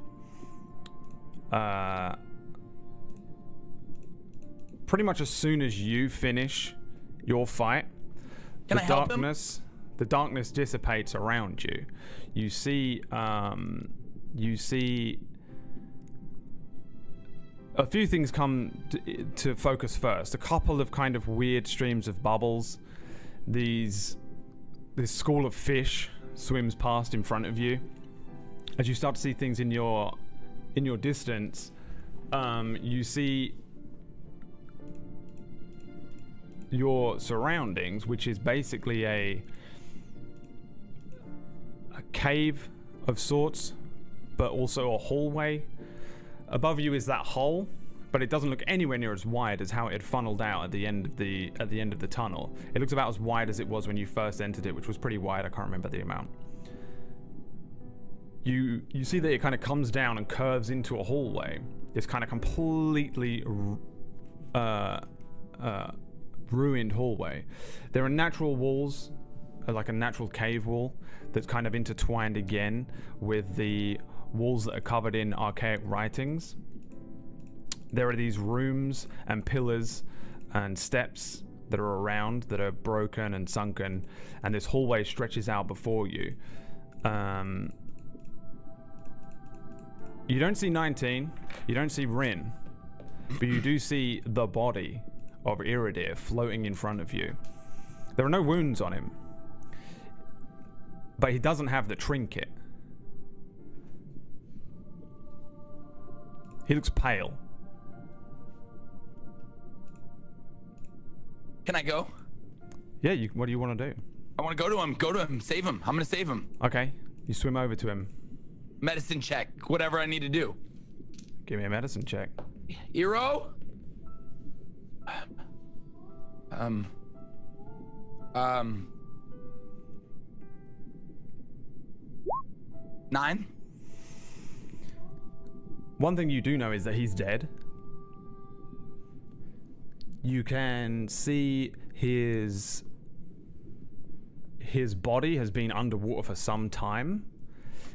Pretty much as soon as you finish your fight, the darkness dissipates around you. You see a few things come to focus first. A couple of kind of weird streams of bubbles. This school of fish swims past in front of you. As you start to see things in your distance, you see your surroundings, which is basically a cave of sorts, but also a hallway. Above you is that hole, but it doesn't look anywhere near as wide as how it had funneled out at the end of the tunnel. It looks about as wide as it was when you first entered it, which was pretty wide. I can't remember the amount. You see that it kind of comes down and curves into a hallway. This kind of completely ruined hallway. There are natural walls, like a natural cave wall, that's kind of intertwined again with the walls that are covered in archaic writings. There are these rooms and pillars and steps that are around that are broken and sunken, and this hallway stretches out before you. You don't see 19, you don't see Rin, but you do see the body of Iridir floating in front of you. There are no wounds on him, but he doesn't have the trinket. He looks pale. Can I go? Yeah, what do you want to do? I want to go to him, save him. I'm going to save him. Okay, you swim over to him. Medicine check, whatever I need to do. Give me a medicine check. Eero? Nine? One thing you do know is that he's dead. You can see his body has been underwater for some time.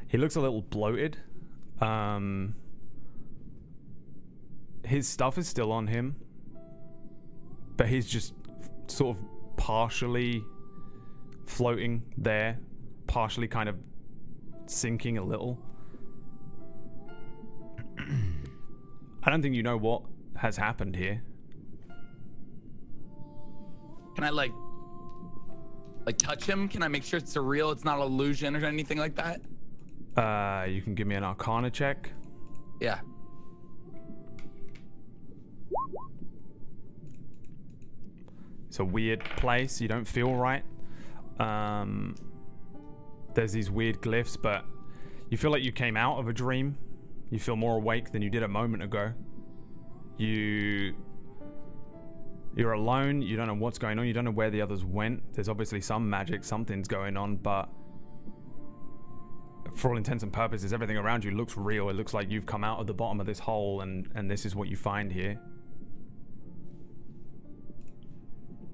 He looks a little bloated. His stuff is still on him, but he's just sort of partially floating there, partially kind of sinking a little. I don't think you know what has happened here. Can I like touch him? Can I make sure it's surreal, it's not an illusion or anything like that? You can give me an Arcana check. Yeah. 's a weird place. You don't feel right. There's these weird glyphs, but you feel like you came out of a dream. You feel more awake than you did a moment ago. You're alone. You don't know what's going on. You don't know where the others went. There's obviously some magic. Something's going on, but for all intents and purposes, everything around you looks real. It looks like you've come out of the bottom of this hole, and this is what you find here.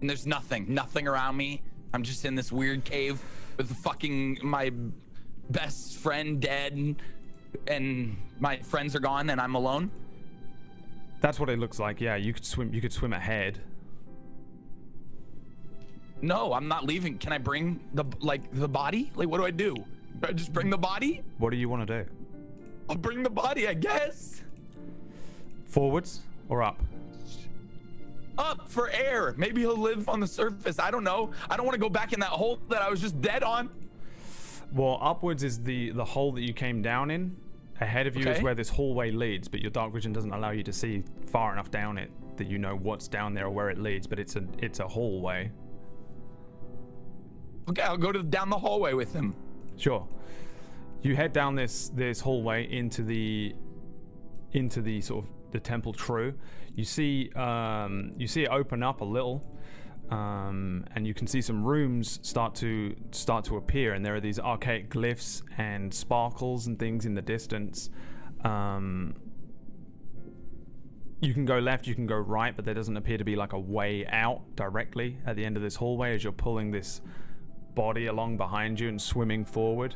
And there's nothing around me. I'm just in this weird cave with fucking my best friend dead, and my friends are gone, and I'm alone. That's what it looks like. Yeah, you could swim ahead. No, I'm not leaving. Can I bring the body? Like, what do I do? I just bring the body? What do you want to do? I'll bring the body, I guess. Forwards or up? Up for air. Maybe he'll live on the surface. I don't know. I don't want to go back in that hole that I was just dead on. Well, upwards is the hole that you came down in. Ahead of you is where this hallway leads, but your dark vision doesn't allow you to see far enough down it that you know what's down there or where it leads, but it's a hallway. Okay, I'll go down the hallway with him. Sure. You head down this hallway into the sort of the temple true. You see it open up a little, and you can see some rooms start to appear, and there are these archaic glyphs and sparkles and things in the distance. you can go left, you can go right, but there doesn't appear to be like a way out directly at the end of this hallway as you're pulling this body along behind you and swimming forward.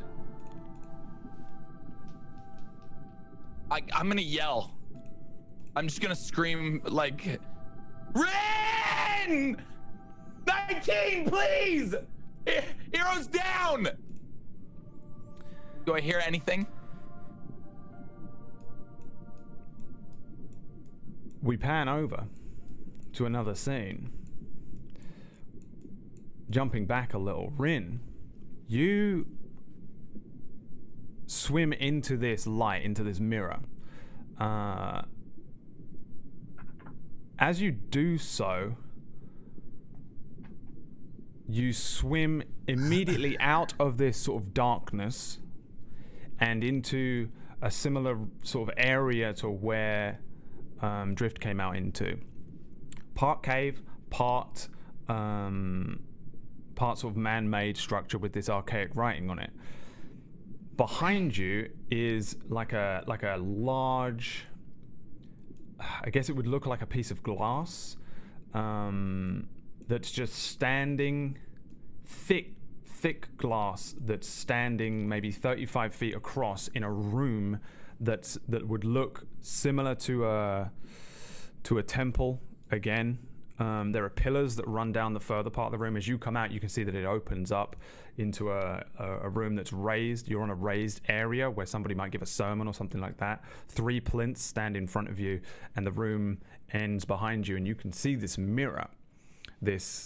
I'm gonna yell. I'm just gonna scream like, RUN! 19, please! Heroes down! Do I hear anything? We pan over to another scene. Jumping back a little, Rin, you swim into this light, into this mirror. As you do so, you swim immediately out of this sort of darkness and into a similar sort of area to where Drift came out into. Part cave, part sort of man-made structure with this archaic writing on it. Behind you is like a large, I guess it would look like a piece of glass that's just standing, thick glass that's standing maybe 35 feet across in a room that would look similar to a temple again. There are pillars that run down the further part of the room. As you come out, you can see that it opens up into a room that's raised. You're on a raised area where somebody might give a sermon or something like that. Three plinths stand in front of you, and the room ends behind you, and you can see this mirror, this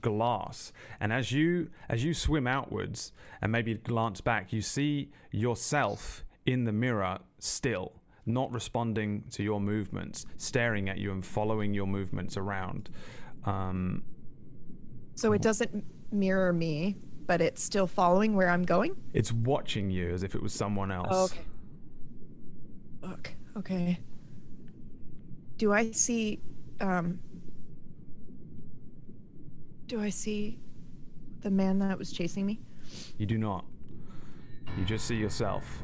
glass. And as you swim outwards and maybe glance back, you see yourself in the mirror still, not responding to your movements, staring at you and following your movements around. So it doesn't mirror me, but it's still following where I'm going? It's watching you as if it was someone else. Oh, okay. Fuck. Okay. Do I see... do I see the man that was chasing me? You do not. You just see yourself.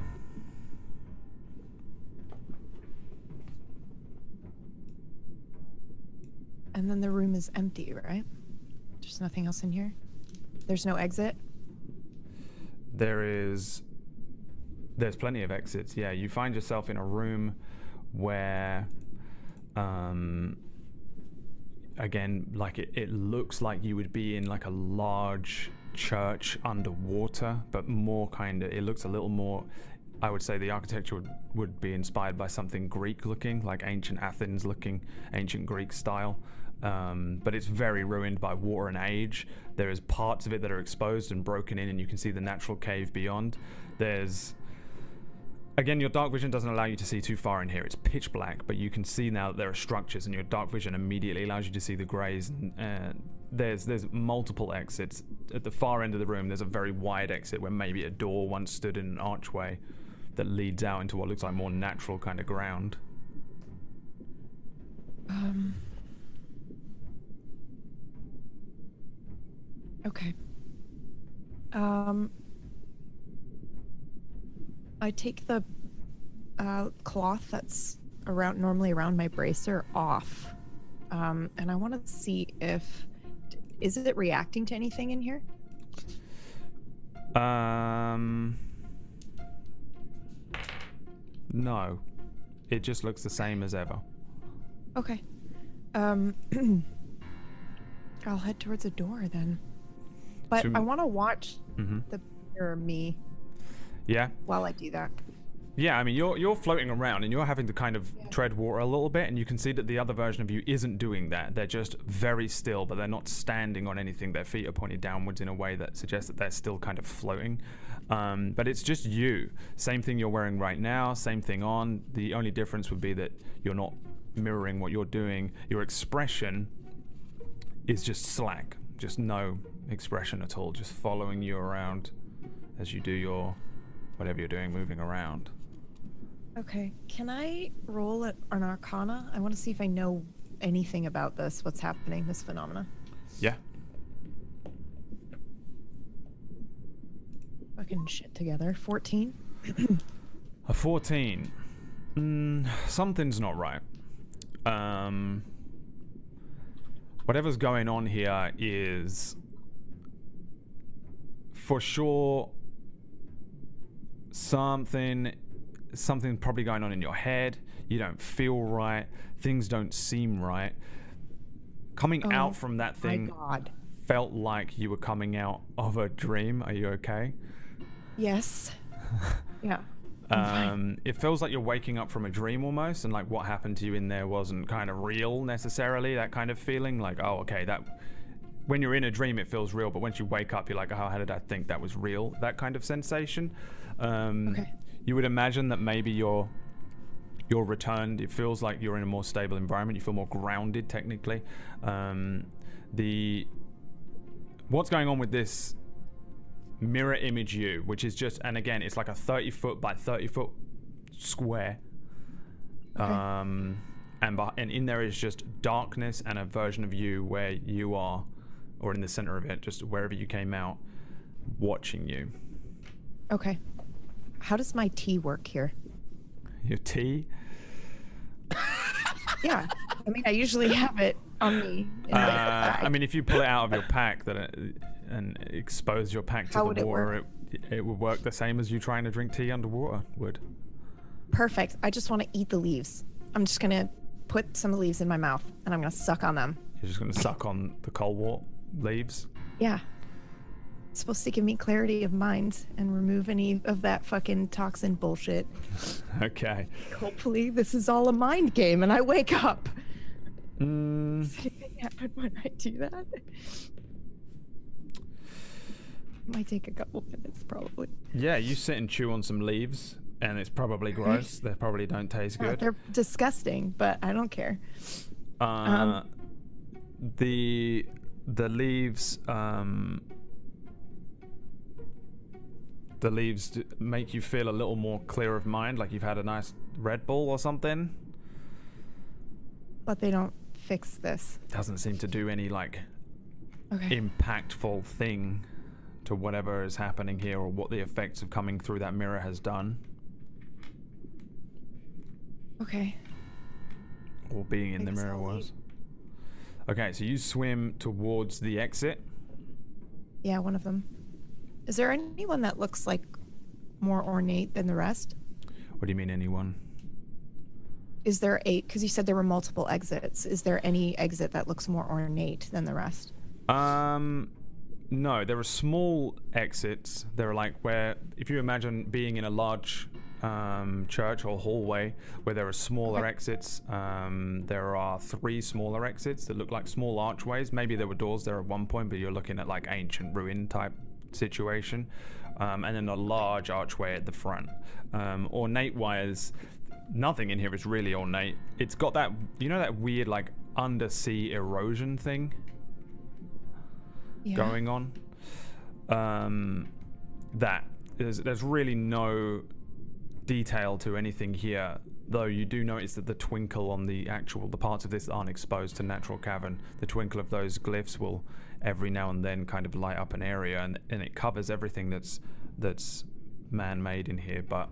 And then the room is empty, right? There's nothing else in here? There's no exit? There's plenty of exits, yeah. You find yourself in a room where, again, like it looks like you would be in like a large church underwater, but more kind of, it looks a little more, I would say the architecture would be inspired by something Greek looking, like ancient Athens looking, ancient Greek style. But it's very ruined by water and age. There is parts of it that are exposed and broken in, and you can see the natural cave beyond. There's, again, your dark vision doesn't allow you to see too far in here. It's pitch black, but you can see now that there are structures, and your dark vision immediately allows you to see the greys. There's multiple exits. At the far end of the room, there's a very wide exit where maybe a door once stood in an archway that leads out into what looks like more natural kind of ground. Okay. I take the cloth that's around, normally around my bracer, off, and I want to see is it reacting to anything in here? No, it just looks the same as ever. Okay. I'll head towards a door then. But I want to watch the mirror me. Yeah. While I do that. Yeah, I mean, you're floating around and you're having to kind of tread water a little bit, and you can see that the other version of you isn't doing that. They're just very still, but they're not standing on anything. Their feet are pointed downwards in a way that suggests that they're still kind of floating. But it's just you. Same thing you're wearing right now, same thing on. The only difference would be that you're not mirroring what you're doing. Your expression is just slack. Just no expression at all. Just following you around as you do your... whatever you're doing, moving around. Okay, can I roll an Arcana? I want to see if I know anything about this, what's happening, this phenomena. Yeah. Fucking shit together. 14? A 14. Something's not right. whatever's going on here is for sure something probably going on in your head. You don't feel right. Things don't seem right. Coming out from that thing felt like you were coming out of a dream. Are you okay? Yes. Yeah. It feels like you're waking up from a dream almost, and like what happened to you in there wasn't kind of real necessarily. That kind of feeling, like, oh, okay, that. When you're in a dream, it feels real, but once you wake up, you're like, oh, how did I think that was real? That kind of sensation. Okay. You would imagine that maybe you're returned. It feels like you're in a more stable environment. You feel more grounded technically. What's going on with this mirror image you, which is just, and again, it's like a 30-foot by 30-foot square. Okay. And in there is just darkness and a version of you where you are, or in the center of it, just wherever you came out, watching you. Okay. How does my tea work here? Your tea? Yeah. I mean, I usually have it on me. I mean, if you pull it out of your pack and expose your pack to the water, it would work the same as you trying to drink tea underwater would. Perfect. I just want to eat the leaves. I'm just going to put some leaves in my mouth and I'm going to suck on them. You're just going to suck on the cold leaves? Yeah. It's supposed to give me clarity of mind and remove any of that fucking toxin bullshit. Okay. Hopefully this is all a mind game and I wake up. Does anything happen when I do that? It might take a couple minutes probably. Yeah, you sit and chew on some leaves and it's probably gross. They probably don't taste good. They're disgusting, but I don't care. The leaves... The leaves make you feel a little more clear of mind, like you've had a nice Red Bull or something. But they don't fix this. Doesn't seem to do any impactful thing to whatever is happening here or what the effects of coming through that mirror has done. Okay. Or being in the mirror was. Okay, so you swim towards the exit. Yeah, one of them. Is there anyone that looks like more ornate than the rest? What do you mean anyone? Is there because you said there were multiple exits. Is there any exit that looks more ornate than the rest? No, there are small exits. They're like where, if you imagine being in a large church or hallway where there are smaller exits, there are three smaller exits that look like small archways. Maybe there were doors there at one point, but you're looking at like ancient ruin type situation, and then a large archway at the front. Ornate wise, nothing in here is really ornate. It's got that, you know, that weird like undersea erosion thing going on. That there's really no detail to anything here, though you do notice that the twinkle on the parts of this aren't exposed to natural cavern. The twinkle of those glyphs will every now and then kind of light up an area, and it covers everything that's man-made in here. But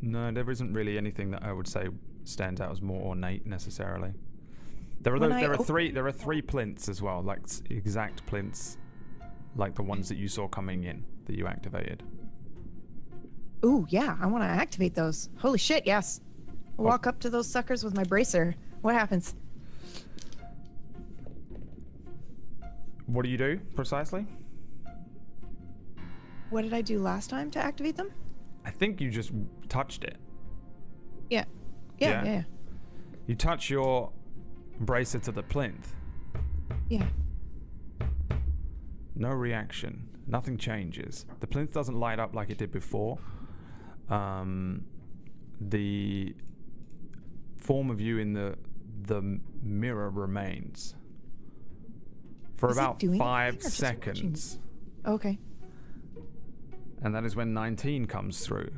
no, there isn't really anything that I would say stands out as more ornate necessarily. There are three plinths as well, like exact plinths, like the ones that you saw coming in that you activated. Ooh, yeah, I want to activate those. Holy shit, yes. I'll walk up to those suckers with my bracer. What happens? What do you do, precisely? What did I do last time to activate them? I think you just touched it. Yeah. You touch your bracer to the plinth. Yeah. No reaction. Nothing changes. The plinth doesn't light up like it did before. The form of you in the mirror remains. For about 5 seconds. Okay. And that is when 19 comes through.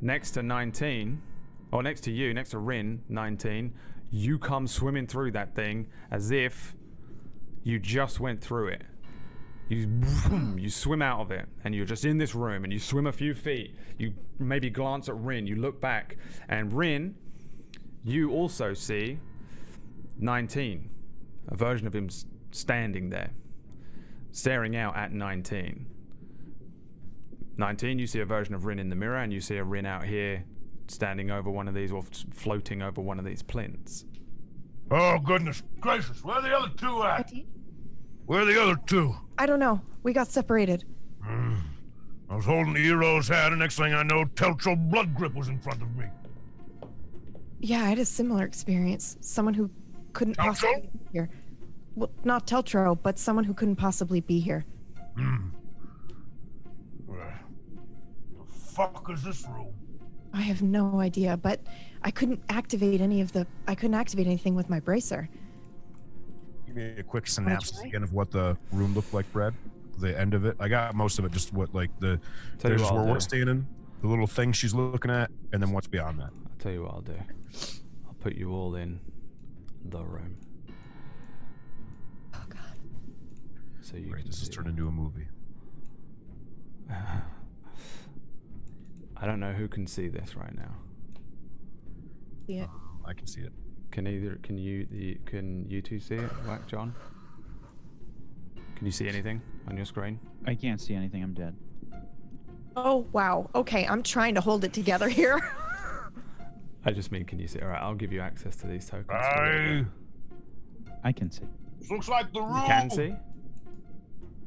Next to 19, or next to you, next to Rin, 19, you come swimming through that thing as if you just went through it. You swim out of it, and you're just in this room, and you swim a few feet. You maybe glance at Rin, you look back, and Rin, You also see 19, a version of him standing there, staring out at 19. 19, you see a version of Rin in the mirror, and you see a Rin out here standing over one of these, or floating over one of these plinths. Oh, goodness gracious, where are the other two at? Where are the other two? I don't know. We got separated. I was holding the hero's hat, and next thing I know, Telchul Bloodgrip was in front of me. Yeah, I had a similar experience. Someone who couldn't possibly be here. Well, not Teltro, but someone who couldn't possibly be here. Where the fuck is this room? I have no idea, but I couldn't activate anything with my bracer. Give me a quick synopsis again of what the room looked like, Brad. The end of it. I got most of it, just what, like, the... There's where we're standing, the little thing she's looking at, and then what's beyond that. I'll tell you what I'll do. I'll put you all in the room. Oh, God. So you right, this has turned into a movie. I don't know who can see this right now. Yeah. I can see it. Can you two see it, Black John? Can you see anything on your screen? I can't see anything. I'm dead. Oh, wow. Okay, I'm trying to hold it together here. I just mean, can you see? All right, I'll give you access to these tokens. I can see. This looks like the room. You can see?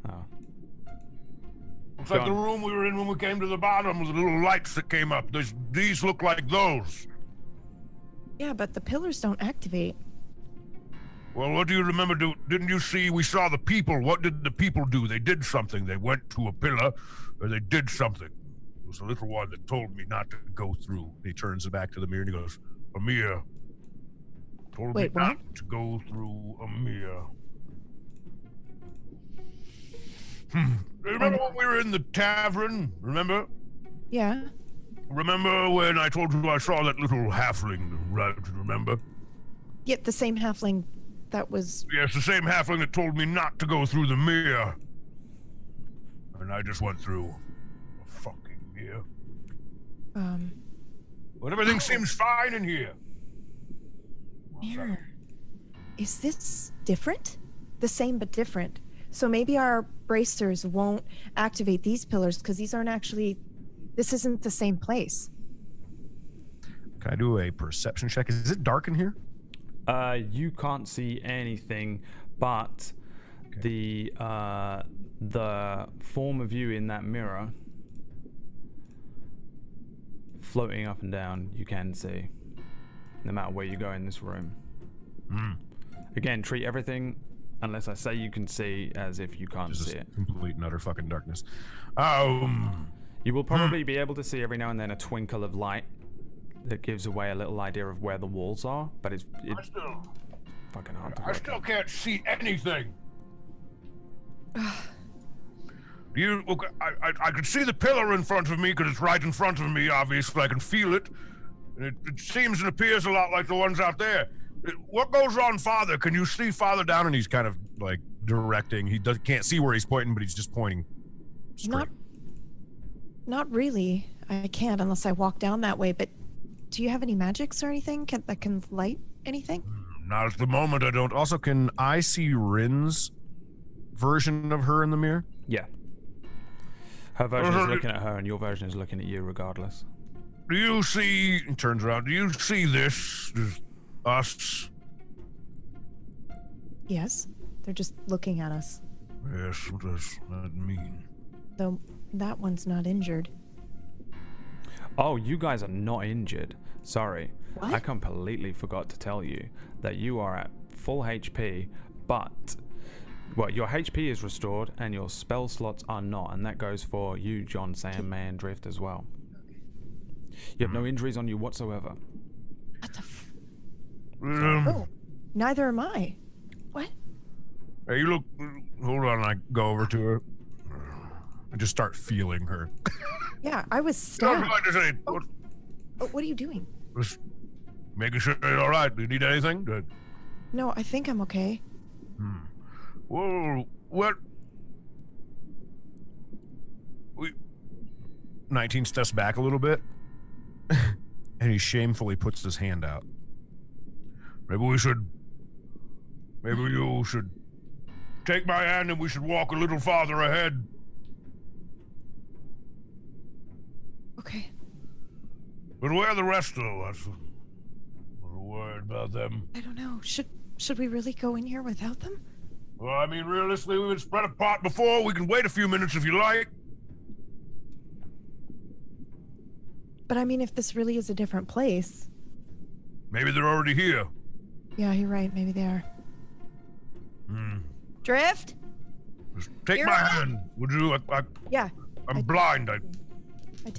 Oh. Looks like the room we were in when we came to the bottom with the little lights that came up. These look like those. Yeah, but the pillars don't activate. Well, what do you remember? Didn't you see? We saw the people. What did the people do? They did something. They went to a pillar, or they did something. It was the little one that told me not to go through. He turns it back to the mirror and he goes, Amir told me not to go through, Amir. Remember when we were in the tavern? Remember? Yeah. Remember when I told you I saw that little halfling, right? Remember? Yep, the same halfling. That was... Yes, the same halfling that told me not to go through the mirror. And I just went through a fucking mirror. But everything seems fine in here. Mirror. Is this different? The same but different. So maybe our bracers won't activate these pillars because these aren't actually... This isn't the same place. Can I do a perception check? Is it dark in here? You can't see anything, but okay. the form of you in that mirror floating up and down, you can see, no matter where you go in this room. Again, treat everything, unless I say you can see, as if you can't see it. Complete and utter fucking darkness. You will probably be able to see every now and then a twinkle of light that gives away a little idea of where the walls are, but it's fucking hard to I still can't see anything. I can see the pillar in front of me because it's right in front of me, obviously. I can feel it. And it seems and appears a lot like the ones out there. What goes on farther? Can you see farther down? And he's kind of, like, directing. He can't see where he's pointing, but he's just pointing straight. Not really. I can't unless I walk down that way, but do you have any magics or anything that can light anything? Not at the moment, I don't. Also, can I see Rin's version of her in the mirror? Yeah. Her version is looking at her, and your version is looking at you regardless. Do you see... He turns around. Do you see this? Us? Yes. They're just looking at us. Yes, what does that mean? Though that one's not injured. Oh, you guys are not injured. Sorry. What? I completely forgot to tell you that you are at full HP, but... Well, your HP is restored, and your spell slots are not, and that goes for you, Jon Sandman Drift, as well. Okay. You have no injuries on you whatsoever. What the f... Oh, neither am I. What? Hey, you look... Hold on, I go over to her. I just start feeling her. Yeah, I was stabbed. What are you doing? Just making sure you're all right. Do you need anything? No, I think I'm okay. Well, what? 19 steps back a little bit, and he shamefully puts his hand out. Maybe you should take my hand and we should walk a little farther ahead. Okay. But where are the rest of us? What's the word about them? I don't know. Should we really go in here without them? Well, I mean, realistically, we've been spread apart before. We can wait a few minutes if you like. But I mean, if this really is a different place. Maybe they're already here. Yeah, you're right. Maybe they are. Hmm. Drift? Just take my hand, would you? Yeah. I'm blind. I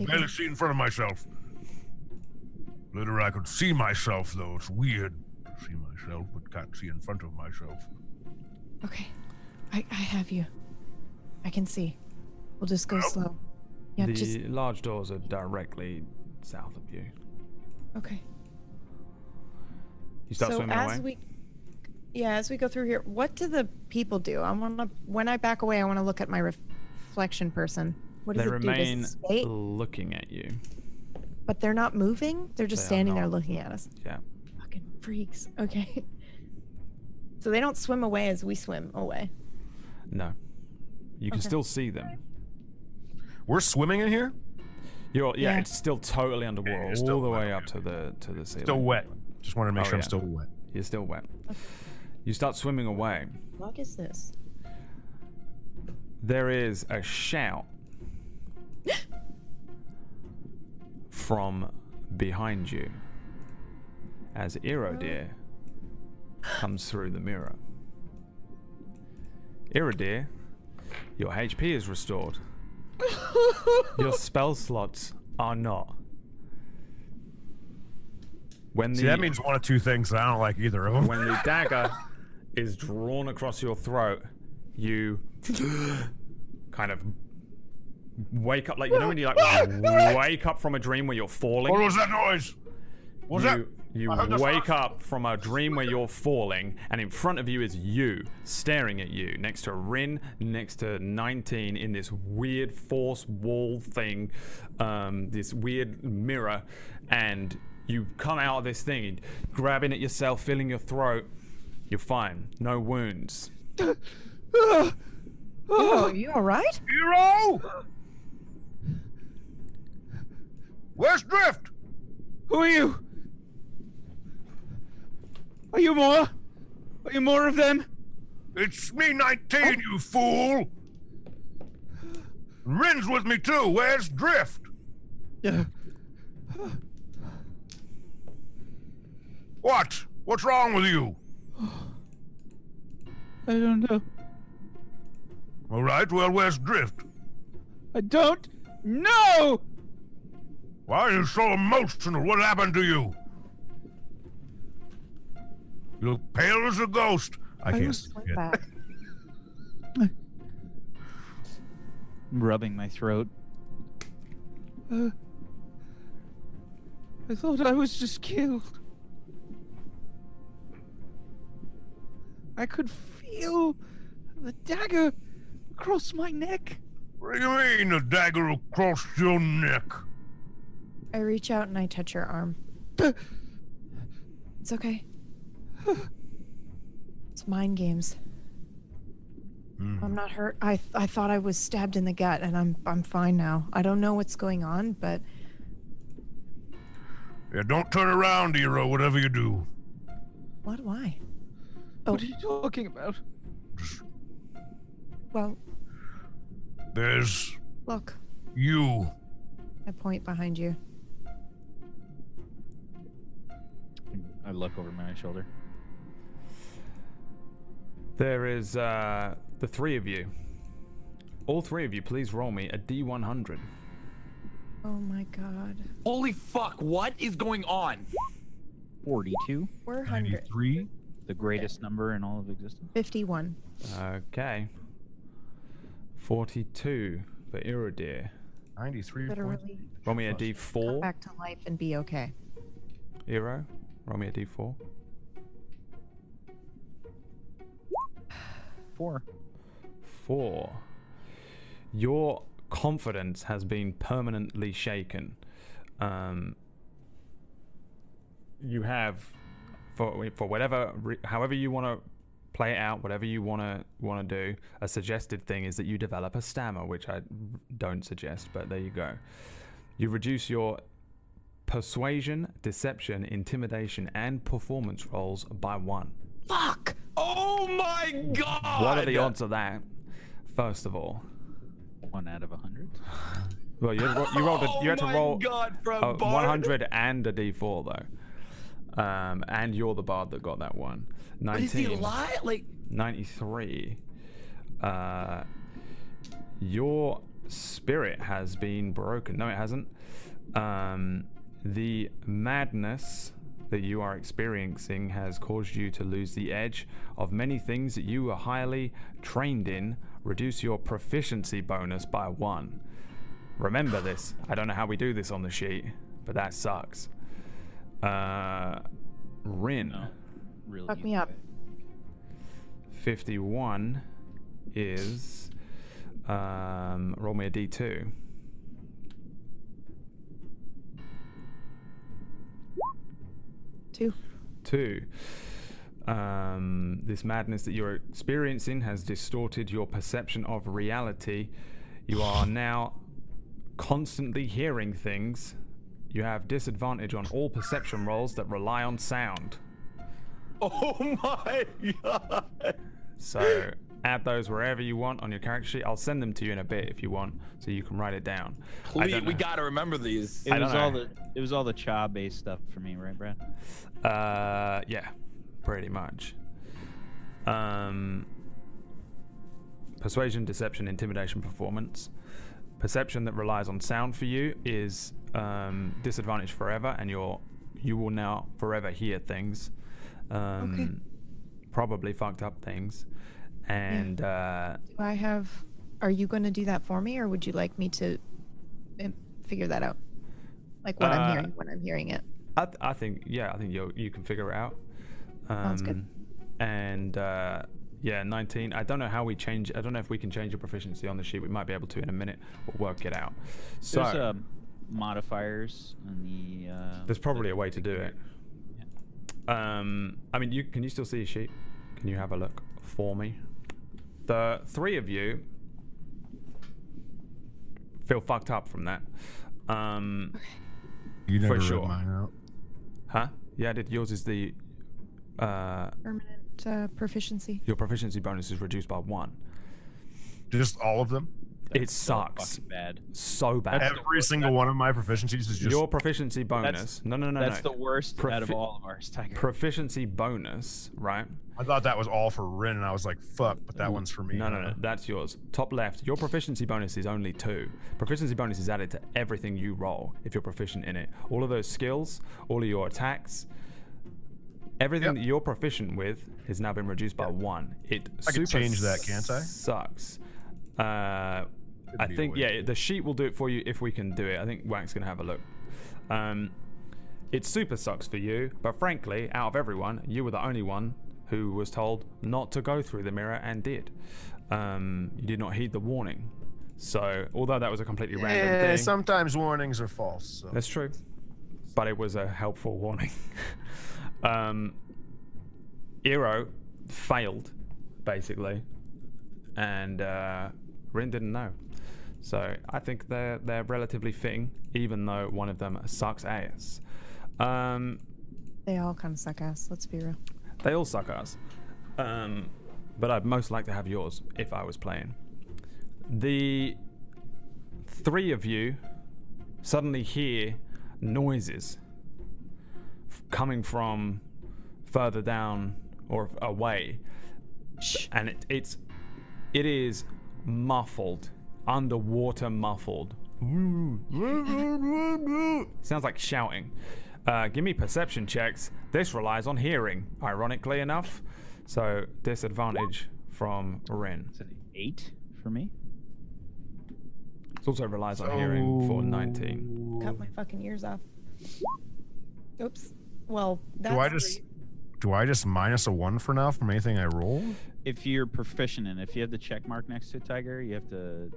barely see in front of myself. Later, I could see myself, though. It's weird to see myself, but can't see in front of myself. Okay. I have you. I can see. We'll just go slow. Yeah, the large doors are directly south of you. Okay. You start swimming away? As we go through here, what do the people do? When I back away, I want to look at my reflection person. What does it do? They remain looking at you. But they're not moving? They're just standing there looking at us. Yeah. Fucking freaks. Okay. So they don't swim away as we swim away? No. You can still see them. We're swimming in here? Yeah, it's still totally underwater, all the way up to the ceiling. Still wet. Just wanted to make sure I'm still wet. You're still wet. Okay. You start swimming away. What is this? There is a shout from behind you as Erodere comes through the mirror. Erodere, your HP is restored. Your spell slots are not. See, that means one of two things, and I don't like either of them. When the dagger is drawn across your throat, you kind of wake up, like, you know when you like wake up from a dream where you're falling? What was that noise? What was that? You wake up from a dream where you're falling, and in front of you is you, staring at you, next to Rin, next to 19, in this weird force wall thing, this weird mirror, and you come out of this thing, grabbing at yourself, feeling your throat. You're fine. No wounds. Are you alright? Hero! Where's Drift? Who are you? Are you more? Are you more of them? It's me, 19, you fool! Rin's with me too. Where's Drift? Yeah. What? What's wrong with you? I don't know. All right, well, where's Drift? I don't know! Why are you so emotional? What happened to you? You look pale as a ghost. I can't see it. I'm rubbing my throat. I thought I was just killed. I could feel the dagger across my neck. What do you mean, a dagger across your neck? I reach out and I touch her arm. It's okay. It's mind games. I'm not hurt. I thought I was stabbed in the gut, and I'm fine now. I don't know what's going on, but... Yeah, don't turn around, Hero, whatever you do. What? Why? What are you talking about? Well, there's... Look. You. I point behind you. I look over my shoulder. There is the three of you. All three of you, please roll me a D100. Oh my god. Holy fuck, what is going on? 42. We're 100. 93. The greatest number in all of existence. 51. Okay. 42 for Erodere. 93. Literally. Roll me a D4. Come back to life and be okay. Ero, roll me a D4. 4. Your confidence has been permanently shaken. You have for whatever, however you want to play it out, whatever you want to do. A suggested thing is that you develop a stammer, which I don't suggest, but there you go. You reduce your persuasion, deception, intimidation, and performance rolls by 1. Fuck! Oh my god! What are the odds of that? First of all, 1 out of 100. Well, you had to roll 100 and a d4 though, and you're the bard that got that one. 19. Is he alive? Like 93. Your spirit has been broken. No, it hasn't. The madness that you are experiencing has caused you to lose the edge of many things that you were highly trained in. Reduce your proficiency bonus by 1. Remember this. I don't know how we do this on the sheet, but that sucks. Rin. No, really fuck me up. 51 is... roll me a d2. Two. This madness that you're experiencing has distorted your perception of reality. You are now constantly hearing things. You have disadvantage on all perception rolls that rely on sound. Oh my god! So add those wherever you want on your character sheet. I'll send them to you in a bit if you want, so you can write it down. Please, we gotta remember these. It was all the cha based stuff for me, right, Brad? Yeah. Pretty much. Persuasion, deception, intimidation, performance. Perception that relies on sound for you is disadvantage forever, and you will now forever hear things. Okay. Probably fucked up things. And do I have? Are you going to do that for me, or would you like me to figure that out? Like what I'm hearing when I'm hearing it. I think you can figure it out. Sounds good. And 19. I don't know how we change. I don't know if we can change your proficiency on the sheet. We might be able to in a minute. We'll work it out. So there's modifiers on the. There's probably a way to do it. Yeah. I mean, can you still see your sheet? Can you have a look for me? The three of you feel fucked up from that. You never read mine out. Huh? Yeah, I did. Yours is the. Permanent proficiency. Your proficiency bonus is reduced by 1. Just all of them? It sucks. So bad. So bad. Every single one of my proficiencies is just... Your proficiency bonus. No. That's the worst out of all of ours, Tiger. Proficiency bonus, right? I thought that was all for Rin, and I was like, fuck, but that one's for me. No, that's yours. Top left, your proficiency bonus is only 2. Proficiency bonus is added to everything you roll if you're proficient in it. All of those skills, all of your attacks... Everything that you're proficient with has now been reduced by 1. I can change that, can't I? Sucks. I think the sheet will do it for you if we can do it. I think Wank's gonna have a look. It super sucks for you, but frankly, out of everyone, you were the only one who was told not to go through the mirror and did. You did not heed the warning. So, although that was a completely random thing, sometimes warnings are false. So. That's true, but it was a helpful warning. Eero failed, basically, and Rin didn't know. So I think they're relatively fitting, even though one of them sucks ass. They all kind of suck ass. Let's be real. They all suck ass. But I'd most like to have yours if I was playing. The three of you suddenly hear noises coming from further down or away. Shh. And it is muffled, underwater muffled. Sounds like shouting. Give me perception checks. This relies on hearing, ironically enough. So disadvantage from Rin. It's an 8 for me. It also relies on hearing for 19. Cut my fucking ears off. Oops. Well, that's do I just minus a 1 for now from anything I roll? If you're proficient in it, if you have the check mark next to Tiger, you have to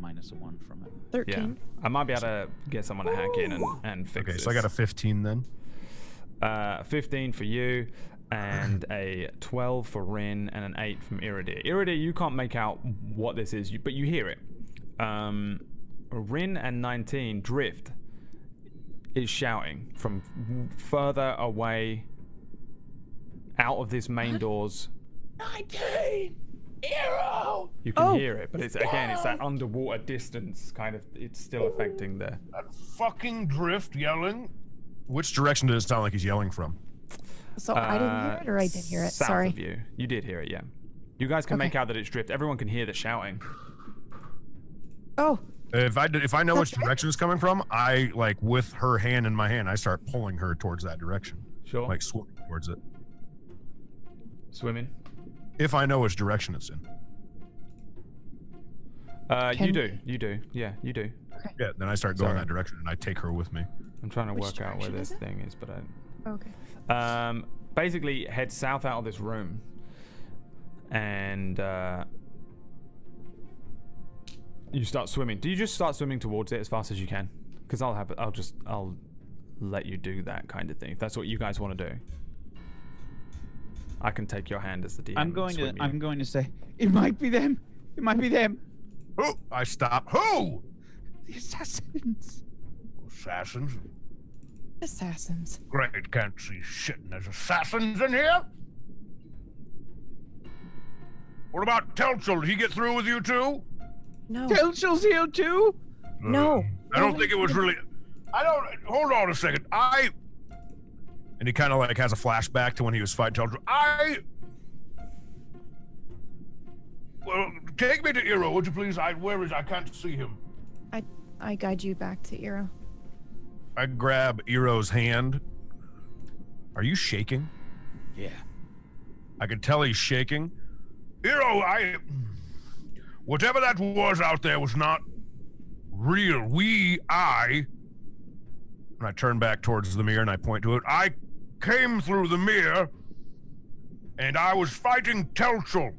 minus a 1 from it. 13. Yeah. I might be able to get someone to hack in and fix it. Okay, so I got a 15 then. 15 for you, and a 12 for Rin, and an 8 from Iridir. Iridir, you can't make out what this is, but you hear it. Rin and 19, Drift, is shouting from further away out of this main doors. 19! Hero! You can hear it, but it's again, it's that underwater distance kind of, it's still affecting there. That fucking Drift yelling. Which direction does it sound like he's yelling from? So I didn't hear it, or I did hear it? South Sorry. Of you. You did hear it, yeah. You guys can make out that it's Drift. Everyone can hear the shouting. Oh. If I know which direction it's coming from, I, like, with her hand in my hand, I start pulling her towards that direction. Sure. Like, swimming towards it. Swimming? If I know which direction it's in. You do. Yeah, you do. Okay. Yeah, then I start going that direction, and I take her with me. I'm trying to work out where this thing is, but I... Okay. Basically, head south out of this room. And, you start swimming. Do you just start swimming towards it as fast as you can? Because I'll let you do that kind of thing. If that's what you guys want to do. I can take your hand as the DM. I'm going to say, it might be them. It might be them. Who? I stop. Who? The assassins. Assassins. Great, can't see shit. And there's assassins in here? What about Telchul? Did he get through with you too? No. Telchul's here too? No. I don't think it was really... Hold on a second. And he kind of like has a flashback to when he was fighting Telchul. Well, take me to Eero, would you please? Where is... I can't see him. I guide you back to Eero. I grab Eero's hand. Are you shaking? Yeah. I can tell he's shaking. Eero, whatever that was out there was not real. And I turn back towards the mirror and I point to it. I came through the mirror and I was fighting Telchul.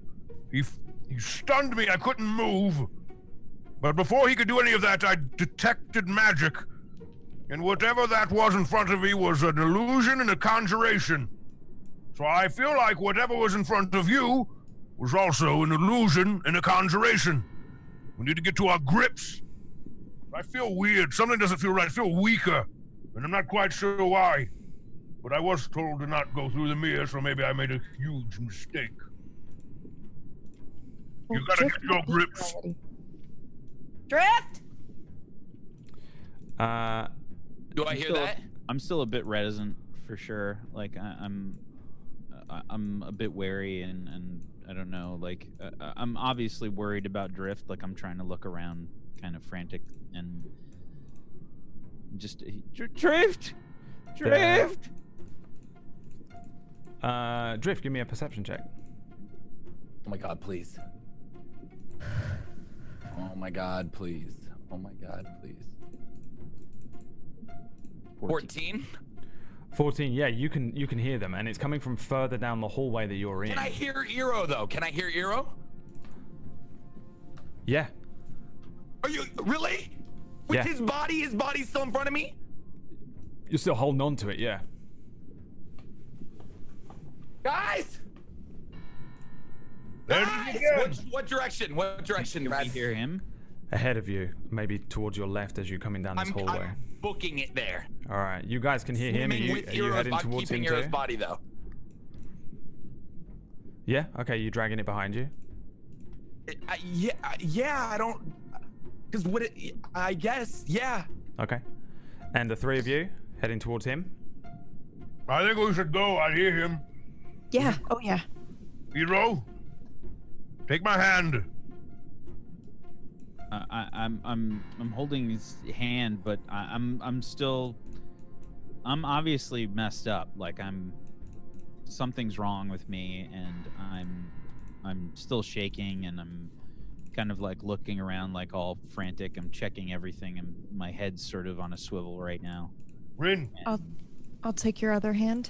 He stunned me, I couldn't move. But before he could do any of that, I detected magic. And whatever that was in front of me was an illusion and a conjuration. So I feel like whatever was in front of you was also an illusion and a conjuration. We need to get to our grips. I feel weird. Something doesn't feel right. I feel weaker, and I'm not quite sure why. But I was told to not go through the mirror, so maybe I made a huge mistake. Well, you gotta get your grips. Drift! Do I hear that? I'm still a bit reticent, for sure. Like, I'm a bit wary, and I don't know, like, I'm obviously worried about Drift. Like, I'm trying to look around kind of frantic and just... Drift! Drift, give me a perception check. Oh my god, please. Oh my god, please. 14? 14, yeah, you can hear them, and it's coming from further down the hallway that you're in. Can I hear Eero, though? Yeah. Are you... Really? With his body's still in front of me? You're still holding on to it, yeah. Guys! What direction? Can we hear him? Ahead of you, maybe towards your left as you're coming down this hallway. I'm booking it there. All right, you guys can hear him. Are you heading towards him too? I'm keeping Eero's body though. Yeah. Okay. You dragging it behind you? I don't. Cause I guess. Yeah. Okay. And the three of you heading towards him. I think we should go. I hear him. Yeah. Oh yeah. Eero, take my hand. I'm holding his hand, but I'm obviously messed up. Like something's wrong with me, and I'm still shaking, and I'm kind of like looking around, like all frantic. I'm checking everything, and my head's sort of on a swivel right now. Rin, I'll take your other hand.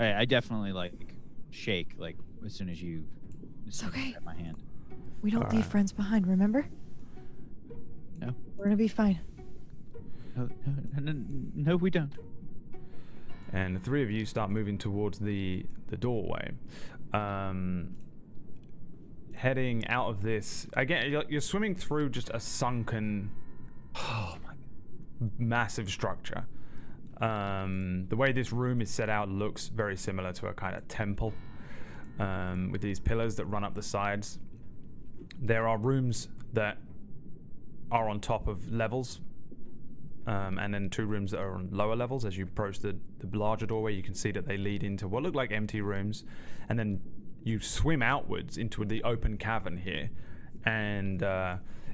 I definitely like shake like as soon as you. It's okay. Grab my hand. We don't leave friends behind, remember? No. We're gonna be fine. No, we don't. and the three of you start moving towards the doorway. Heading out of this, again, you're swimming through just a sunken, oh my God, massive structure. The way this room is set out looks very similar to a kind of temple, with these pillars that run up the sides. There are rooms that are on top of levels, and then two rooms that are on lower levels. As you approach the larger doorway, you can see that they lead into what look like empty rooms, and then you swim outwards into the open cavern here, and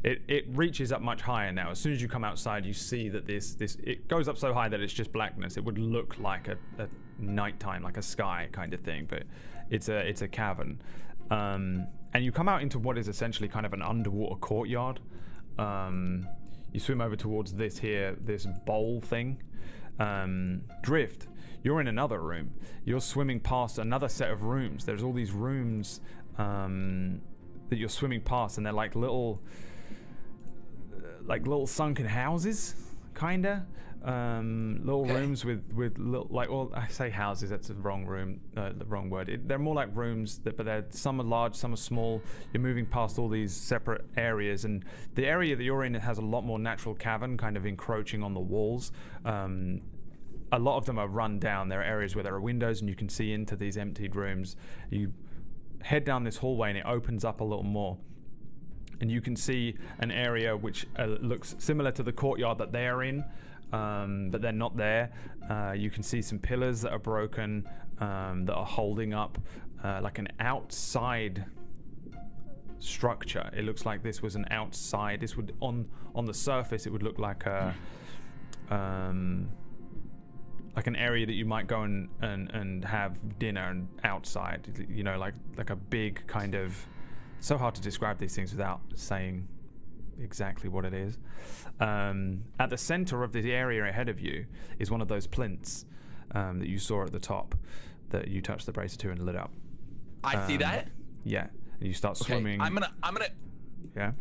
it reaches up much higher now. As soon as you come outside, you see that this it goes up so high that it's just blackness. It would look like a nighttime, like a sky kind of thing, but it's a cavern. And you come out into what is essentially kind of an underwater courtyard. You swim over towards this bowl thing. Drift, you're in another room. You're swimming past another set of rooms. There's all these rooms that you're swimming past, and they're like little sunken houses, kinda. Little rooms with little, like, well, I say houses, that's the wrong room, the wrong word. They're more like rooms, but some are large, some are small. You're moving past all these separate areas, and the area that you're in has a lot more natural cavern kind of encroaching on the walls. A lot of them are run down. There are areas where there are windows and you can see into these emptied rooms. You head down this hallway and it opens up a little more, and you can see an area which looks similar to the courtyard that they're in, but they're not there. You can see some pillars that are broken, that are holding up like an outside structure. It looks like this was an outside. This would, on the surface, it would look like a like an area that you might go and have dinner and outside. You know, like a big kind of. So hard to describe these things without saying exactly what it is. At the center of the area ahead of you is one of those plinths that you saw at the top, that you touched the bracer to and lit up. I see that. Yeah, and you start swimming. I'm gonna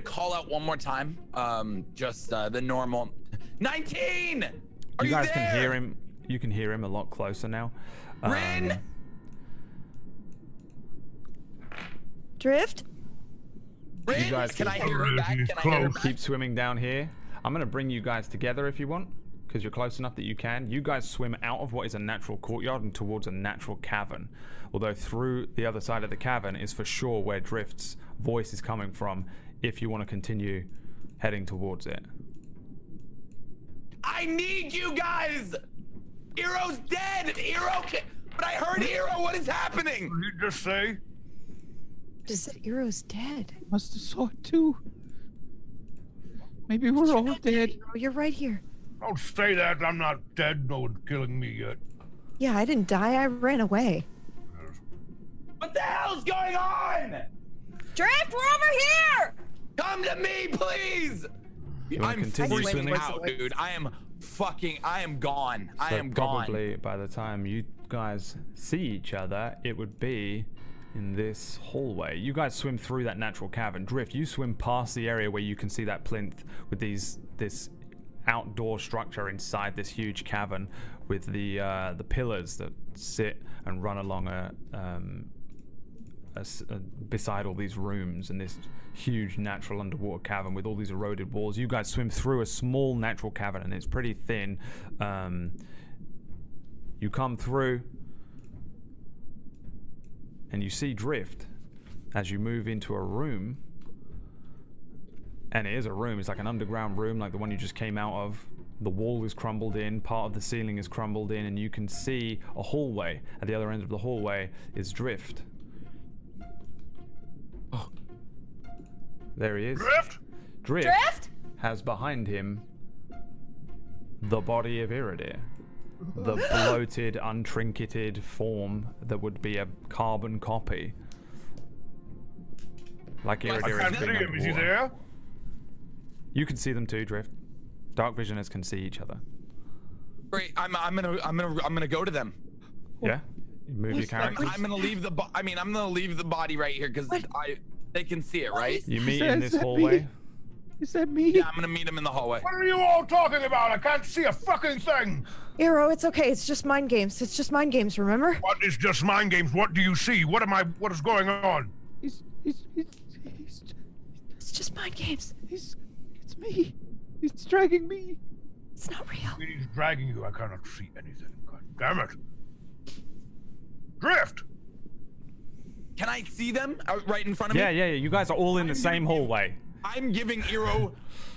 call out one more time. The normal 19. Are you guys there? Can hear him. You can hear him a lot closer now. Rin. Drift? You guys can I hear her back? Can I hear her back? Keep swimming down here. I'm going to bring you guys together if you want, because you're close enough that you can. You guys swim out of what is a natural courtyard and towards a natural cavern, although through the other side of the cavern is for sure where Drift's voice is coming from if you want to continue heading towards it. I need you guys! Eero's dead! But I heard Eero! What is happening? What did you just say? Just that Eero's dead. Must have saw it too. Maybe we're all dead. You're right here. Don't say that. I'm not dead. No one's killing me yet. Yeah, I didn't die. I ran away. What the hell's going on? Drift, we're over here! Come to me, please! I'm freaking out, dude. I am gone. So I am gone. Probably by the time you guys see each other, it would be in this hallway. You guys swim through that natural cavern. Drift, you swim past the area where you can see that plinth with this outdoor structure inside this huge cavern with the pillars that sit and run along beside all these rooms and this huge natural underwater cavern with all these eroded walls. You guys swim through a small natural cavern and it's pretty thin. You come through and you see Drift as you move into a room, and it is a room. It's like an underground room, like the one you just came out of. The wall is crumbled in, part of the ceiling is crumbled in, and you can see a hallway. At the other end of the hallway is Drift. Oh. There he is. Drift has behind him the body of Iridir. The bloated, untrinketed form that would be a carbon copy. Like Iridir has been underwater. Is he there? You can see them too, Drift. Dark visioners can see each other. Great. I'm gonna go to them. Yeah. Move your characters. I'm gonna leave the body right here because they can see it, right? You meet in this hallway. Is that me? Yeah, I'm gonna meet him in the hallway. What are you all talking about? I can't see a fucking thing. Eero, it's okay. It's just mind games. It's just mind games, remember? What is just mind games? What do you see? What am I? What is going on? It's just mind games. It's me. It's dragging me. It's not real. He's dragging you. I cannot see anything. God damn it. Drift! Can I see them out right in front of me? Yeah. You guys are all in the same hallway. I'm giving Eero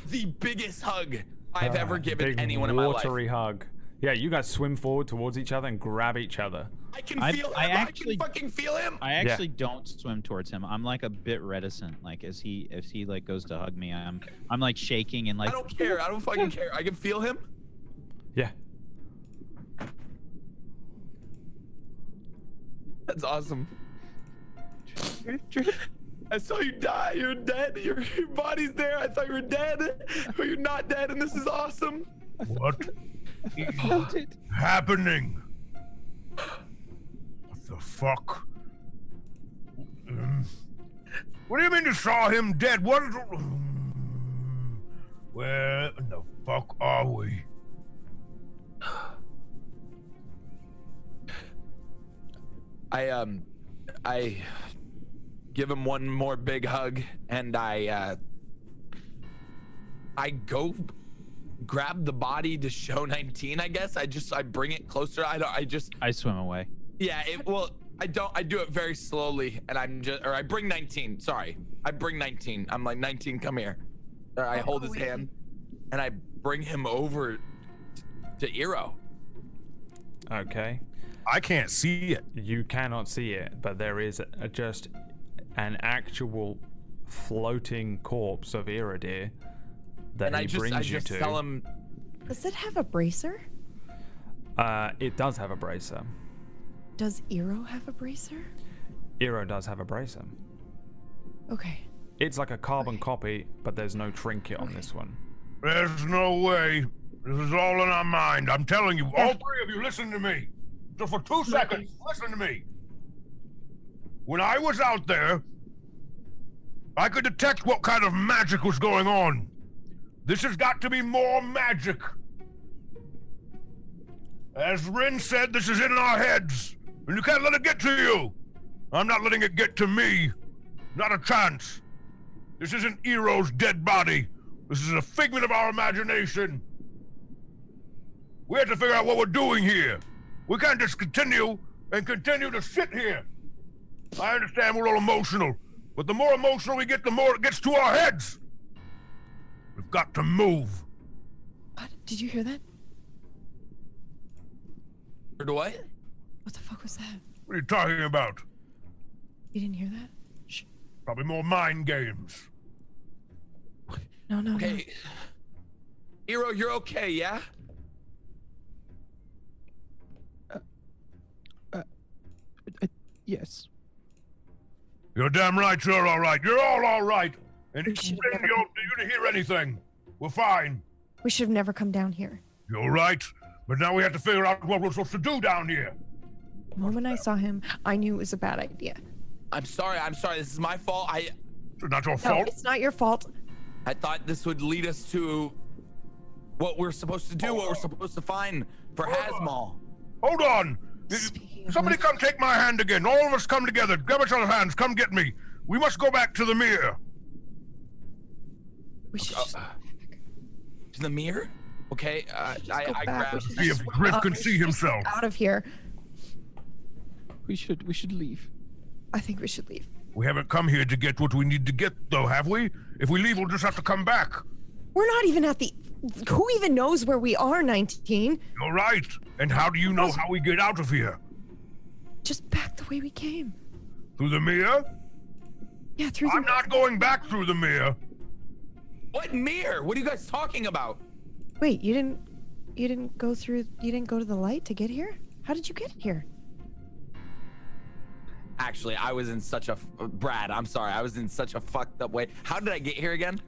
the biggest hug I've ever given anyone in my life. Watery hug. Yeah, you guys swim forward towards each other and grab each other. I can feel him. I can fucking feel him. I actually don't swim towards him. I'm like a bit reticent. Like as he like goes to hug me, I'm like shaking and like. I don't care. I don't fucking care. I can feel him. Yeah. That's awesome. I saw you die. You're dead. Your body's there. I thought you were dead, but you're not dead, and this is awesome. What is happening? What the fuck? What do you mean you saw him dead? What? Where in the fuck are we? I give him one more big hug, and I go grab the body to show 19. I guess I bring it closer. I swim away. Yeah. I do it very slowly, and I bring 19. Sorry, I bring 19. I'm like 19, come here. Or I hold his hand, and I bring him over to Eero. Okay. I can't see it. You cannot see it, but there is just an actual floating corpse of Iridir that he brings you to. Tell him, does it have a bracer? It does have a bracer. Does Eero have a bracer? Eero does have a bracer. Okay. It's like a carbon copy, but there's no trinket on this one. There's no way. This is all in our mind. I'm telling you, all three of you, listen to me. Just for 2 seconds, listen to me. When I was out there, I could detect what kind of magic was going on. This has got to be more magic. As Rin said, this is in our heads, and you can't let it get to you. I'm not letting it get to me. Not a chance. This isn't Eero's dead body. This is a figment of our imagination. We have to figure out what we're doing here. We can't just continue to sit here. I understand we're all emotional, but the more emotional we get, the more it gets to our heads. We've got to move. What? Did you hear that? Heard what? What the fuck was that? What are you talking about? You didn't hear that? Shh. Probably more mind games. No. Okay. No. Eero, you're okay, yeah? Yes. You're damn right you're all right. You're all right. And you didn't hear anything. We're fine. We should have never come down here. You're right. But now we have to figure out what we're supposed to do down here. The moment I saw him, I knew it was a bad idea. I'm sorry. This is my fault. It's not your fault? No, it's not your fault. I thought this would lead us to what we're supposed to do, what we're supposed to find for Hasmol. Hold on. Somebody come take my hand again. All of us come together. Grab each other's hands. Come get me. We must go back to the mirror. We should just go back. To the mirror? Okay. I grab. See if Griff can see himself. Out of here. We should leave. I think we should leave. We haven't come here to get what we need to get, though, have we? If we leave, we'll just have to come back. We're not even at the... Who even knows where we are, 19? You're right. And how do you know how we get out of here? Just back the way we came. Through the mirror? Yeah, through the mirror. I'm not going back through the mirror. What mirror? What are you guys talking about? Wait, you didn't go to the light to get here? How did you get here? Actually, I was in such a... Brad, I'm sorry. I was in such a fucked up way. How did I get here again?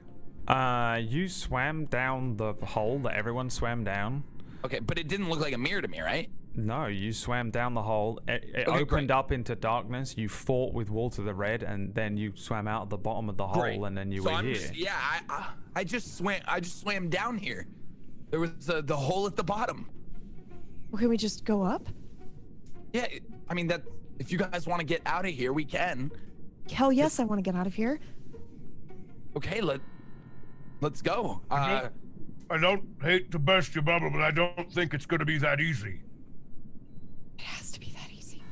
You swam down the hole that everyone swam down. Okay, but it didn't look like a mirror to me, right? No, you swam down the hole. It okay, opened great. Up into darkness. You fought with Walter the Red, and then you swam out at the bottom of the great. Hole, and then you so were I'm here. Just, yeah, I just swam. I just swam down here. There was the hole at the bottom. Well, can we just go up? Yeah, I mean that. If you guys want to get out of here, we can. Hell yes, I want to get out of here. Okay, let's go. I don't hate to burst your bubble, but I don't think it's going to be that easy. It has to be that easy.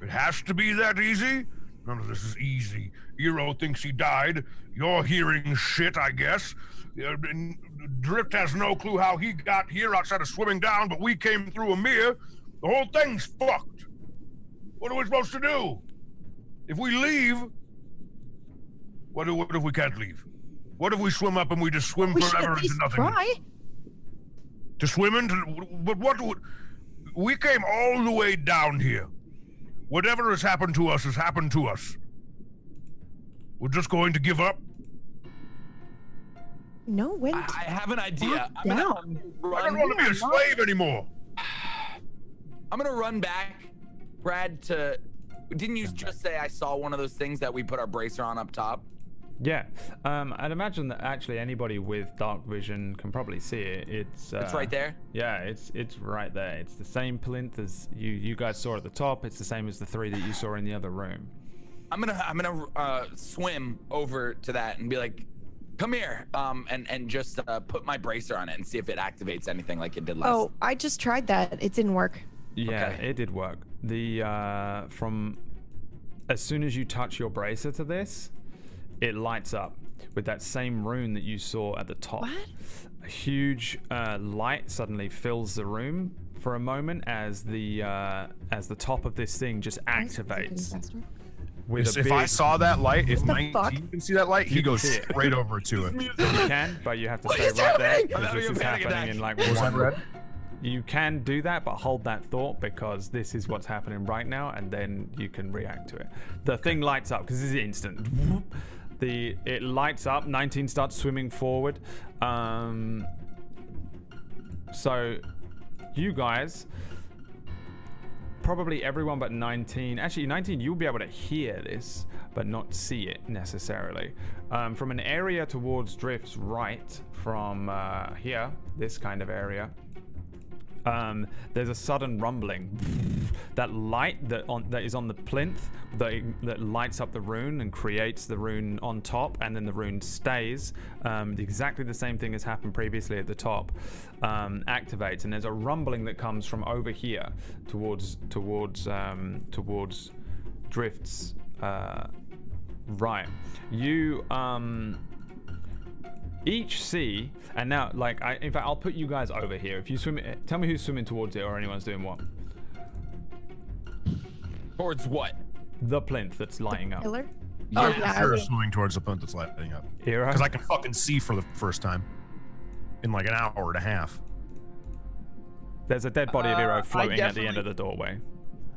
It has to be that easy? None of this is easy. Eero thinks he died. You're hearing shit, I guess. Drift has no clue how he got here outside of swimming down, but we came through a mirror. The whole thing's fucked. What are we supposed to do? If we leave, what if we can't leave? What if we swim up and we just swim forever into nothing? Try. To swim into, but what would, we came all the way down here. Whatever has happened to us has happened to us. We're just going to give up? No, wait. I have an idea. I'm down. I don't want to be a slave anymore. I'm gonna run back, Brad, to, didn't you just say I saw one of those things that we put our bracer on up top? Yeah, I'd imagine that actually anybody with dark vision can probably see it. It's right there? Yeah, it's right there. It's the same plinth as you guys saw at the top. It's the same as the three that you saw in the other room. I'm gonna swim over to that and be like, come here, and just put my bracer on it and see if it activates anything like it did last. Oh, I just tried that. It didn't work. Yeah, okay. It did work. The from as soon as you touch your bracer to this, it lights up with that same rune that you saw at the top. What? A huge light suddenly fills the room for a moment as the top of this thing just activates. If I saw that light, if Mike can see that light, he goes straight over to it. You can, but you have to stay right there because this is happening in like one red. You can do that, but hold that thought because this is what's happening right now, and then you can react to it. The thing lights up because this is instant. It lights up. 19 starts swimming forward. So you guys, probably everyone but 19. Actually, 19, you'll be able to hear this, but not see it necessarily. From an area towards Drift's right, from here, this kind of area. There's a sudden rumbling. That light that is on the plinth that lights up the rune and creates the rune on top, and then the rune stays. Exactly the same thing has happened previously at the top. Activates, and there's a rumbling that comes from over here towards Drift's right. You each see, and now, like, in fact, I'll put you guys over here. If you swim, tell me who's swimming towards it or anyone's doing what. Towards what? The plinth that's lighting up. Pillar? Yeah, oh, yeah, sure, swimming towards the plinth that's lighting up. Because I can fucking see for the first time in like an hour and a half. There's a dead body of Hero floating at the end of the doorway.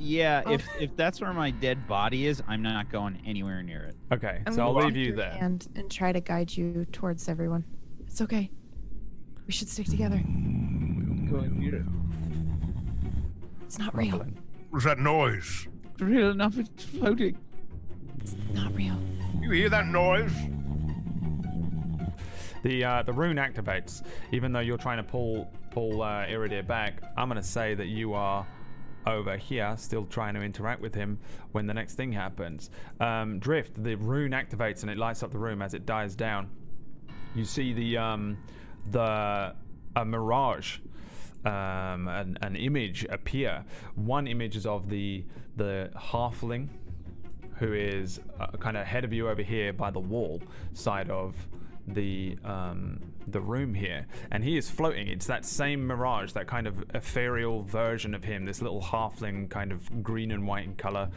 Yeah, if that's where my dead body is, I'm not going anywhere near it. Okay, so I'll leave you there. And try to guide you towards everyone. It's okay. We should stick together. It's not real. What was that noise? It's real enough, it's floating. It's not real. You hear that noise? The rune activates. Even though you're trying to pull Iridir back, I'm going to say that you are over here still trying to interact with him when the next thing happens. Drift, the rune activates and it lights up the room as it dies down. You see a mirage, an image appear. One image is of the halfling who is kind of ahead of you over here by the wall side of the room here, and he is floating. It's that same mirage, that kind of ethereal version of him, this little halfling, kind of green and white in color,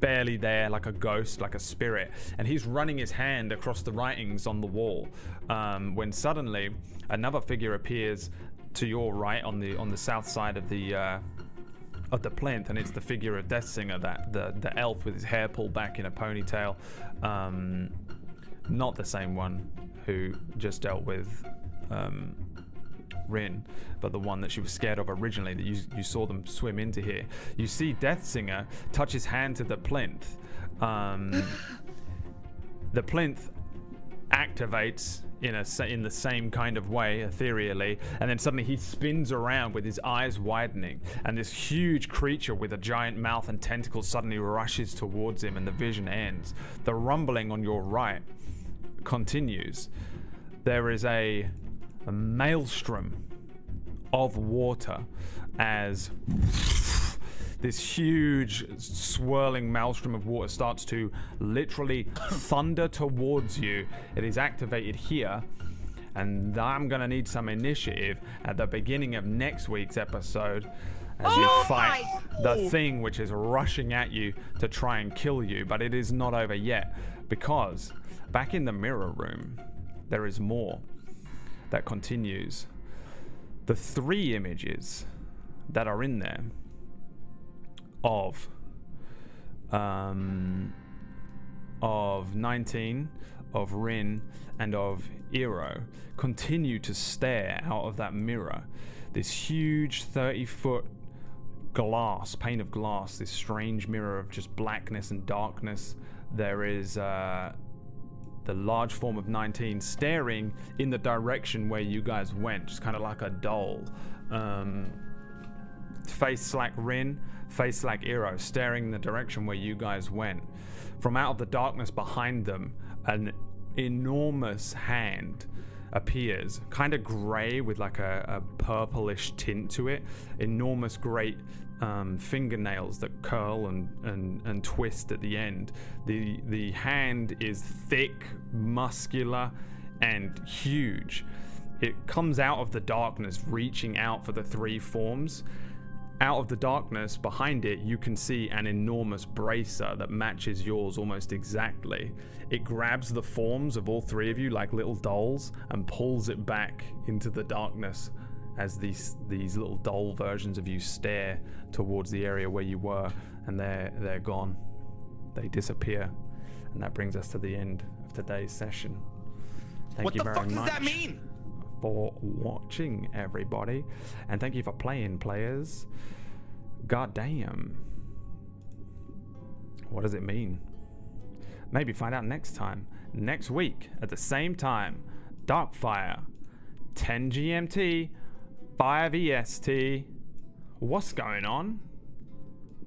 barely there, like a ghost, like a spirit, and he's running his hand across the writings on the wall, when suddenly another figure appears to your right on the south side of the plinth, and it's the figure of Death Singer, that the elf with his hair pulled back in a ponytail, not the same one who just dealt with Rin, but the one that she was scared of originally, that you saw them swim into here. You see Death Singer touch his hand to the plinth. The plinth activates in the same kind of way, ethereally, and then suddenly he spins around with his eyes widening, and this huge creature with a giant mouth and tentacles suddenly rushes towards him, and the vision ends. The rumbling on your right continues. There is a maelstrom of water as this huge swirling maelstrom of water starts to literally thunder towards you. It is activated here, and I'm gonna need some initiative at the beginning of next week's episode as you fight the thing which is rushing at you to try and kill you. But it is not over yet, because back in the mirror room there is more that continues. The three images that are in there of 19, of Rin, and of Eero continue to stare out of that mirror. This huge 30-foot glass, pane of glass, this strange mirror of just blackness and darkness. There is the large form of 19 staring in the direction where you guys went, just kind of like a doll. Face like Rin, face like Eero, staring in the direction where you guys went. From out of the darkness behind them, an enormous hand appears, kind of grey with like a purplish tint to it. Enormous, great fingernails that curl and twist at the end. The hand is thick, muscular, and huge. It comes out of the darkness, reaching out for the three forms. Out of the darkness behind it, you can see an enormous bracer that matches yours almost exactly. It grabs the forms of all three of you like little dolls and pulls it back into the darkness as these little doll versions of you stare towards the area where you were, and they're gone. They disappear. And that brings us to the end of today's session. Thank you very much. What the fuck does that mean? For watching, everybody, and thank you for playing, players. God damn, what does it mean? Maybe find out next time, next week at the same time. Darkfire, 10 GMT, 5 EST. What's going on?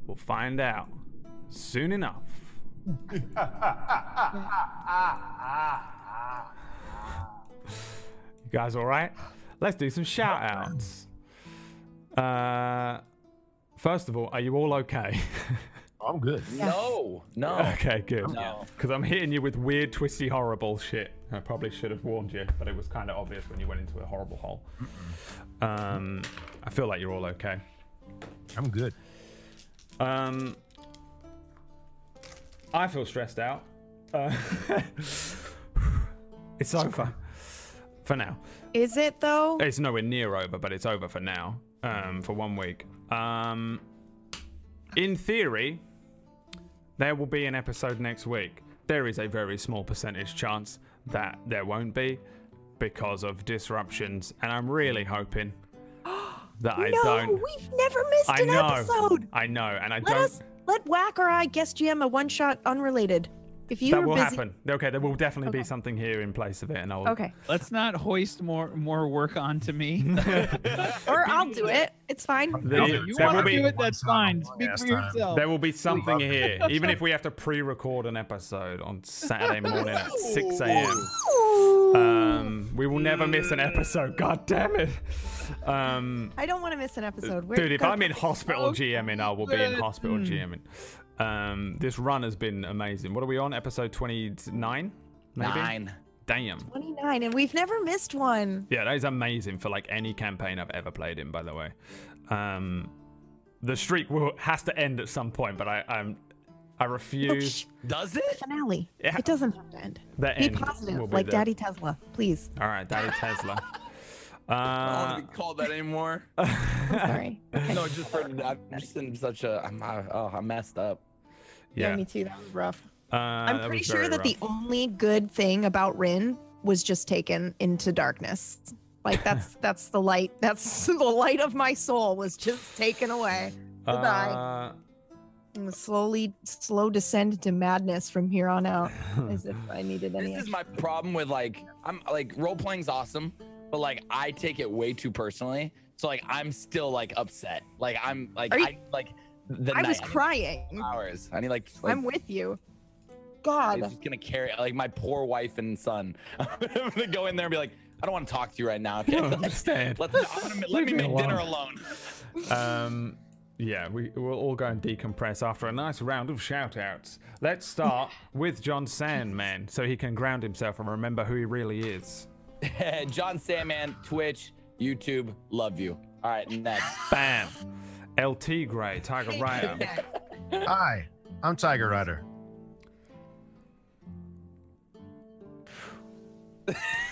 We'll find out soon enough. You guys all right? Let's do some shout outs. First of all, are you all okay? I'm good. No. Okay, good. Because I'm hitting you with weird, twisty, horrible shit. I probably should have warned you, but it was kind of obvious when you went into a horrible hole. I feel like you're all okay. I'm good. I feel stressed out. It's over. For now. Is it though? It's nowhere near over, but it's over for now. For 1 week. In theory, there will be an episode next week. There is a very small percentage chance that there won't be because of disruptions, and I'm really hoping that we've never missed an episode. Let Whack or I guess GM a one-shot unrelated. That will happen. Okay, there will definitely be something here in place of it, and I'll. Okay. Let's not hoist more work onto me. Or I'll do it. It's fine. You want to do it? That's fine. Speak for yourself. There will be something here, even if we have to pre-record an episode on Saturday morning at 6 a.m. We will never miss an episode. God damn it. I don't want to miss an episode. Dude, if I'm in hospital GMing, I will be in hospital GMing. This run has been amazing. What are we on? Episode 29? Maybe? 9. Damn. 29, and we've never missed one. Yeah, that is amazing for like any campaign I've ever played in, by the way. The streak has to end at some point, but I refuse. Does it? Finale. Yeah. It doesn't have to end. Be positive, like Daddy Tesla, please. All right, Daddy Tesla. I don't want to be called that anymore. I'm sorry. Okay. No, just for I'm just in such a. I'm messed up. Yeah, me too. That was rough. I'm pretty sure that the only good thing about Rin was just taken into darkness. Like that's the light. That's the light of my soul was just taken away. Goodbye. Slow descend into madness from here on out, as if I needed any. This is my problem with role playing's awesome, but I take it way too personally. So I'm still upset. I was crying. Hours. I need I'm with you. God. I'm just gonna carry my poor wife and son. I'm gonna go in there and be like, I don't want to talk to you right now. Okay? No, let me make dinner alone. Yeah, we'll all go and decompress after a nice round of shout-outs. Let's start with Jon Sandman, so he can ground himself and remember who he really is. Jon Sandman, Twitch, YouTube, love you. All right, next. Bam. LT Gray, Tiger Rider. Hi, I'm Tiger Rider.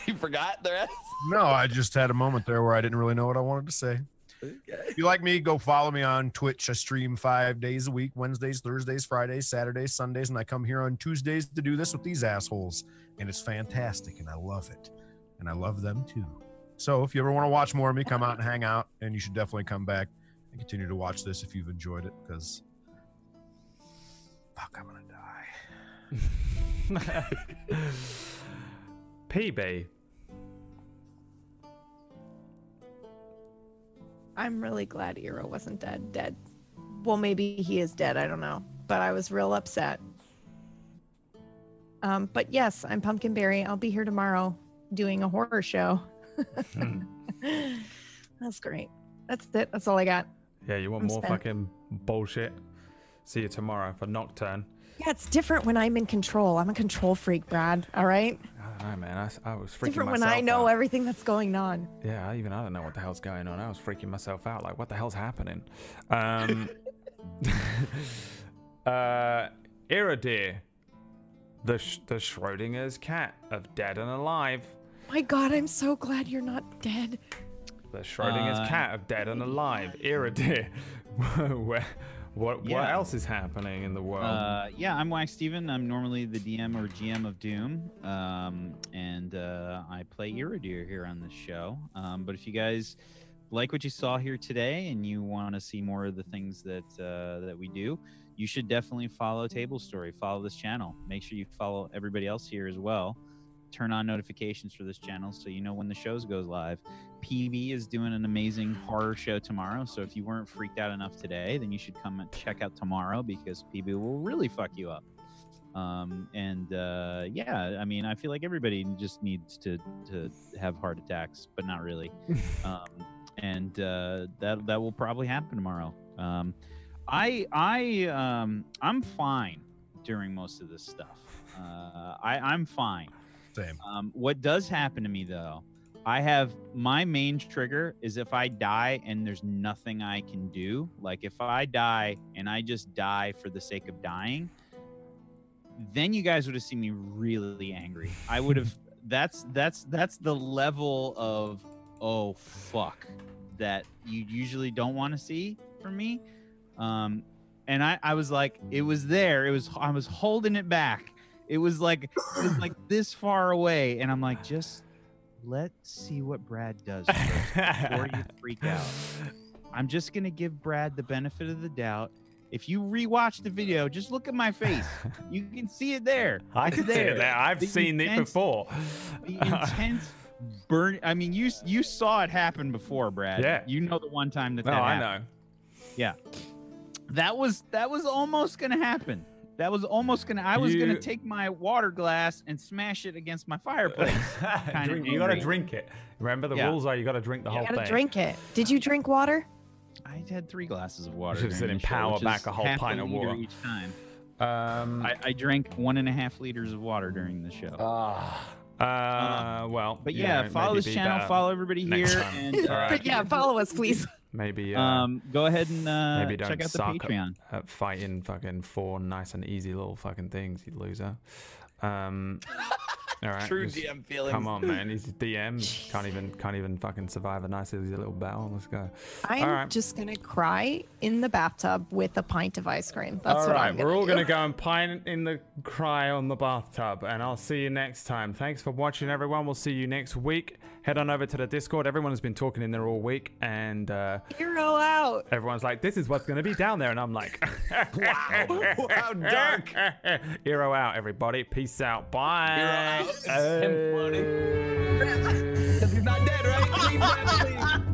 You forgot the rest? No, I just had a moment there where I didn't really know what I wanted to say. Okay. If you like me, go follow me on Twitch. I stream 5 days a week, Wednesdays, Thursdays, Fridays, Saturdays, Sundays, and I come here on Tuesdays to do this with these assholes. And it's fantastic, and I love it. And I love them, too. So if you ever want to watch more of me, come out and hang out, and you should definitely come back and continue to watch this if you've enjoyed it, because fuck, I'm going to die. PB. I'm really glad Iro wasn't dead. Well, maybe he is dead, I don't know. But I was real upset. But yes, I'm Pumpkinberry. I'll be here tomorrow doing a horror show. That's great. That's it. That's all I got. Yeah, you want more spent. Fucking bullshit? See you tomorrow for Nocturne. Yeah, it's different when I'm in control. I'm a control freak, Brad. All right? I don't know, man. I was freaking myself out. Different when I know everything that's going on. Yeah, I don't know what the hell's going on. I was freaking myself out. Like, what the hell's happening? Iradir, the Schrodinger's cat of dead and alive. My God, I'm so glad you're not dead. The Schrodinger's cat of dead and alive. Iradir. What else is happening in the world? I'm Wax Steven. I'm normally the DM or GM of Doom, and I play Iradir here on this show. But if you guys like what you saw here today and you want to see more of the things that we do, you should definitely follow Table Story. Follow this channel. Make sure you follow everybody else here as well. Turn on notifications for this channel so you know when the shows goes live. PB is doing an amazing horror show tomorrow, so if you weren't freaked out enough today, then you should come and check out tomorrow because PB will really fuck you up. I mean, I feel like everybody just needs to have heart attacks, but not really. That will probably happen tomorrow. I'm fine during most of this stuff. I'm fine. Same. What does happen to me, though, I have my main trigger is if I die and there's nothing I can do. Like, if I die and I just die for the sake of dying, then you guys would have seen me really angry. I would have. That's the level of, oh, fuck, that you usually don't want to see from me. And I was like, it was there. I was holding it back. It was like this far away, and I'm like, just let's see what Brad does first before you freak out. I'm just gonna give Brad the benefit of the doubt. If you rewatch the video, just look at my face. You can see it there. I've seen it before. The intense burn. I mean, you saw it happen before, Brad. Yeah. You know the one time that happened. I know. Yeah. That was almost gonna happen. I was gonna take my water glass and smash it against my fireplace. You gotta drink it. Remember the rules are you gotta drink the whole thing. You gotta drink it. Did you drink water? I had 3 glasses of water. You should power back a whole pint of water each time. I drank 1.5 liters of water during the show. Follow this channel, follow everybody here, and but yeah, follow us, please. Maybe go ahead and check out the Patreon. At fighting fucking 4 nice and easy little fucking things, you loser. All right, true DM feelings. Come on, man. He's DM. Jeez. Can't even fucking survive a nice easy little battle. Let's go. I'm just gonna cry in the bathtub with a pint of ice cream. That's all what right. I'm gonna we're all do. Gonna go and pint in the cry on the bathtub, and I'll see you next time. Thanks for watching, everyone. We'll see you next week. Head on over to the Discord. Everyone has been talking in there all week, and hero out. Everyone's like, this is what's gonna be down there, and I'm like, wow, dark. Hero out, everybody. Peace out. Bye. Hero out. Because he's not dead, right? Please,